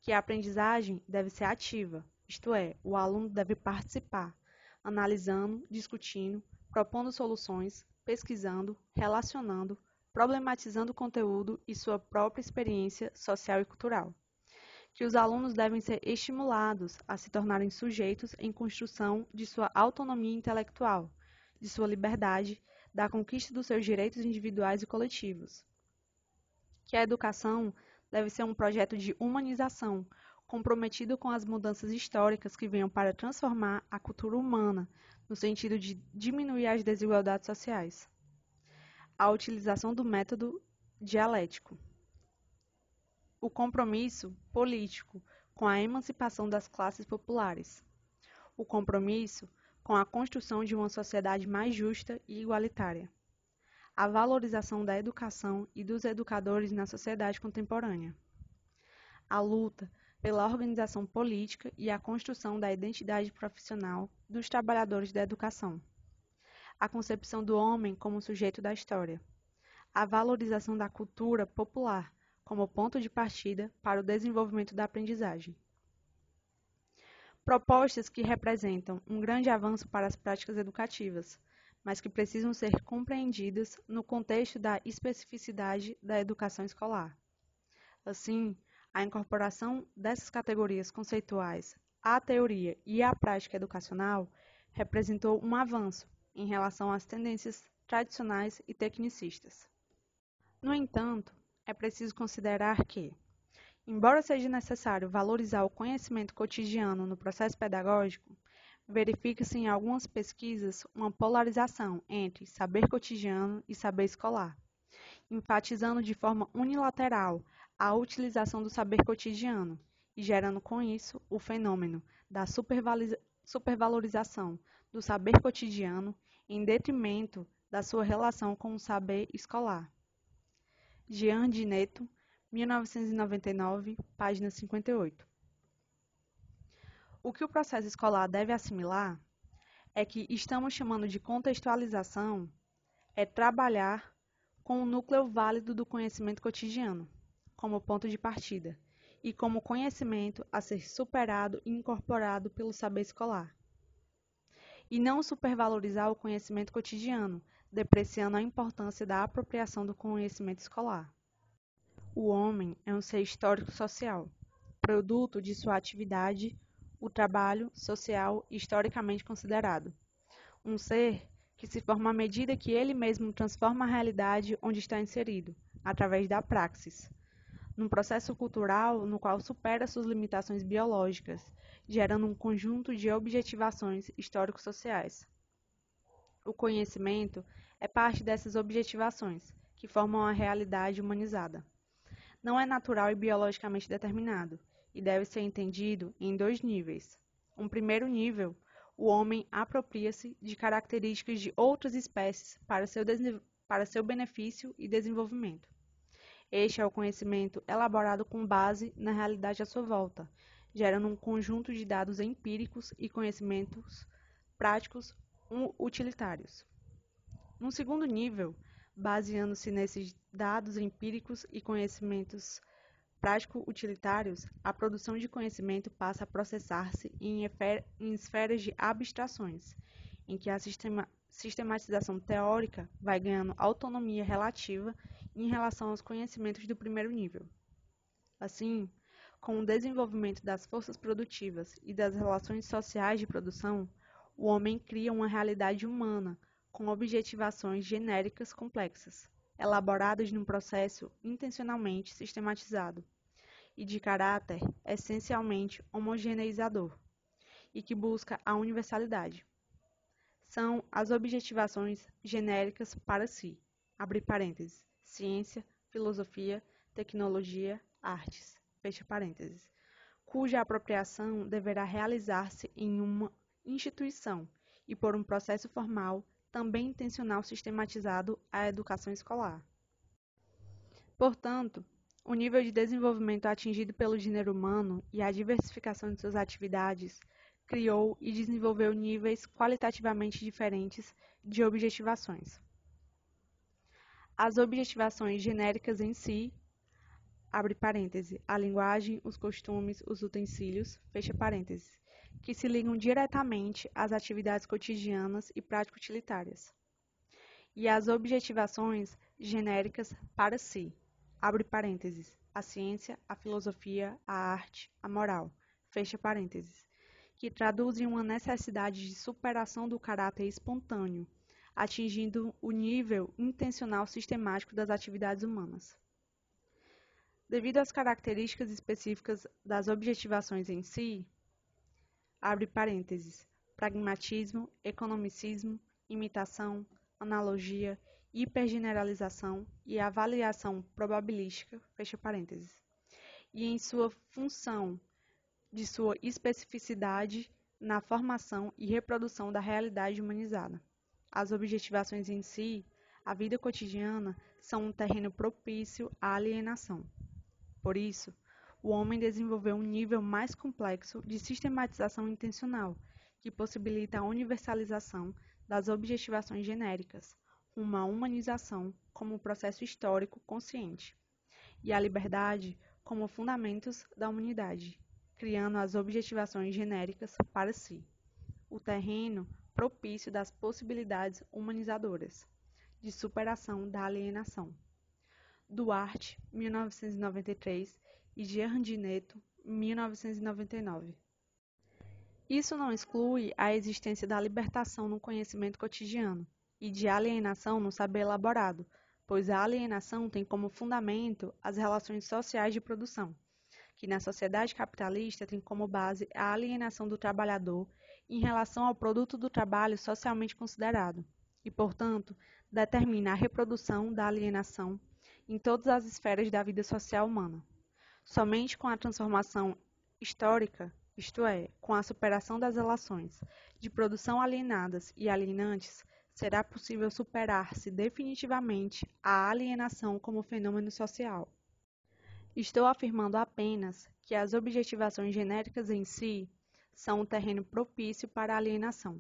que a aprendizagem deve ser ativa, isto é, o aluno deve participar, analisando, discutindo, propondo soluções, pesquisando, relacionando, problematizando o conteúdo e sua própria experiência social e cultural. Que os alunos devem ser estimulados a se tornarem sujeitos em construção de sua autonomia intelectual, de sua liberdade, da conquista dos seus direitos individuais e coletivos. Que a educação deve ser um projeto de humanização, comprometido com as mudanças históricas que venham para transformar a cultura humana, no sentido de diminuir as desigualdades sociais. A utilização do método dialético. O compromisso político com a emancipação das classes populares. O compromisso com a construção de uma sociedade mais justa e igualitária. A valorização da educação e dos educadores na sociedade contemporânea. A luta pela organização política e a construção da identidade profissional dos trabalhadores da educação. A concepção do homem como sujeito da história. A valorização da cultura popular como ponto de partida para o desenvolvimento da aprendizagem. Propostas que representam um grande avanço para as práticas educativas, mas que precisam ser compreendidas no contexto da especificidade da educação escolar. Assim, a incorporação dessas categorias conceituais à teoria e à prática educacional representou um avanço em relação às tendências tradicionais e tecnicistas. No entanto, é preciso considerar que, embora seja necessário valorizar o conhecimento cotidiano no processo pedagógico, verifica-se em algumas pesquisas uma polarização entre saber cotidiano e saber escolar, enfatizando de forma unilateral a utilização do saber cotidiano e gerando com isso o fenômeno da supervalorização do saber cotidiano em detrimento da sua relação com o saber escolar. Jean de Neto, 1999, página 58. O que o processo escolar deve assimilar é que estamos chamando de contextualização é trabalhar com o núcleo válido do conhecimento cotidiano como ponto de partida, e como conhecimento a ser superado e incorporado pelo saber escolar. E não supervalorizar o conhecimento cotidiano, depreciando a importância da apropriação do conhecimento escolar. O homem é um ser histórico-social, produto de sua atividade, o trabalho social historicamente considerado. Um ser que se forma à medida que ele mesmo transforma a realidade onde está inserido, através da praxis. Num processo cultural no qual supera suas limitações biológicas, gerando um conjunto de objetivações histórico-sociais. O conhecimento é parte dessas objetivações, que formam a realidade humanizada. Não é natural e biologicamente determinado, e deve ser entendido em dois níveis. Um primeiro nível, o homem apropria-se de características de outras espécies para seu benefício e desenvolvimento. Este é o conhecimento elaborado com base na realidade à sua volta, gerando um conjunto de dados empíricos e conhecimentos práticos utilitários. No segundo nível, baseando-se nesses dados empíricos e conhecimentos prático-utilitários, a produção de conhecimento passa a processar-se em esferas de abstrações, em que a sistematização teórica vai ganhando autonomia relativa em relação aos conhecimentos do primeiro nível. Assim, com o desenvolvimento das forças produtivas e das relações sociais de produção, o homem cria uma realidade humana com objetivações genéricas complexas, elaboradas num processo intencionalmente sistematizado e de caráter essencialmente homogeneizador, e que busca a universalidade. São as objetivações genéricas para si, abre parênteses, ciência, filosofia, tecnologia, artes, fecha parênteses, cuja apropriação deverá realizar-se em uma instituição e por um processo formal, também intencional sistematizado à educação escolar. Portanto, o nível de desenvolvimento atingido pelo gênero humano e a diversificação de suas atividades criou e desenvolveu níveis qualitativamente diferentes de objetivações. As objetivações genéricas em si, abre parêntese, a linguagem, os costumes, os utensílios, fecha parênteses, que se ligam diretamente às atividades cotidianas e prático-utilitárias. E as objetivações genéricas para si, abre parênteses, a ciência, a filosofia, a arte, a moral, fecha parênteses, que traduzem uma necessidade de superação do caráter espontâneo, atingindo o nível intencional sistemático das atividades humanas. Devido às características específicas das objetivações em si, abre parênteses, pragmatismo, economicismo, imitação, analogia, hipergeneralização e avaliação probabilística, fecha parênteses, e em sua função de sua especificidade na formação e reprodução da realidade humanizada. As objetivações em si, a vida cotidiana, são um terreno propício à alienação. Por isso, o homem desenvolveu um nível mais complexo de sistematização intencional, que possibilita a universalização das objetivações genéricas, uma humanização como processo histórico consciente, e a liberdade como fundamentos da humanidade, criando as objetivações genéricas para si, o terreno propício das possibilidades humanizadoras, de superação da alienação. Duarte, 1993, e Gerard Neto, 1999. Isso não exclui a existência da libertação no conhecimento cotidiano, e de alienação no saber elaborado, pois a alienação tem como fundamento as relações sociais de produção, que na sociedade capitalista tem como base a alienação do trabalhador em relação ao produto do trabalho socialmente considerado, e, portanto, determina a reprodução da alienação em todas as esferas da vida social humana. Somente com a transformação histórica, isto é, com a superação das relações de produção alienadas e alienantes, será possível superar-se definitivamente a alienação como fenômeno social. Estou afirmando apenas que as objetivações genéricas em si são um terreno propício para a alienação,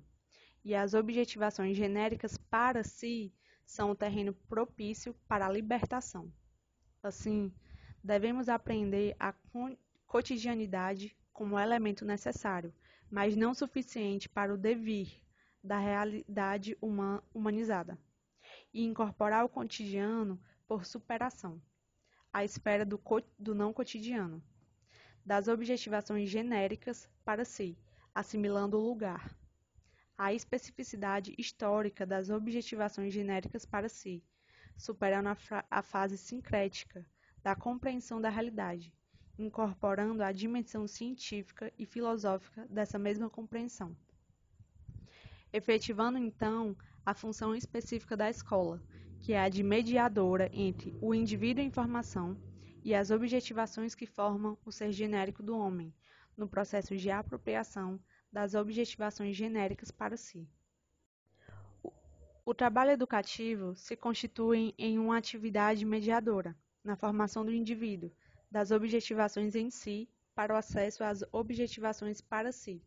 e as objetivações genéricas para si são um terreno propício para a libertação. Assim, devemos aprender a cotidianidade como elemento necessário, mas não suficiente para o devir da realidade humanizada, e incorporar o cotidiano por superação, à esfera do não cotidiano, das objetivações genéricas para si, assimilando o lugar, a especificidade histórica das objetivações genéricas para si, superando a fase sincrética da compreensão da realidade, incorporando a dimensão científica e filosófica dessa mesma compreensão, efetivando então a função específica da escola, que é a de mediadora entre o indivíduo em formação e as objetivações que formam o ser genérico do homem, no processo de apropriação das objetivações genéricas para si. O trabalho educativo se constitui em uma atividade mediadora, na formação do indivíduo, das objetivações em si para o acesso às objetivações para si.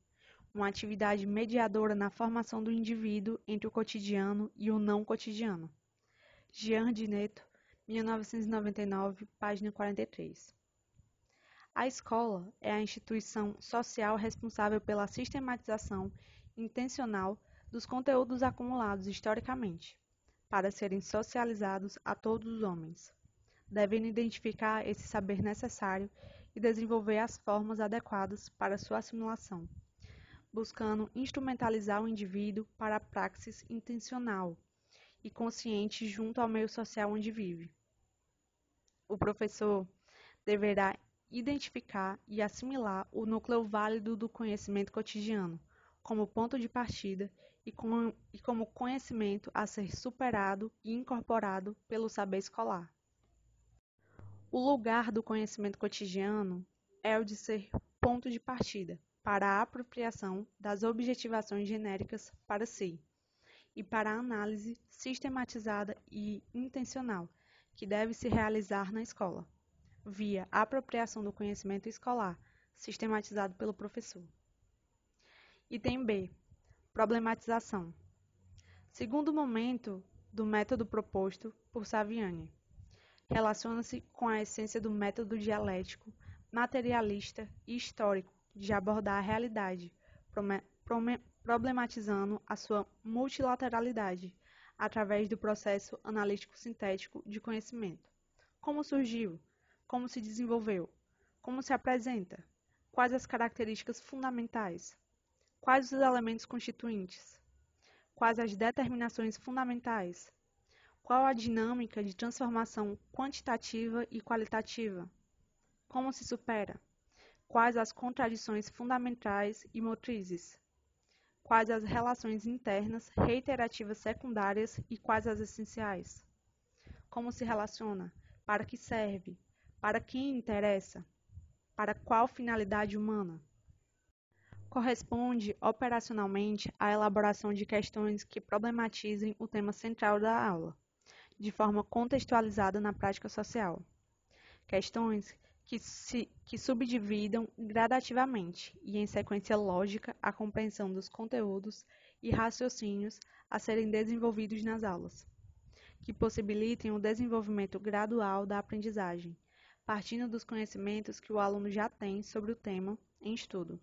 Uma atividade mediadora na formação do indivíduo entre o cotidiano e o não cotidiano. Gerard Neto, 1999, página 43. A escola é a instituição social responsável pela sistematização intencional dos conteúdos acumulados historicamente, para serem socializados a todos os homens, devendo identificar esse saber necessário e desenvolver as formas adequadas para sua assimilação, buscando instrumentalizar o indivíduo para a praxis intencional e consciente junto ao meio social onde vive. O professor deverá identificar e assimilar o núcleo válido do conhecimento cotidiano como ponto de partida e como conhecimento a ser superado e incorporado pelo saber escolar. O lugar do conhecimento cotidiano é o de ser ponto de partida para a apropriação das objetivações genéricas para si e para a análise sistematizada e intencional que deve se realizar na escola, via apropriação do conhecimento escolar sistematizado pelo professor. Item B. Problematização. Segundo momento do método proposto por Saviani. Relaciona-se com a essência do método dialético, materialista e histórico de abordar a realidade, problematizando a sua multilateralidade através do processo analítico-sintético de conhecimento. Como surgiu? Como se desenvolveu? Como se apresenta? Quais as características fundamentais? Quais os elementos constituintes? Quais as determinações fundamentais? Qual a dinâmica de transformação quantitativa e qualitativa? Como se supera? Quais as contradições fundamentais e motrizes? Quais as relações internas, reiterativas secundárias e quais as essenciais? Como se relaciona? Para que serve? Para quem interessa? Para qual finalidade humana? Corresponde operacionalmente à elaboração de questões que problematizem o tema central da aula, de forma contextualizada na prática social. Questões que subdividam gradativamente e em sequência lógica a compreensão dos conteúdos e raciocínios a serem desenvolvidos nas aulas, que possibilitem o desenvolvimento gradual da aprendizagem, partindo dos conhecimentos que o aluno já tem sobre o tema em estudo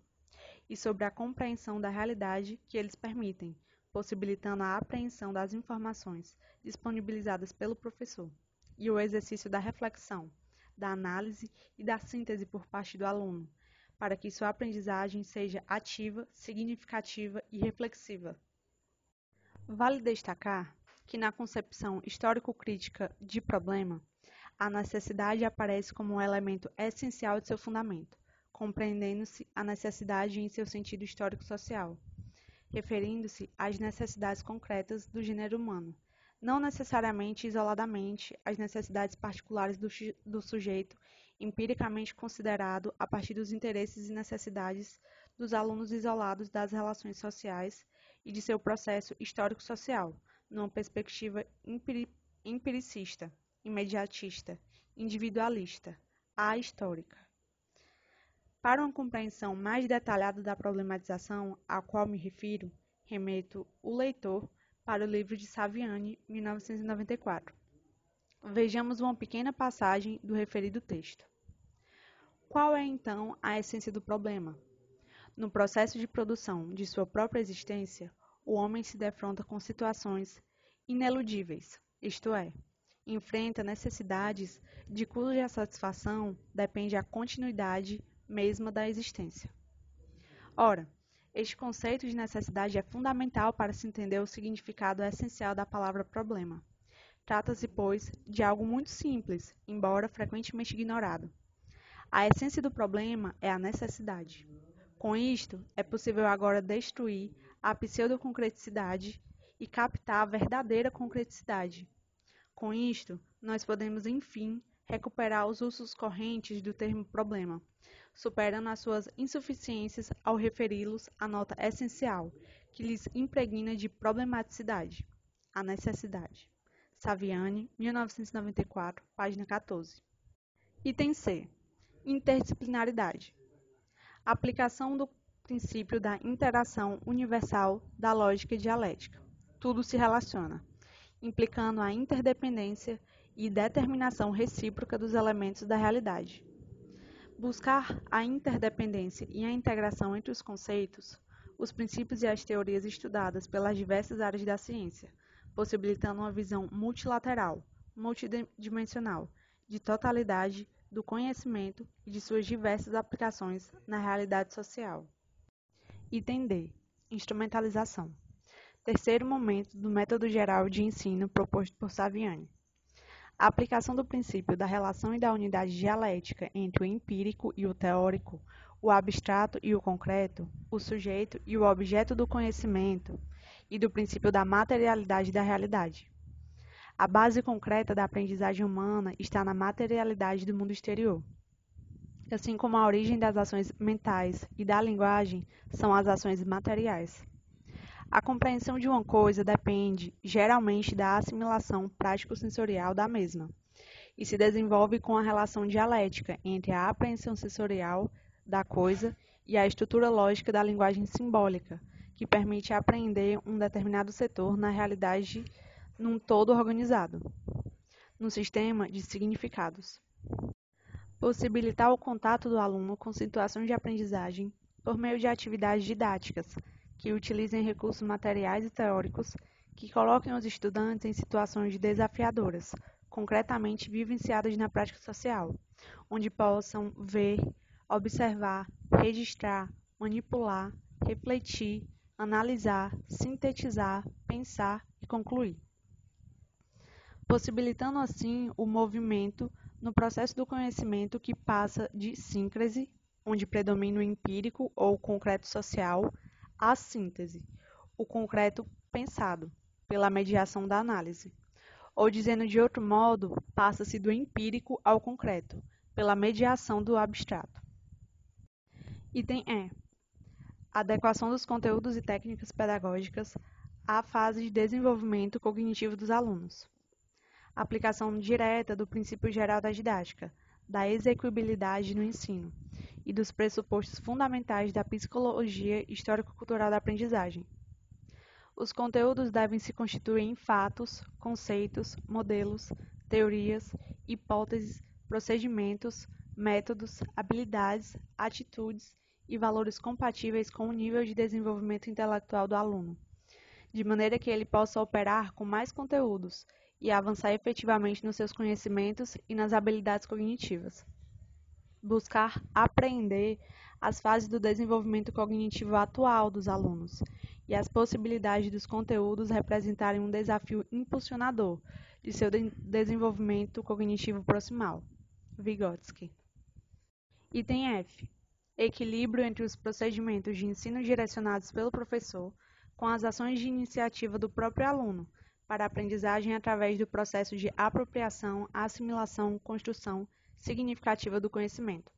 e sobre a compreensão da realidade que eles permitem, possibilitando a apreensão das informações disponibilizadas pelo professor e o exercício da reflexão, da análise e da síntese por parte do aluno, para que sua aprendizagem seja ativa, significativa e reflexiva. Vale destacar que na concepção histórico-crítica de problema, a necessidade aparece como um elemento essencial de seu fundamento, compreendendo-se a necessidade em seu sentido histórico-social, referindo-se às necessidades concretas do gênero humano, não necessariamente isoladamente às necessidades particulares do sujeito empiricamente considerado a partir dos interesses e necessidades dos alunos isolados das relações sociais e de seu processo histórico-social, numa perspectiva empiricista, imediatista, individualista, ahistórica. Para uma compreensão mais detalhada da problematização a qual me refiro, remeto o leitor para o livro de Saviani, 1994. Vejamos uma pequena passagem do referido texto. Qual é, então, a essência do problema? No processo de produção de sua própria existência, o homem se defronta com situações ineludíveis, isto é, enfrenta necessidades de cuja satisfação depende a continuidade mesma da existência. Ora, este conceito de necessidade é fundamental para se entender o significado essencial da palavra problema. Trata-se, pois, de algo muito simples, embora frequentemente ignorado. A essência do problema é a necessidade. Com isto, é possível agora destruir a pseudoconcreticidade e captar a verdadeira concreticidade. Com isto, nós podemos, enfim, recuperar os usos correntes do termo problema, superando as suas insuficiências ao referi-los à nota essencial, que lhes impregna de problematicidade, a necessidade. Saviani, 1994, página 14. Item C. Interdisciplinaridade. Aplicação do princípio da interação universal da lógica dialética. Tudo se relaciona, implicando a interdependência e determinação recíproca dos elementos da realidade. Buscar a interdependência e a integração entre os conceitos, os princípios e as teorias estudadas pelas diversas áreas da ciência, possibilitando uma visão multilateral, multidimensional, de totalidade do conhecimento e de suas diversas aplicações na realidade social. Item D. Instrumentalização. Terceiro momento do método geral de ensino proposto por Saviani. A aplicação do princípio da relação e da unidade dialética entre o empírico e o teórico, o abstrato e o concreto, o sujeito e o objeto do conhecimento, e do princípio da materialidade da realidade. A base concreta da aprendizagem humana está na materialidade do mundo exterior. Assim como a origem das ações mentais e da linguagem são as ações materiais. A compreensão de uma coisa depende, geralmente, da assimilação prático-sensorial da mesma e se desenvolve com a relação dialética entre a apreensão sensorial da coisa e a estrutura lógica da linguagem simbólica, que permite apreender um determinado setor na realidade num todo organizado, num sistema de significados. Possibilitar o contato do aluno com situações de aprendizagem por meio de atividades didáticas, que utilizem recursos materiais e teóricos que coloquem os estudantes em situações desafiadoras, concretamente vivenciadas na prática social, onde possam ver, observar, registrar, manipular, refletir, analisar, sintetizar, pensar e concluir, possibilitando assim o movimento no processo do conhecimento que passa de síncrese, onde predomina o empírico ou concreto social, à síntese, o concreto pensado, pela mediação da análise. Ou, dizendo de outro modo, passa-se do empírico ao concreto, pela mediação do abstrato. Item E. Adequação dos conteúdos e técnicas pedagógicas à fase de desenvolvimento cognitivo dos alunos. Aplicação direta do princípio geral da didática, da execuibilidade no ensino e dos pressupostos fundamentais da psicologia histórico-cultural da aprendizagem. Os conteúdos devem se constituir em fatos, conceitos, modelos, teorias, hipóteses, procedimentos, métodos, habilidades, atitudes e valores compatíveis com o nível de desenvolvimento intelectual do aluno, de maneira que ele possa operar com mais conteúdos e avançar efetivamente nos seus conhecimentos e nas habilidades cognitivas. Buscar apreender as fases do desenvolvimento cognitivo atual dos alunos e as possibilidades dos conteúdos representarem um desafio impulsionador de seu desenvolvimento cognitivo proximal. Vygotsky. Item F. Equilíbrio entre os procedimentos de ensino direcionados pelo professor com as ações de iniciativa do próprio aluno para a aprendizagem através do processo de apropriação, assimilação, construção significativa do conhecimento.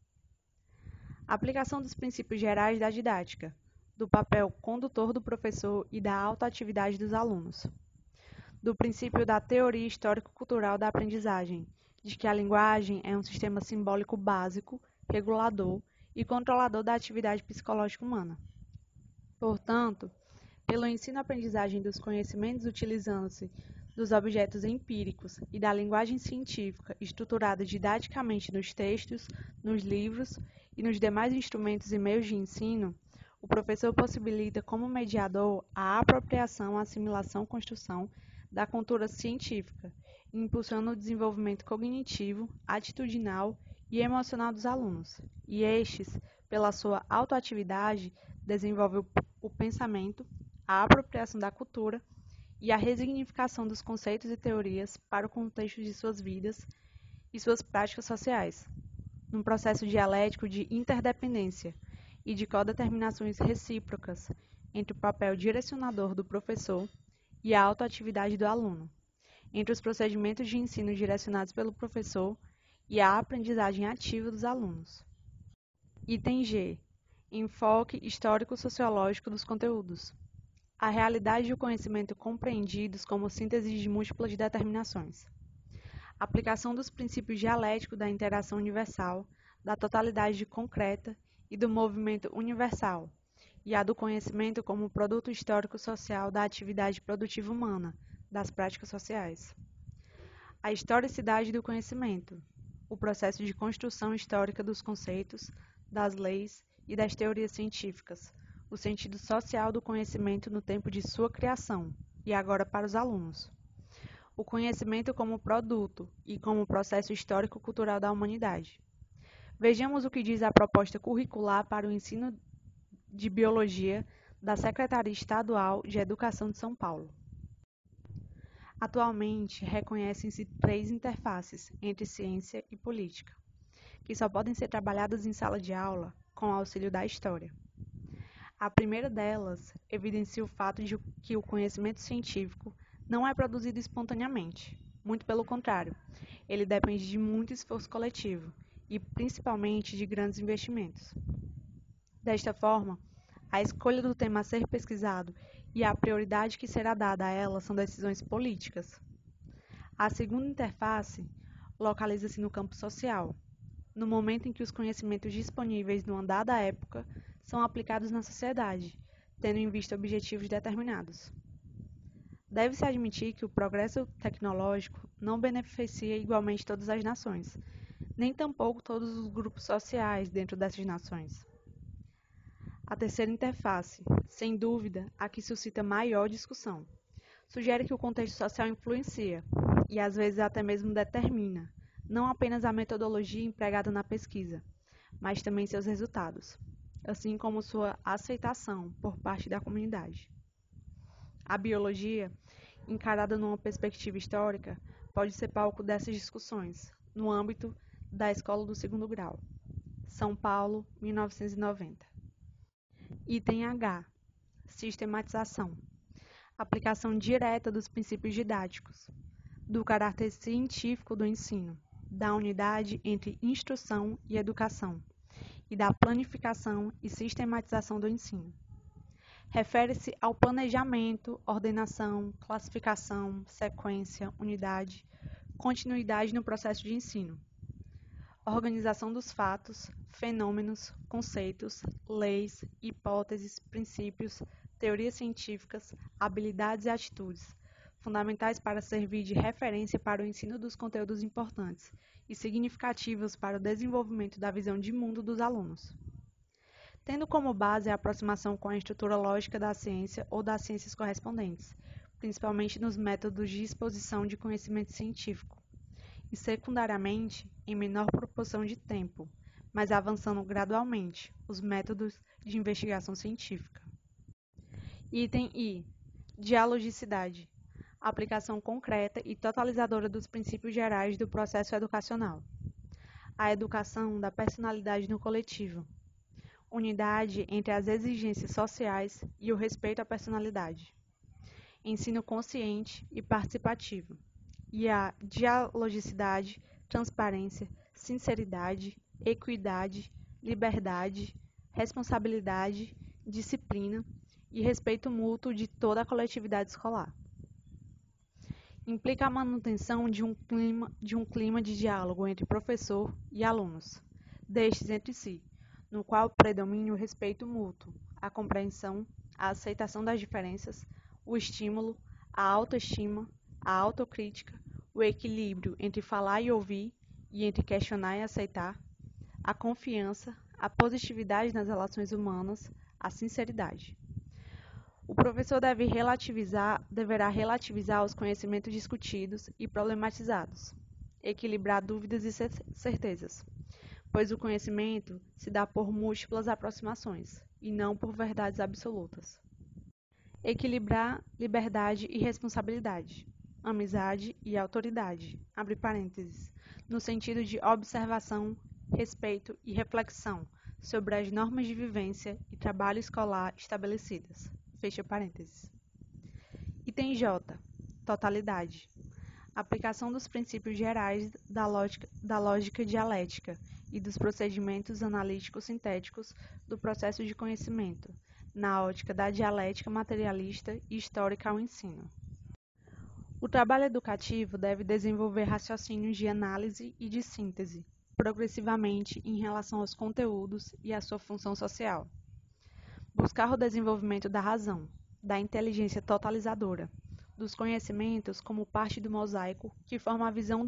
Aplicação dos princípios gerais da didática, do papel condutor do professor e da autoatividade dos alunos. Do princípio da teoria histórico-cultural da aprendizagem, de que a linguagem é um sistema simbólico básico, regulador e controlador da atividade psicológica humana. Portanto, pelo ensino-aprendizagem dos conhecimentos utilizando-se dos objetos empíricos e da linguagem científica estruturada didaticamente nos textos, nos livros e nos demais instrumentos e meios de ensino, o professor possibilita como mediador a apropriação, assimilação, construção da cultura científica, impulsionando o desenvolvimento cognitivo, atitudinal e emocional dos alunos, e estes, pela sua autoatividade, desenvolvem o pensamento, a apropriação da cultura e a ressignificação dos conceitos e teorias para o contexto de suas vidas e suas práticas sociais, num processo dialético de interdependência e de codeterminações recíprocas entre o papel direcionador do professor e a autoatividade do aluno, entre os procedimentos de ensino direcionados pelo professor e a aprendizagem ativa dos alunos. Item G. Enfoque histórico-sociológico dos conteúdos. A realidade e o conhecimento compreendidos como síntese de múltiplas determinações. Aplicação dos princípios dialéticos da interação universal, da totalidade concreta e do movimento universal, e a do conhecimento como produto histórico-social da atividade produtiva humana, das práticas sociais. A historicidade do conhecimento, o processo de construção histórica dos conceitos, das leis e das teorias científicas, o sentido social do conhecimento no tempo de sua criação, e agora para os alunos. O conhecimento como produto e como processo histórico-cultural da humanidade. Vejamos o que diz a proposta curricular para o ensino de biologia da Secretaria Estadual de Educação de São Paulo. Atualmente, reconhecem-se 3 interfaces entre ciência e política, que só podem ser trabalhadas em sala de aula com o auxílio da história. A primeira delas evidencia o fato de que o conhecimento científico não é produzido espontaneamente, muito pelo contrário, ele depende de muito esforço coletivo e principalmente de grandes investimentos. Desta forma, a escolha do tema a ser pesquisado e a prioridade que será dada a ela são decisões políticas. A segunda interface localiza-se no campo social, no momento em que os conhecimentos disponíveis numa dada época são aplicados na sociedade, tendo em vista objetivos determinados. Deve-se admitir que o progresso tecnológico não beneficia igualmente todas as nações, nem tampouco todos os grupos sociais dentro dessas nações. A terceira interface, sem dúvida, a que suscita maior discussão, sugere que o contexto social influencia, e às vezes até mesmo determina, não apenas a metodologia empregada na pesquisa, mas também seus resultados, assim como sua aceitação por parte da comunidade. A biologia, encarada numa perspectiva histórica, pode ser palco dessas discussões, no âmbito da Escola do Segundo Grau. São Paulo, 1990. Item H. Sistematização. Aplicação direta dos princípios didáticos, do caráter científico do ensino, da unidade entre instrução e educação, e da planificação e sistematização do ensino. Refere-se ao planejamento, ordenação, classificação, sequência, unidade, continuidade no processo de ensino, organização dos fatos, fenômenos, conceitos, leis, hipóteses, princípios, teorias científicas, habilidades e atitudes, fundamentais para servir de referência para o ensino dos conteúdos importantes e significativos para o desenvolvimento da visão de mundo dos alunos. Tendo como base a aproximação com a estrutura lógica da ciência ou das ciências correspondentes, principalmente nos métodos de exposição de conhecimento científico, e secundariamente, em menor proporção de tempo, mas avançando gradualmente, os métodos de investigação científica. Item I. Dialogicidade. Aplicação concreta e totalizadora dos princípios gerais do processo educacional. A educação da personalidade no coletivo. Unidade entre as exigências sociais e o respeito à personalidade, ensino consciente e participativo, e a dialogicidade, transparência, sinceridade, equidade, liberdade, responsabilidade, disciplina e respeito mútuo de toda a coletividade escolar. Implica a manutenção de um clima de diálogo entre professor e alunos, destes entre si, no qual predomina o respeito mútuo, a compreensão, a aceitação das diferenças, o estímulo, a autoestima, a autocrítica, o equilíbrio entre falar e ouvir, e entre questionar e aceitar, a confiança, a positividade nas relações humanas, a sinceridade. O professor deverá relativizar os conhecimentos discutidos e problematizados, equilibrar dúvidas e certezas, pois o conhecimento se dá por múltiplas aproximações, e não por verdades absolutas. Equilibrar liberdade e responsabilidade, amizade e autoridade, abre parênteses, no sentido de observação, respeito e reflexão sobre as normas de vivência e trabalho escolar estabelecidas, fecha parênteses. Item J. Totalidade. Aplicação dos princípios gerais da lógica dialética, e dos procedimentos analíticos sintéticos do processo de conhecimento, na ótica da dialética materialista e histórica ao ensino. O trabalho educativo deve desenvolver raciocínios de análise e de síntese, progressivamente em relação aos conteúdos e à sua função social. Buscar o desenvolvimento da razão, da inteligência totalizadora, dos conhecimentos como parte do mosaico que forma a visão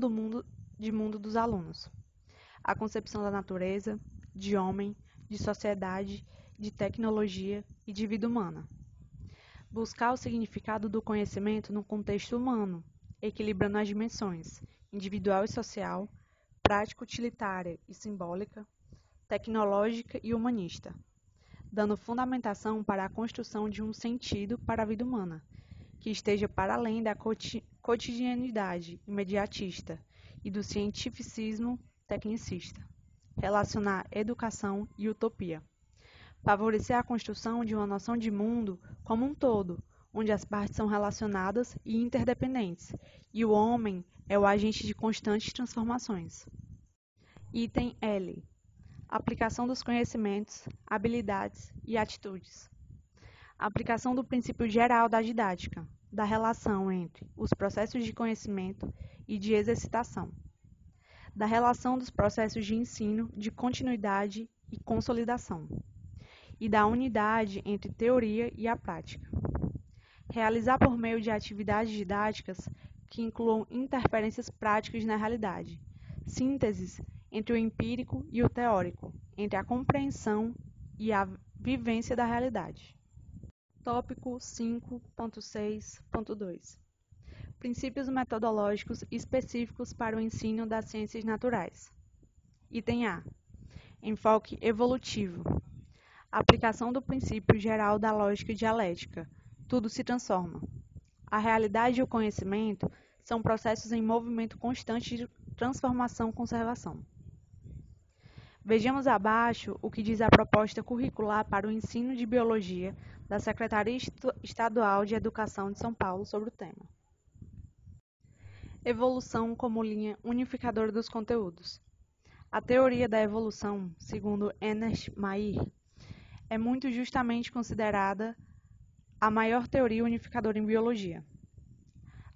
de mundo dos alunos. A concepção da natureza, de homem, de sociedade, de tecnologia e de vida humana. Buscar o significado do conhecimento no contexto humano, equilibrando as dimensões individual e social, prática utilitária e simbólica, tecnológica e humanista, dando fundamentação para a construção de um sentido para a vida humana, que esteja para além da cotidianidade imediatista e do cientificismo tecnicista. Relacionar educação e utopia. Favorecer a construção de uma noção de mundo como um todo, onde as partes são relacionadas e interdependentes, e o homem é o agente de constantes transformações. Item L. Aplicação dos conhecimentos, habilidades e atitudes. Aplicação do princípio geral da didática, da relação entre os processos de conhecimento e de exercitação, da relação dos processos de ensino, de continuidade e consolidação, e da unidade entre teoria e a prática. Realizar por meio de atividades didáticas que incluam interferências práticas na realidade, sínteses entre o empírico e o teórico, entre a compreensão e a vivência da realidade. Tópico 5.6.2. Princípios metodológicos específicos para o ensino das ciências naturais. Item A. Enfoque evolutivo. Aplicação do princípio geral da lógica dialética. Tudo se transforma. A realidade e o conhecimento são processos em movimento constante de transformação e conservação. Vejamos abaixo o que diz a proposta curricular para o ensino de biologia da Secretaria Estadual de Educação de São Paulo sobre o tema. Evolução como linha unificadora dos conteúdos. A teoria da evolução, segundo Ernst Mayr, é muito justamente considerada a maior teoria unificadora em biologia.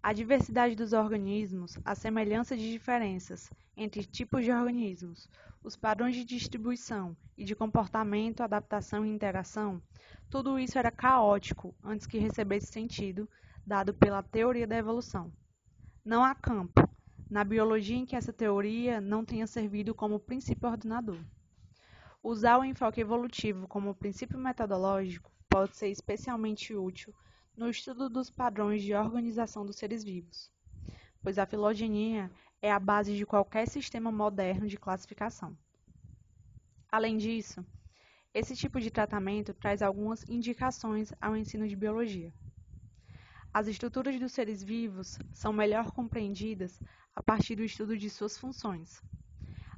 A diversidade dos organismos, a semelhança de diferenças entre tipos de organismos, os padrões de distribuição e de comportamento, adaptação e interação, tudo isso era caótico antes que recebesse sentido dado pela teoria da evolução. Não há campo na biologia em que essa teoria não tenha servido como princípio ordenador. Usar o enfoque evolutivo como princípio metodológico pode ser especialmente útil no estudo dos padrões de organização dos seres vivos, pois a filogenia é a base de qualquer sistema moderno de classificação. Além disso, esse tipo de tratamento traz algumas indicações ao ensino de biologia. As estruturas dos seres vivos são melhor compreendidas a partir do estudo de suas funções.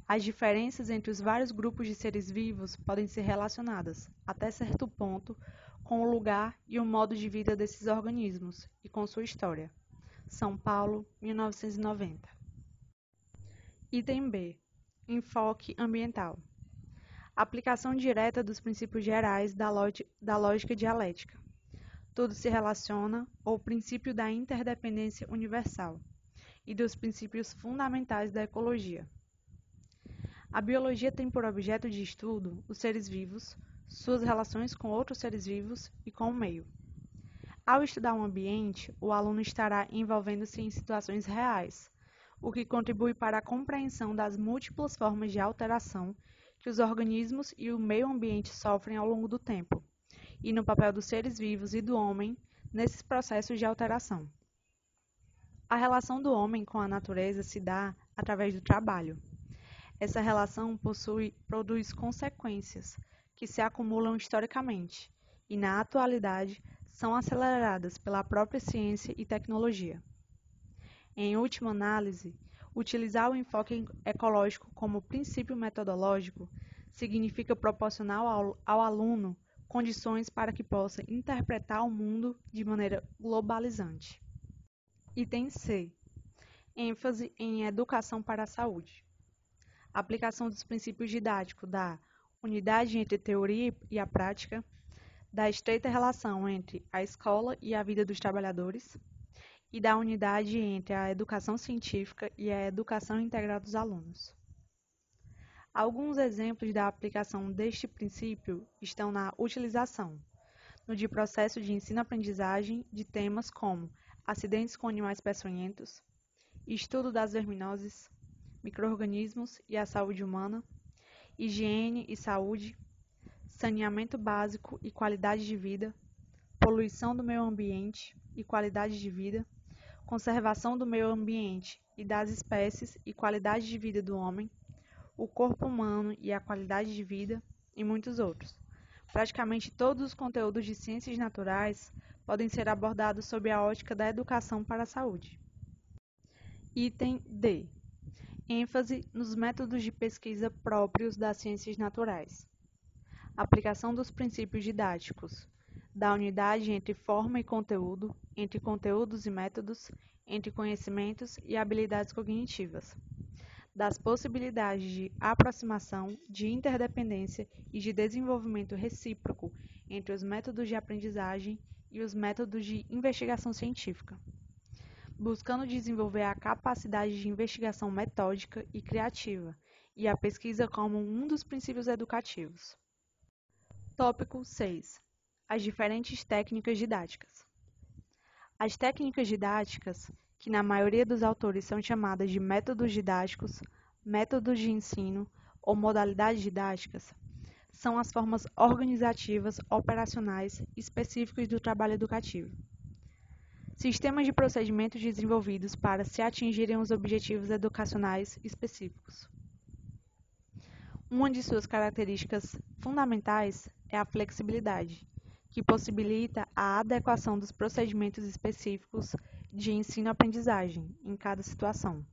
As diferenças entre os vários grupos de seres vivos podem ser relacionadas, até certo ponto, com o lugar e o modo de vida desses organismos e com sua história. São Paulo, 1990. Item B. Enfoque ambiental. Aplicação direta dos princípios gerais da lógica dialética. Tudo se relaciona ao princípio da interdependência universal e dos princípios fundamentais da ecologia. A biologia tem por objeto de estudo os seres vivos, suas relações com outros seres vivos e com o meio. Ao estudar o ambiente, o aluno estará envolvendo-se em situações reais, o que contribui para a compreensão das múltiplas formas de alteração que os organismos e o meio ambiente sofrem ao longo do tempo, e no papel dos seres vivos e do homem nesses processos de alteração. A relação do homem com a natureza se dá através do trabalho. Essa relação produz consequências, que se acumulam historicamente e, na atualidade, são aceleradas pela própria ciência e tecnologia. Em última análise, utilizar o enfoque ecológico como princípio metodológico significa proporcionar ao aluno condições para que possa interpretar o mundo de maneira globalizante. Item C. Ênfase em educação para a saúde. Aplicação dos princípios didáticos da unidade entre teoria e a prática, da estreita relação entre a escola e a vida dos trabalhadores, e da unidade entre a educação científica e a educação integral dos alunos. Alguns exemplos da aplicação deste princípio estão na utilização, no processo de ensino-aprendizagem de temas como acidentes com animais peçonhentos, estudo das verminoses, micro-organismos e a saúde humana, higiene e saúde, saneamento básico e qualidade de vida, poluição do meio ambiente e qualidade de vida, conservação do meio ambiente e das espécies e qualidade de vida do homem, o corpo humano e a qualidade de vida, e muitos outros. Praticamente todos os conteúdos de ciências naturais podem ser abordados sob a ótica da educação para a saúde. Item D. Ênfase nos métodos de pesquisa próprios das ciências naturais. Aplicação dos princípios didáticos, da unidade entre forma e conteúdo, entre conteúdos e métodos, entre conhecimentos e habilidades cognitivas, das possibilidades de aproximação, de interdependência e de desenvolvimento recíproco entre os métodos de aprendizagem e os métodos de investigação científica, buscando desenvolver a capacidade de investigação metódica e criativa, e a pesquisa como um dos princípios educativos. Tópico 6. As diferentes técnicas didáticas. As técnicas didáticas, que na maioria dos autores são chamadas de métodos didáticos, métodos de ensino ou modalidades didáticas, são as formas organizativas, operacionais específicas do trabalho educativo. Sistemas de procedimentos desenvolvidos para se atingirem os objetivos educacionais específicos. Uma de suas características fundamentais é a flexibilidade, que possibilita a adequação dos procedimentos específicos de ensino-aprendizagem em cada situação,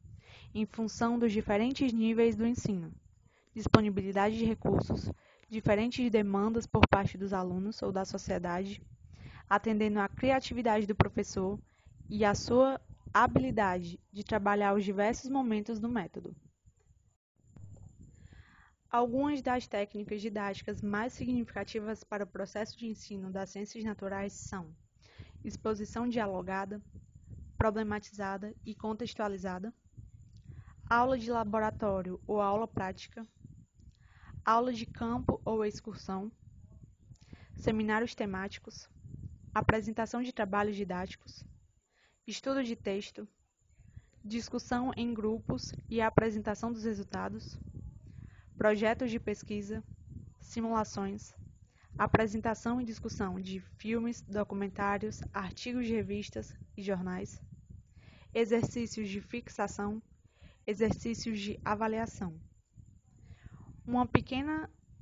em função dos diferentes níveis do ensino, disponibilidade de recursos, diferentes demandas por parte dos alunos ou da sociedade, atendendo à criatividade do professor e à sua habilidade de trabalhar os diversos momentos do método. Algumas das técnicas didáticas mais significativas para o processo de ensino das ciências naturais são exposição dialogada, problematizada e contextualizada, aula de laboratório ou aula prática, aula de campo ou excursão, seminários temáticos, apresentação de trabalhos didáticos, estudo de texto, discussão em grupos e apresentação dos resultados, projetos de pesquisa, simulações, apresentação e discussão de filmes, documentários, artigos de revistas e jornais, exercícios de fixação, exercícios de avaliação.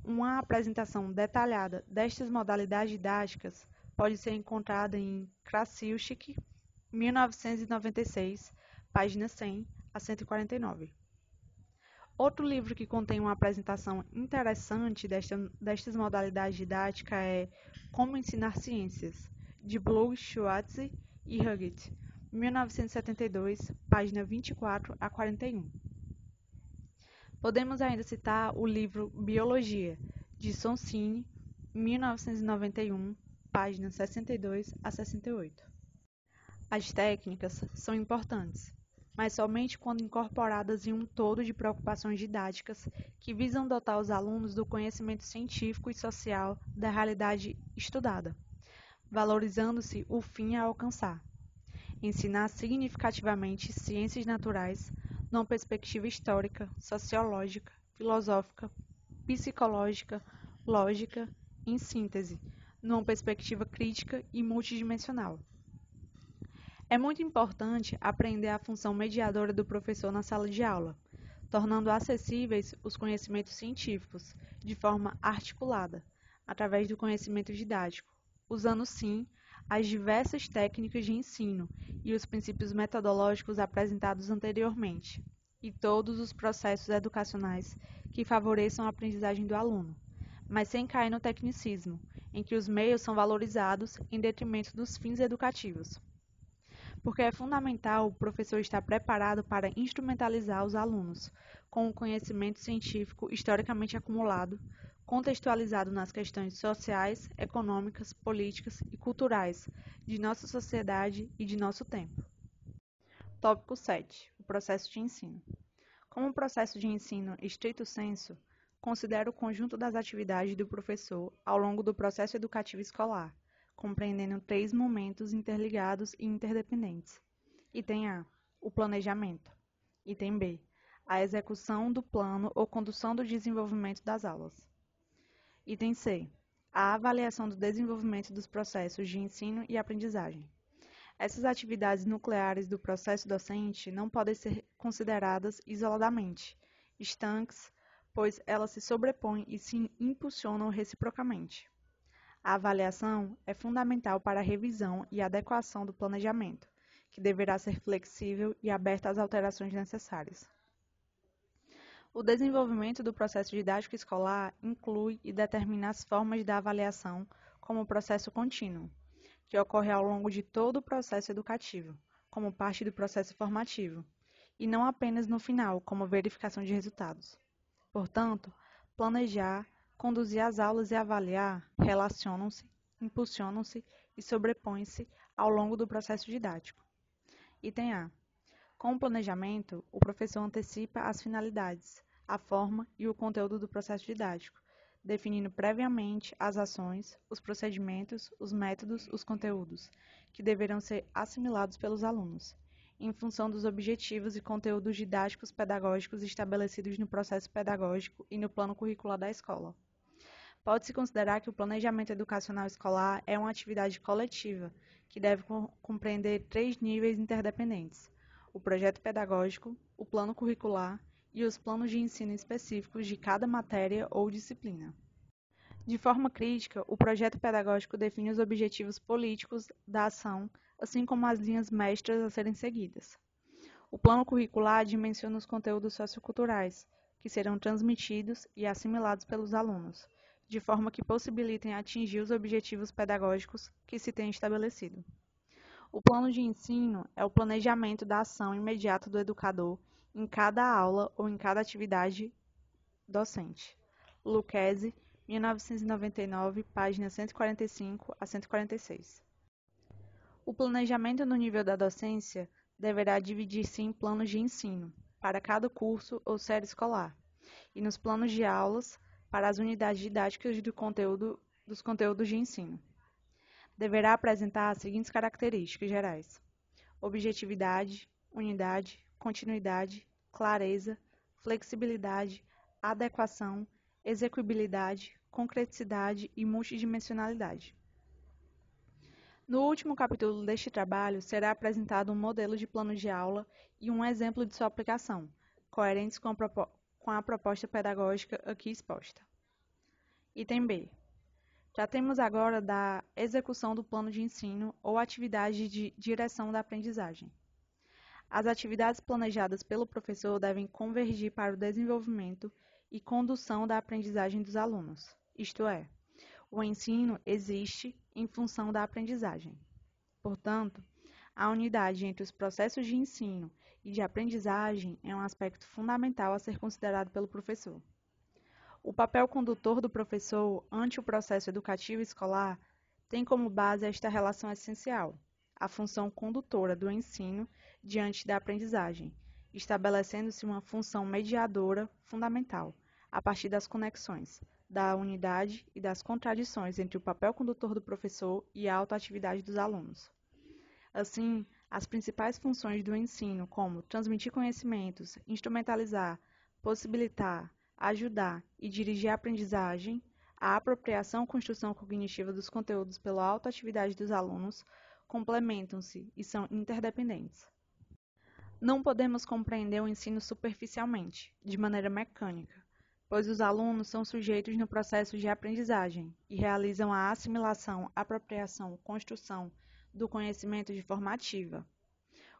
Uma apresentação detalhada destas modalidades didáticas pode ser encontrada em Krasiuschik, 1996, páginas 100 a 149. Outro livro que contém uma apresentação interessante destas modalidades didáticas é Como Ensinar Ciências, de Bloch, Schwartz e Huggett, 1972, página 24 a 41. Podemos ainda citar o livro Biologia, de Sonsini, 1991, páginas 62 a 68. As técnicas são importantes, mas somente quando incorporadas em um todo de preocupações didáticas que visam dotar os alunos do conhecimento científico e social da realidade estudada, valorizando-se o fim a alcançar. Ensinar significativamente ciências naturais numa perspectiva histórica, sociológica, filosófica, psicológica, lógica, em síntese, numa perspectiva crítica e multidimensional. É muito importante aprender a função mediadora do professor na sala de aula, tornando acessíveis os conhecimentos científicos de forma articulada, através do conhecimento didático, usando sim as diversas técnicas de ensino e os princípios metodológicos apresentados anteriormente, e todos os processos educacionais que favoreçam a aprendizagem do aluno, mas sem cair no tecnicismo, em que os meios são valorizados em detrimento dos fins educativos. Porque é fundamental o professor estar preparado para instrumentalizar os alunos com o conhecimento científico historicamente acumulado, contextualizado nas questões sociais, econômicas, políticas e culturais de nossa sociedade e de nosso tempo. Tópico 7. O processo de ensino. Como processo de ensino estrito sensu, considera o conjunto das atividades do professor ao longo do processo educativo escolar, compreendendo três momentos interligados e interdependentes. Item A, o planejamento. Item B, a execução do plano ou condução do desenvolvimento das aulas. Item C, a avaliação do desenvolvimento dos processos de ensino e aprendizagem. Essas atividades nucleares do processo docente não podem ser consideradas isoladamente, estanques, pois elas se sobrepõem e se impulsionam reciprocamente. A avaliação é fundamental para a revisão e adequação do planejamento, que deverá ser flexível e aberta às alterações necessárias. O desenvolvimento do processo didático escolar inclui e determina as formas da avaliação como processo contínuo, que ocorre ao longo de todo o processo educativo, como parte do processo formativo, e não apenas no final, como verificação de resultados. Portanto, planejar, conduzir as aulas e avaliar relacionam-se, impulsionam-se e sobrepõem-se ao longo do processo didático. Item A. Com o planejamento, o professor antecipa as finalidades, a forma e o conteúdo do processo didático, definindo previamente as ações, os procedimentos, os métodos, os conteúdos, que deverão ser assimilados pelos alunos, em função dos objetivos e conteúdos didáticos pedagógicos estabelecidos no processo pedagógico e no plano curricular da escola. Pode-se considerar que o planejamento educacional escolar é uma atividade coletiva, que deve compreender 3 níveis interdependentes: o projeto pedagógico, o plano curricular e os planos de ensino específicos de cada matéria ou disciplina. De forma crítica, o projeto pedagógico define os objetivos políticos da ação, assim como as linhas mestras a serem seguidas. O plano curricular dimensiona os conteúdos socioculturais, que serão transmitidos e assimilados pelos alunos, de forma que possibilitem atingir os objetivos pedagógicos que se têm estabelecido. O plano de ensino é o planejamento da ação imediata do educador em cada aula ou em cada atividade docente. Lucchesi, 1999, páginas 145 a 146. O planejamento no nível da docência deverá dividir-se em planos de ensino, para cada curso ou série escolar, e nos planos de aulas, para as unidades didáticas dos conteúdos de ensino. Deverá apresentar as seguintes características gerais: objetividade, unidade, continuidade, clareza, flexibilidade, adequação, execuibilidade, concreticidade e multidimensionalidade. No último capítulo deste trabalho, será apresentado um modelo de plano de aula e um exemplo de sua aplicação, coerentes com a proposta pedagógica aqui exposta. Item B. Tratemos agora da execução do plano de ensino ou atividade de direção da aprendizagem. As atividades planejadas pelo professor devem convergir para o desenvolvimento e condução da aprendizagem dos alunos, isto é, o ensino existe em função da aprendizagem. Portanto, a unidade entre os processos de ensino e de aprendizagem é um aspecto fundamental a ser considerado pelo professor. O papel condutor do professor ante o processo educativo escolar tem como base esta relação essencial, a função condutora do ensino diante da aprendizagem, estabelecendo-se uma função mediadora fundamental, a partir das conexões, da unidade e das contradições entre o papel condutor do professor e a autoatividade dos alunos. Assim, as principais funções do ensino, como transmitir conhecimentos, instrumentalizar, possibilitar, ajudar e dirigir a aprendizagem, a apropriação e construção cognitiva dos conteúdos pela autoatividade dos alunos, complementam-se e são interdependentes. Não podemos compreender o ensino superficialmente, de maneira mecânica, pois os alunos são sujeitos no processo de aprendizagem e realizam a assimilação, apropriação, construção do conhecimento de forma ativa.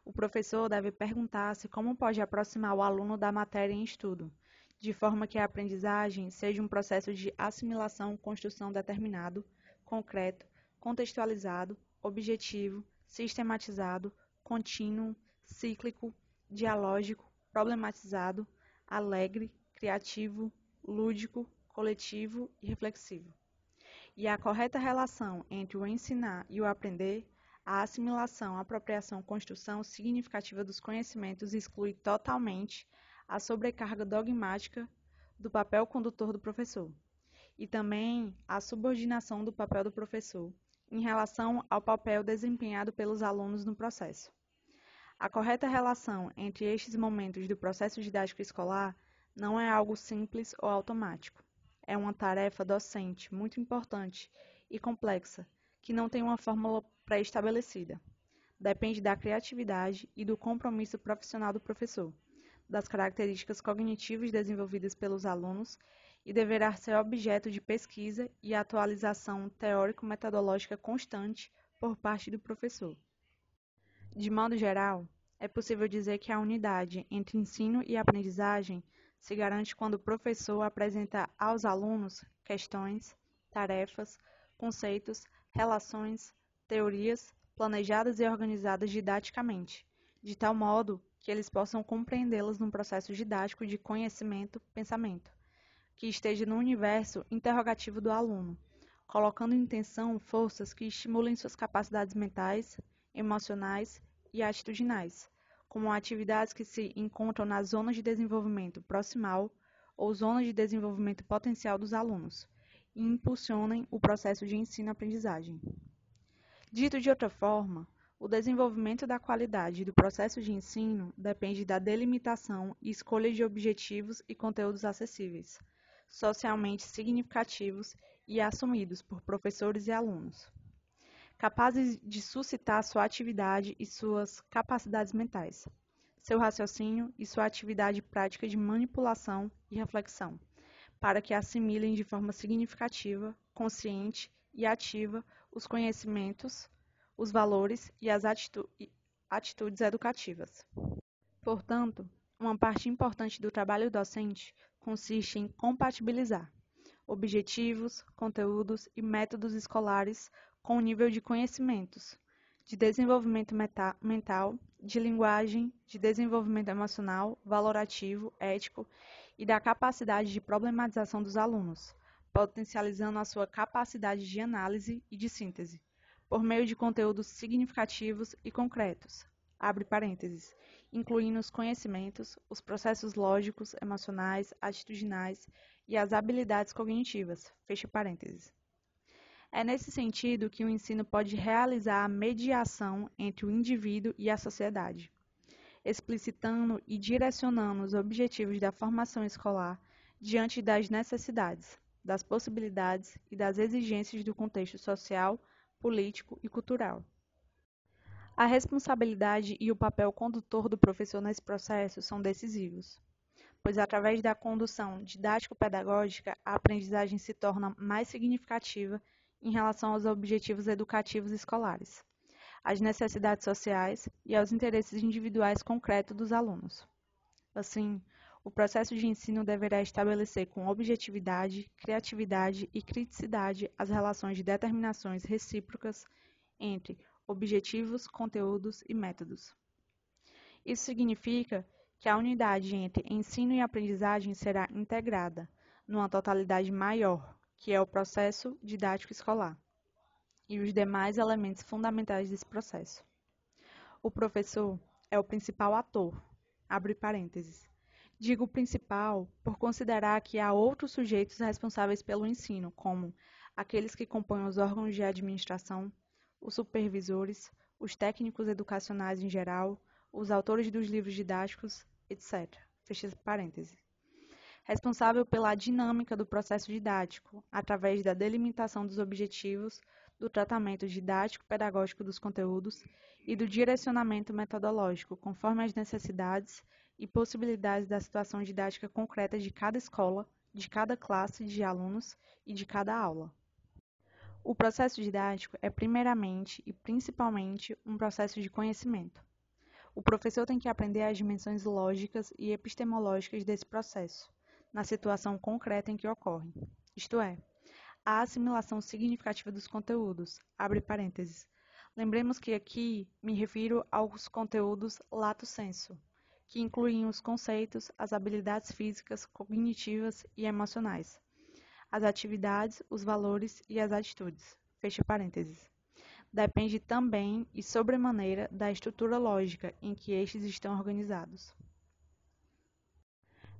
O professor deve perguntar-se como pode aproximar o aluno da matéria em estudo, de forma que a aprendizagem seja um processo de assimilação, construção determinado, concreto, contextualizado, objetivo, sistematizado, contínuo, cíclico, dialógico, problematizado, alegre, criativo, lúdico, coletivo e reflexivo. E a correta relação entre o ensinar e o aprender, a assimilação, apropriação, construção significativa dos conhecimentos exclui totalmente a sobrecarga dogmática do papel condutor do professor e também a subordinação do papel do professor em relação ao papel desempenhado pelos alunos no processo. A correta relação entre estes momentos do processo didático escolar não é algo simples ou automático. É uma tarefa docente muito importante e complexa, que não tem uma fórmula pré-estabelecida. Depende da criatividade e do compromisso profissional do professor, das características cognitivas desenvolvidas pelos alunos e deverá ser objeto de pesquisa e atualização teórico-metodológica constante por parte do professor. De modo geral, é possível dizer que a unidade entre ensino e aprendizagem se garante quando o professor apresenta aos alunos questões, tarefas, conceitos, relações, teorias planejadas e organizadas didaticamente, de tal modo que eles possam compreendê-las num processo didático de conhecimento-pensamento, que esteja no universo interrogativo do aluno, colocando em tensão forças que estimulem suas capacidades mentais, emocionais e atitudinais, como atividades que se encontram nas zonas de desenvolvimento proximal ou zonas de desenvolvimento potencial dos alunos, e impulsionem o processo de ensino-aprendizagem. Dito de outra forma, o desenvolvimento da qualidade do processo de ensino depende da delimitação e escolha de objetivos e conteúdos acessíveis, socialmente significativos e assumidos por professores e alunos, capazes de suscitar sua atividade e suas capacidades mentais, seu raciocínio e sua atividade prática de manipulação e reflexão, para que assimilem de forma significativa, consciente e ativa os conhecimentos, os valores e as atitudes educativas. Portanto, uma parte importante do trabalho docente consiste em compatibilizar objetivos, conteúdos e métodos escolares com o nível de conhecimentos, de desenvolvimento mental, de linguagem, de desenvolvimento emocional, valorativo, ético e da capacidade de problematização dos alunos, potencializando a sua capacidade de análise e de síntese, por meio de conteúdos significativos e concretos, abre parênteses, incluindo os conhecimentos, os processos lógicos, emocionais, atitudinais e as habilidades cognitivas, fecha parênteses. É nesse sentido que o ensino pode realizar a mediação entre o indivíduo e a sociedade, explicitando e direcionando os objetivos da formação escolar diante das necessidades, das possibilidades e das exigências do contexto social, político e cultural. A responsabilidade e o papel condutor do professor nesse processo são decisivos, pois através da condução didático-pedagógica, a aprendizagem se torna mais significativa em relação aos objetivos educativos escolares, às necessidades sociais e aos interesses individuais concretos dos alunos. Assim, o processo de ensino deverá estabelecer com objetividade, criatividade e criticidade as relações de determinações recíprocas entre objetivos, conteúdos e métodos. Isso significa que a unidade entre ensino e aprendizagem será integrada numa totalidade maior, que é o processo didático escolar, e os demais elementos fundamentais desse processo. O professor é o principal ator, abre parênteses. Digo principal por considerar que há outros sujeitos responsáveis pelo ensino, como aqueles que compõem os órgãos de administração, os supervisores, os técnicos educacionais em geral, os autores dos livros didáticos, etc. Fecha parênteses. Responsável pela dinâmica do processo didático, através da delimitação dos objetivos, do tratamento didático-pedagógico dos conteúdos e do direcionamento metodológico, conforme as necessidades e possibilidades da situação didática concreta de cada escola, de cada classe de alunos e de cada aula. O processo didático é primeiramente e principalmente um processo de conhecimento. O professor tem que aprender as dimensões lógicas e epistemológicas desse processo, na situação concreta em que ocorre, isto é, a assimilação significativa dos conteúdos, abre parênteses. Lembremos que aqui me refiro aos conteúdos lato sensu, que incluem os conceitos, as habilidades físicas, cognitivas e emocionais, as atividades, os valores e as atitudes, fecha parênteses. Depende também e sobremaneira da estrutura lógica em que estes estão organizados.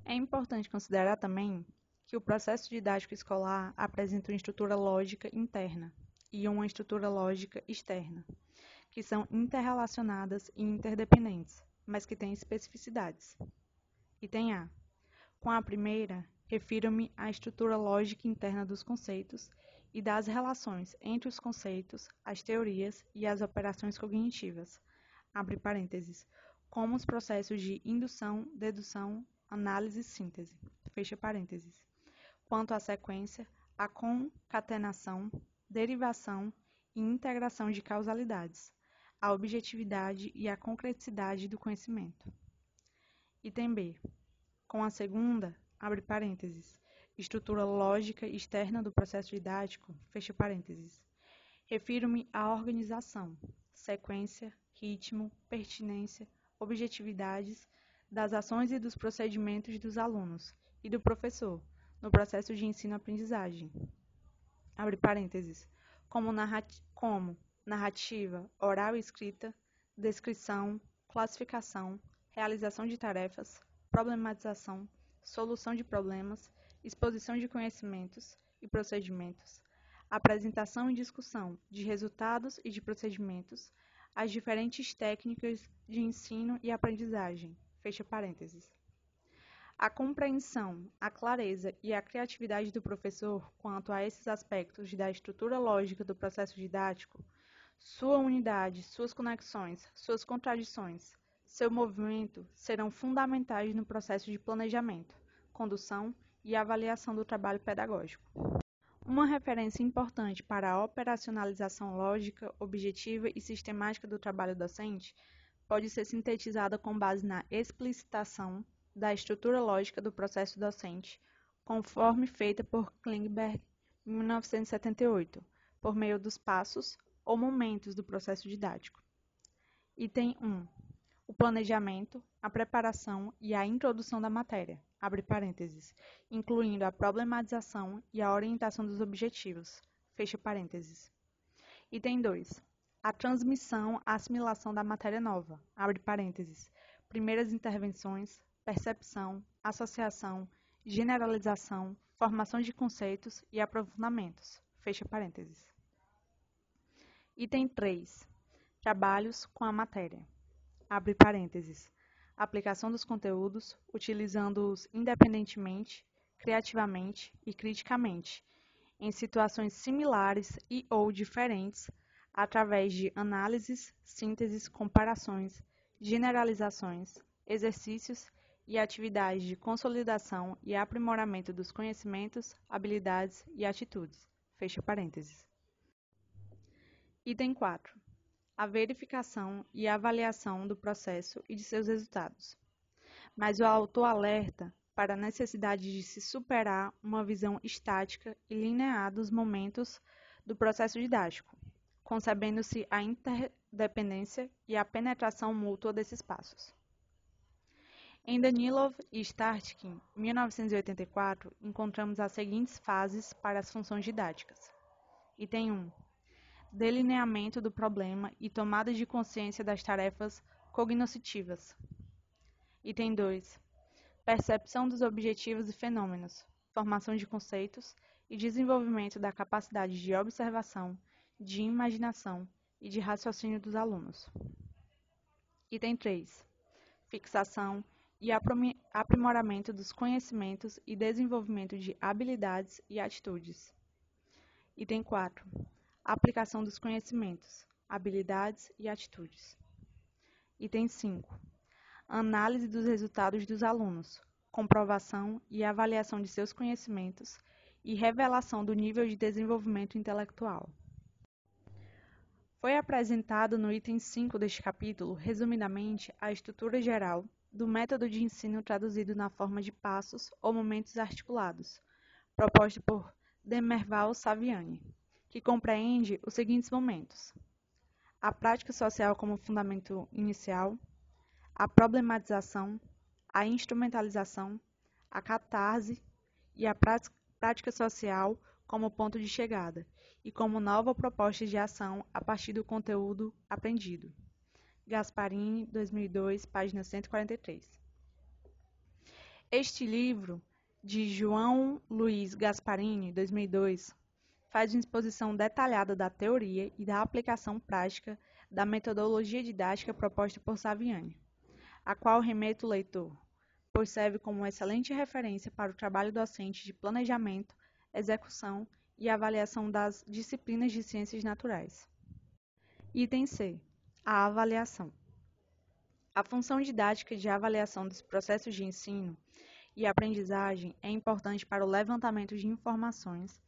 É importante considerar também que o processo didático escolar apresenta uma estrutura lógica interna e uma estrutura lógica externa, que são interrelacionadas e interdependentes, mas que têm especificidades. Item A. Com a primeira, refiro-me à estrutura lógica interna dos conceitos e das relações entre os conceitos, as teorias e as operações cognitivas, abre parênteses, como os processos de indução, dedução, análise e síntese, fecha parênteses, quanto à sequência, a concatenação, derivação e integração de causalidades, a objetividade e a concreticidade do conhecimento. Item B. Com a segunda, abre parênteses, estrutura lógica externa do processo didático, fecha parênteses, refiro-me à organização, sequência, ritmo, pertinência, objetividades, das ações e dos procedimentos dos alunos e do professor no processo de ensino-aprendizagem, abre parênteses, como narrativa, oral e escrita, descrição, classificação, realização de tarefas, problematização, solução de problemas, exposição de conhecimentos, e procedimentos, apresentação e discussão de resultados e de procedimentos, as diferentes técnicas de ensino e aprendizagem, fecha parênteses. A compreensão, a clareza e a criatividade do professor quanto a esses aspectos da estrutura lógica do processo didático, sua unidade, suas conexões, suas contradições, seu movimento serão fundamentais no processo de planejamento, condução e avaliação do trabalho pedagógico. Uma referência importante para a operacionalização lógica, objetiva e sistemática do trabalho docente pode ser sintetizada com base na explicitação da estrutura lógica do processo docente, conforme feita por Klingberg em 1978, por meio dos passos ou momentos do processo didático. Item 1. O planejamento, a preparação e a introdução da matéria, abre parênteses, incluindo a problematização e a orientação dos objetivos, fecha parênteses. Item 2. A transmissão, a assimilação da matéria nova, abre parênteses, primeiras intervenções, percepção, associação, generalização, formação de conceitos e aprofundamentos, fecha parênteses. Item 3. Trabalhos com a matéria, abre parênteses, aplicação dos conteúdos, utilizando-os independentemente, criativamente e criticamente, em situações similares e ou diferentes, através de análises, sínteses, comparações, generalizações, exercícios e atividades de consolidação e aprimoramento dos conhecimentos, habilidades e atitudes. Fecha parênteses. Item 4. A verificação e a avaliação do processo e de seus resultados. Mas o autor alerta para a necessidade de se superar uma visão estática e linear dos momentos do processo didático, concebendo-se a interdependência e a penetração mútua desses passos. Em Danilov e Starkin, 1984, encontramos as seguintes fases para as funções didáticas. Item 1. Delineamento do problema e tomada de consciência das tarefas cognoscitivas. Item 2. Percepção dos objetivos e fenômenos, formação de conceitos e desenvolvimento da capacidade de observação, de imaginação e de raciocínio dos alunos. Item 3. Fixação e aprimoramento dos conhecimentos e desenvolvimento de habilidades e atitudes. Item 4. Aplicação dos conhecimentos, habilidades e atitudes. Item 5. Análise dos resultados dos alunos, comprovação e avaliação de seus conhecimentos e revelação do nível de desenvolvimento intelectual. Foi apresentado no item 5 deste capítulo, resumidamente, a estrutura geral do método de ensino traduzido na forma de passos ou momentos articulados, proposto por Demerval Saviani, que compreende os seguintes momentos: a prática social como fundamento inicial, a problematização, a instrumentalização, a catarse e a prática social como ponto de chegada e como nova proposta de ação a partir do conteúdo aprendido. Gasparini, 2002, página 143. Este livro, de João Luiz Gasparini, 2002, faz uma exposição detalhada da teoria e da aplicação prática da metodologia didática proposta por Saviani, a qual remeto o leitor, pois serve como excelente referência para o trabalho docente de planejamento, execução e avaliação das disciplinas de ciências naturais. Item C. A avaliação. A função didática de avaliação dos processos de ensino e aprendizagem é importante para o levantamento de informações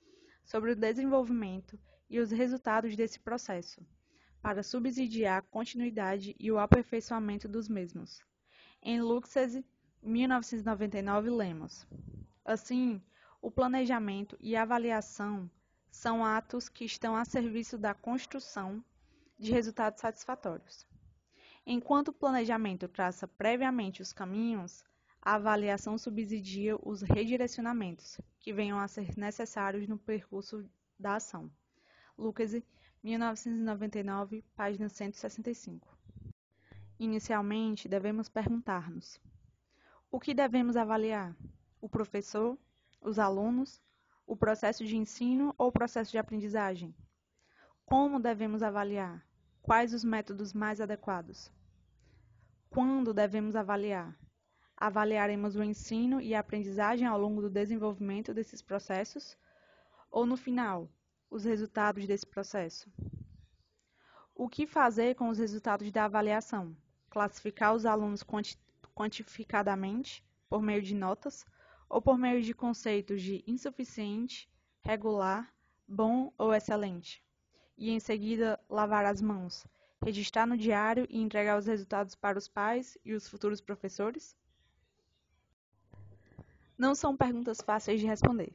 sobre o desenvolvimento e os resultados desse processo, para subsidiar a continuidade e o aperfeiçoamento dos mesmos. Em Luxese, 1999, lemos: assim, o planejamento e a avaliação são atos que estão a serviço da construção de resultados satisfatórios. Enquanto o planejamento traça previamente os caminhos, a avaliação subsidia os redirecionamentos que venham a ser necessários no percurso da ação. Lucas, 1999, página 165. Inicialmente, devemos perguntar-nos: o que devemos avaliar? O professor? Os alunos? o processo de ensino ou o processo de aprendizagem? Como devemos avaliar? Quais os métodos mais adequados? Quando devemos avaliar? Avaliaremos o ensino e a aprendizagem ao longo do desenvolvimento desses processos ou, no final, os resultados desse processo? O que fazer com os resultados da avaliação? Classificar os alunos quantificadamente, por meio de notas, ou por meio de conceitos de insuficiente, regular, bom ou excelente? E, em seguida, lavar as mãos, registrar no diário e entregar os resultados para os pais e os futuros professores? Não são perguntas fáceis de responder.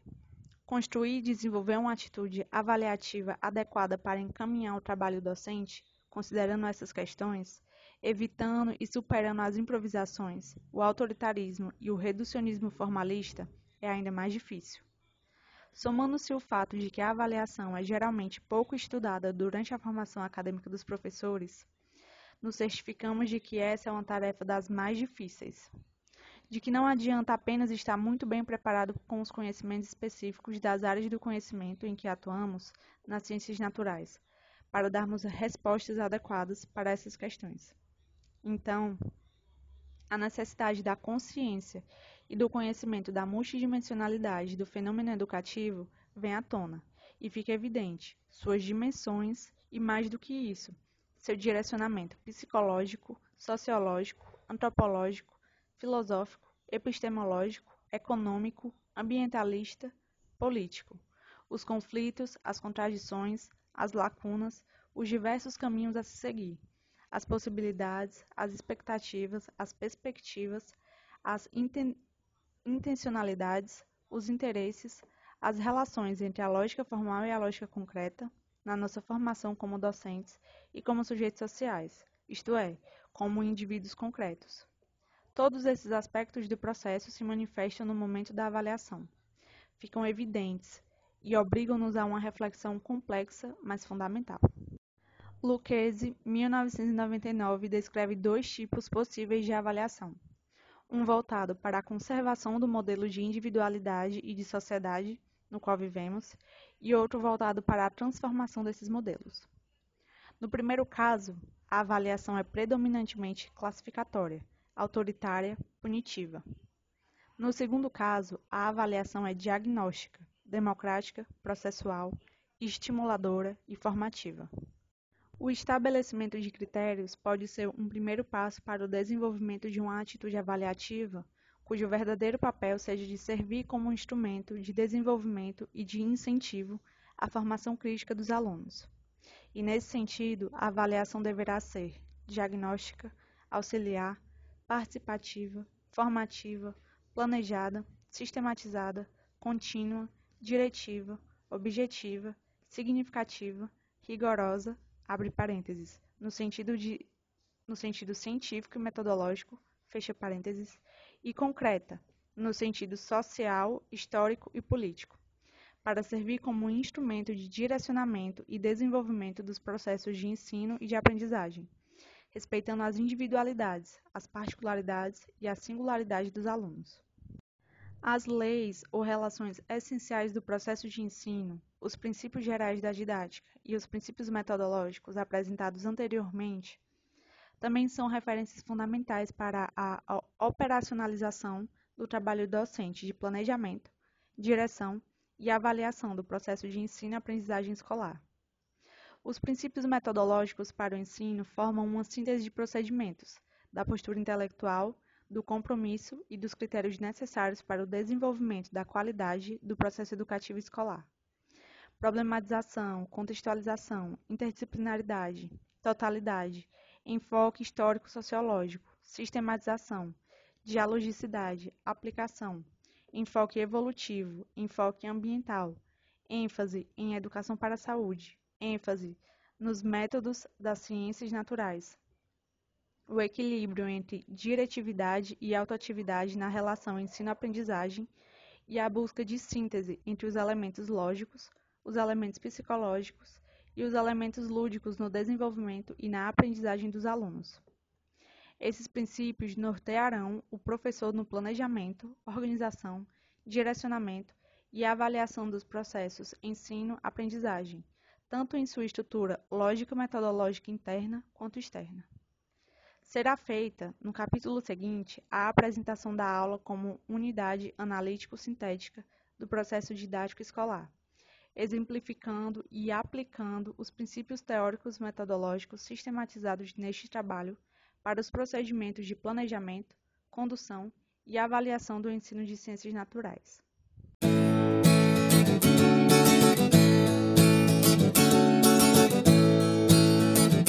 Construir e desenvolver uma atitude avaliativa adequada para encaminhar o trabalho docente, considerando essas questões, evitando e superando as improvisações, o autoritarismo e o reducionismo formalista, é ainda mais difícil. Somando-se o fato de que a avaliação é geralmente pouco estudada durante a formação acadêmica dos professores, nos certificamos de que essa é uma tarefa das mais difíceis, de que não adianta apenas estar muito bem preparado com os conhecimentos específicos das áreas do conhecimento em que atuamos nas ciências naturais, para darmos respostas adequadas para essas questões. Então, a necessidade da consciência e do conhecimento da multidimensionalidade do fenômeno educativo vem à tona e fica evidente suas dimensões e, mais do que isso, seu direcionamento psicológico, sociológico, antropológico, filosófico, epistemológico, econômico, ambientalista, político, os conflitos, as contradições, as lacunas, os diversos caminhos a se seguir, as possibilidades, as expectativas, as perspectivas, as intencionalidades, os interesses, as relações entre a lógica formal e a lógica concreta na nossa formação como docentes e como sujeitos sociais, isto é, como indivíduos concretos. Todos esses aspectos do processo se manifestam no momento da avaliação, ficam evidentes e obrigam-nos a uma reflexão complexa, mas fundamental. Lucchesi, 1999, descreve dois tipos possíveis de avaliação. Um voltado para a conservação do modelo de individualidade e de sociedade no qual vivemos, e outro voltado para a transformação desses modelos. No primeiro caso, a avaliação é predominantemente classificatória, autoritária, punitiva. No segundo caso, a avaliação é diagnóstica, democrática, processual, estimuladora e formativa. O estabelecimento de critérios pode ser um primeiro passo para o desenvolvimento de uma atitude avaliativa, cujo verdadeiro papel seja de servir como instrumento de desenvolvimento e de incentivo à formação crítica dos alunos. E, nesse sentido, a avaliação deverá ser diagnóstica, auxiliar, participativa, formativa, planejada, sistematizada, contínua, diretiva, objetiva, significativa, rigorosa, abre parênteses, no sentido científico e metodológico, fecha parênteses, e concreta, no sentido social, histórico e político, para servir como instrumento de direcionamento e desenvolvimento dos processos de ensino e de aprendizagem, respeitando as individualidades, as particularidades e a singularidade dos alunos. As leis ou relações essenciais do processo de ensino, os princípios gerais da didática e os princípios metodológicos apresentados anteriormente também são referências fundamentais para a operacionalização do trabalho docente de planejamento, direção e avaliação do processo de ensino e aprendizagem escolar. Os princípios metodológicos para o ensino formam uma síntese de procedimentos, da postura intelectual, do compromisso e dos critérios necessários para o desenvolvimento da qualidade do processo educativo escolar. Problematização, contextualização, interdisciplinaridade, totalidade, enfoque histórico-sociológico, sistematização, dialogicidade, aplicação, enfoque evolutivo, enfoque ambiental, ênfase em educação para a saúde, ênfase nos métodos das ciências naturais. O equilíbrio entre diretividade e autoatividade na relação ensino-aprendizagem e a busca de síntese entre os elementos lógicos, os elementos psicológicos e os elementos lúdicos no desenvolvimento e na aprendizagem dos alunos. Esses princípios nortearão o professor no planejamento, organização, direcionamento e a avaliação dos processos ensino-aprendizagem, tanto em sua estrutura lógico-metodológica interna quanto externa. Será feita, no capítulo seguinte, a apresentação da aula como unidade analítico-sintética do processo didático escolar, exemplificando e aplicando os princípios teóricos metodológicos sistematizados neste trabalho para os procedimentos de planejamento, condução e avaliação do ensino de ciências naturais.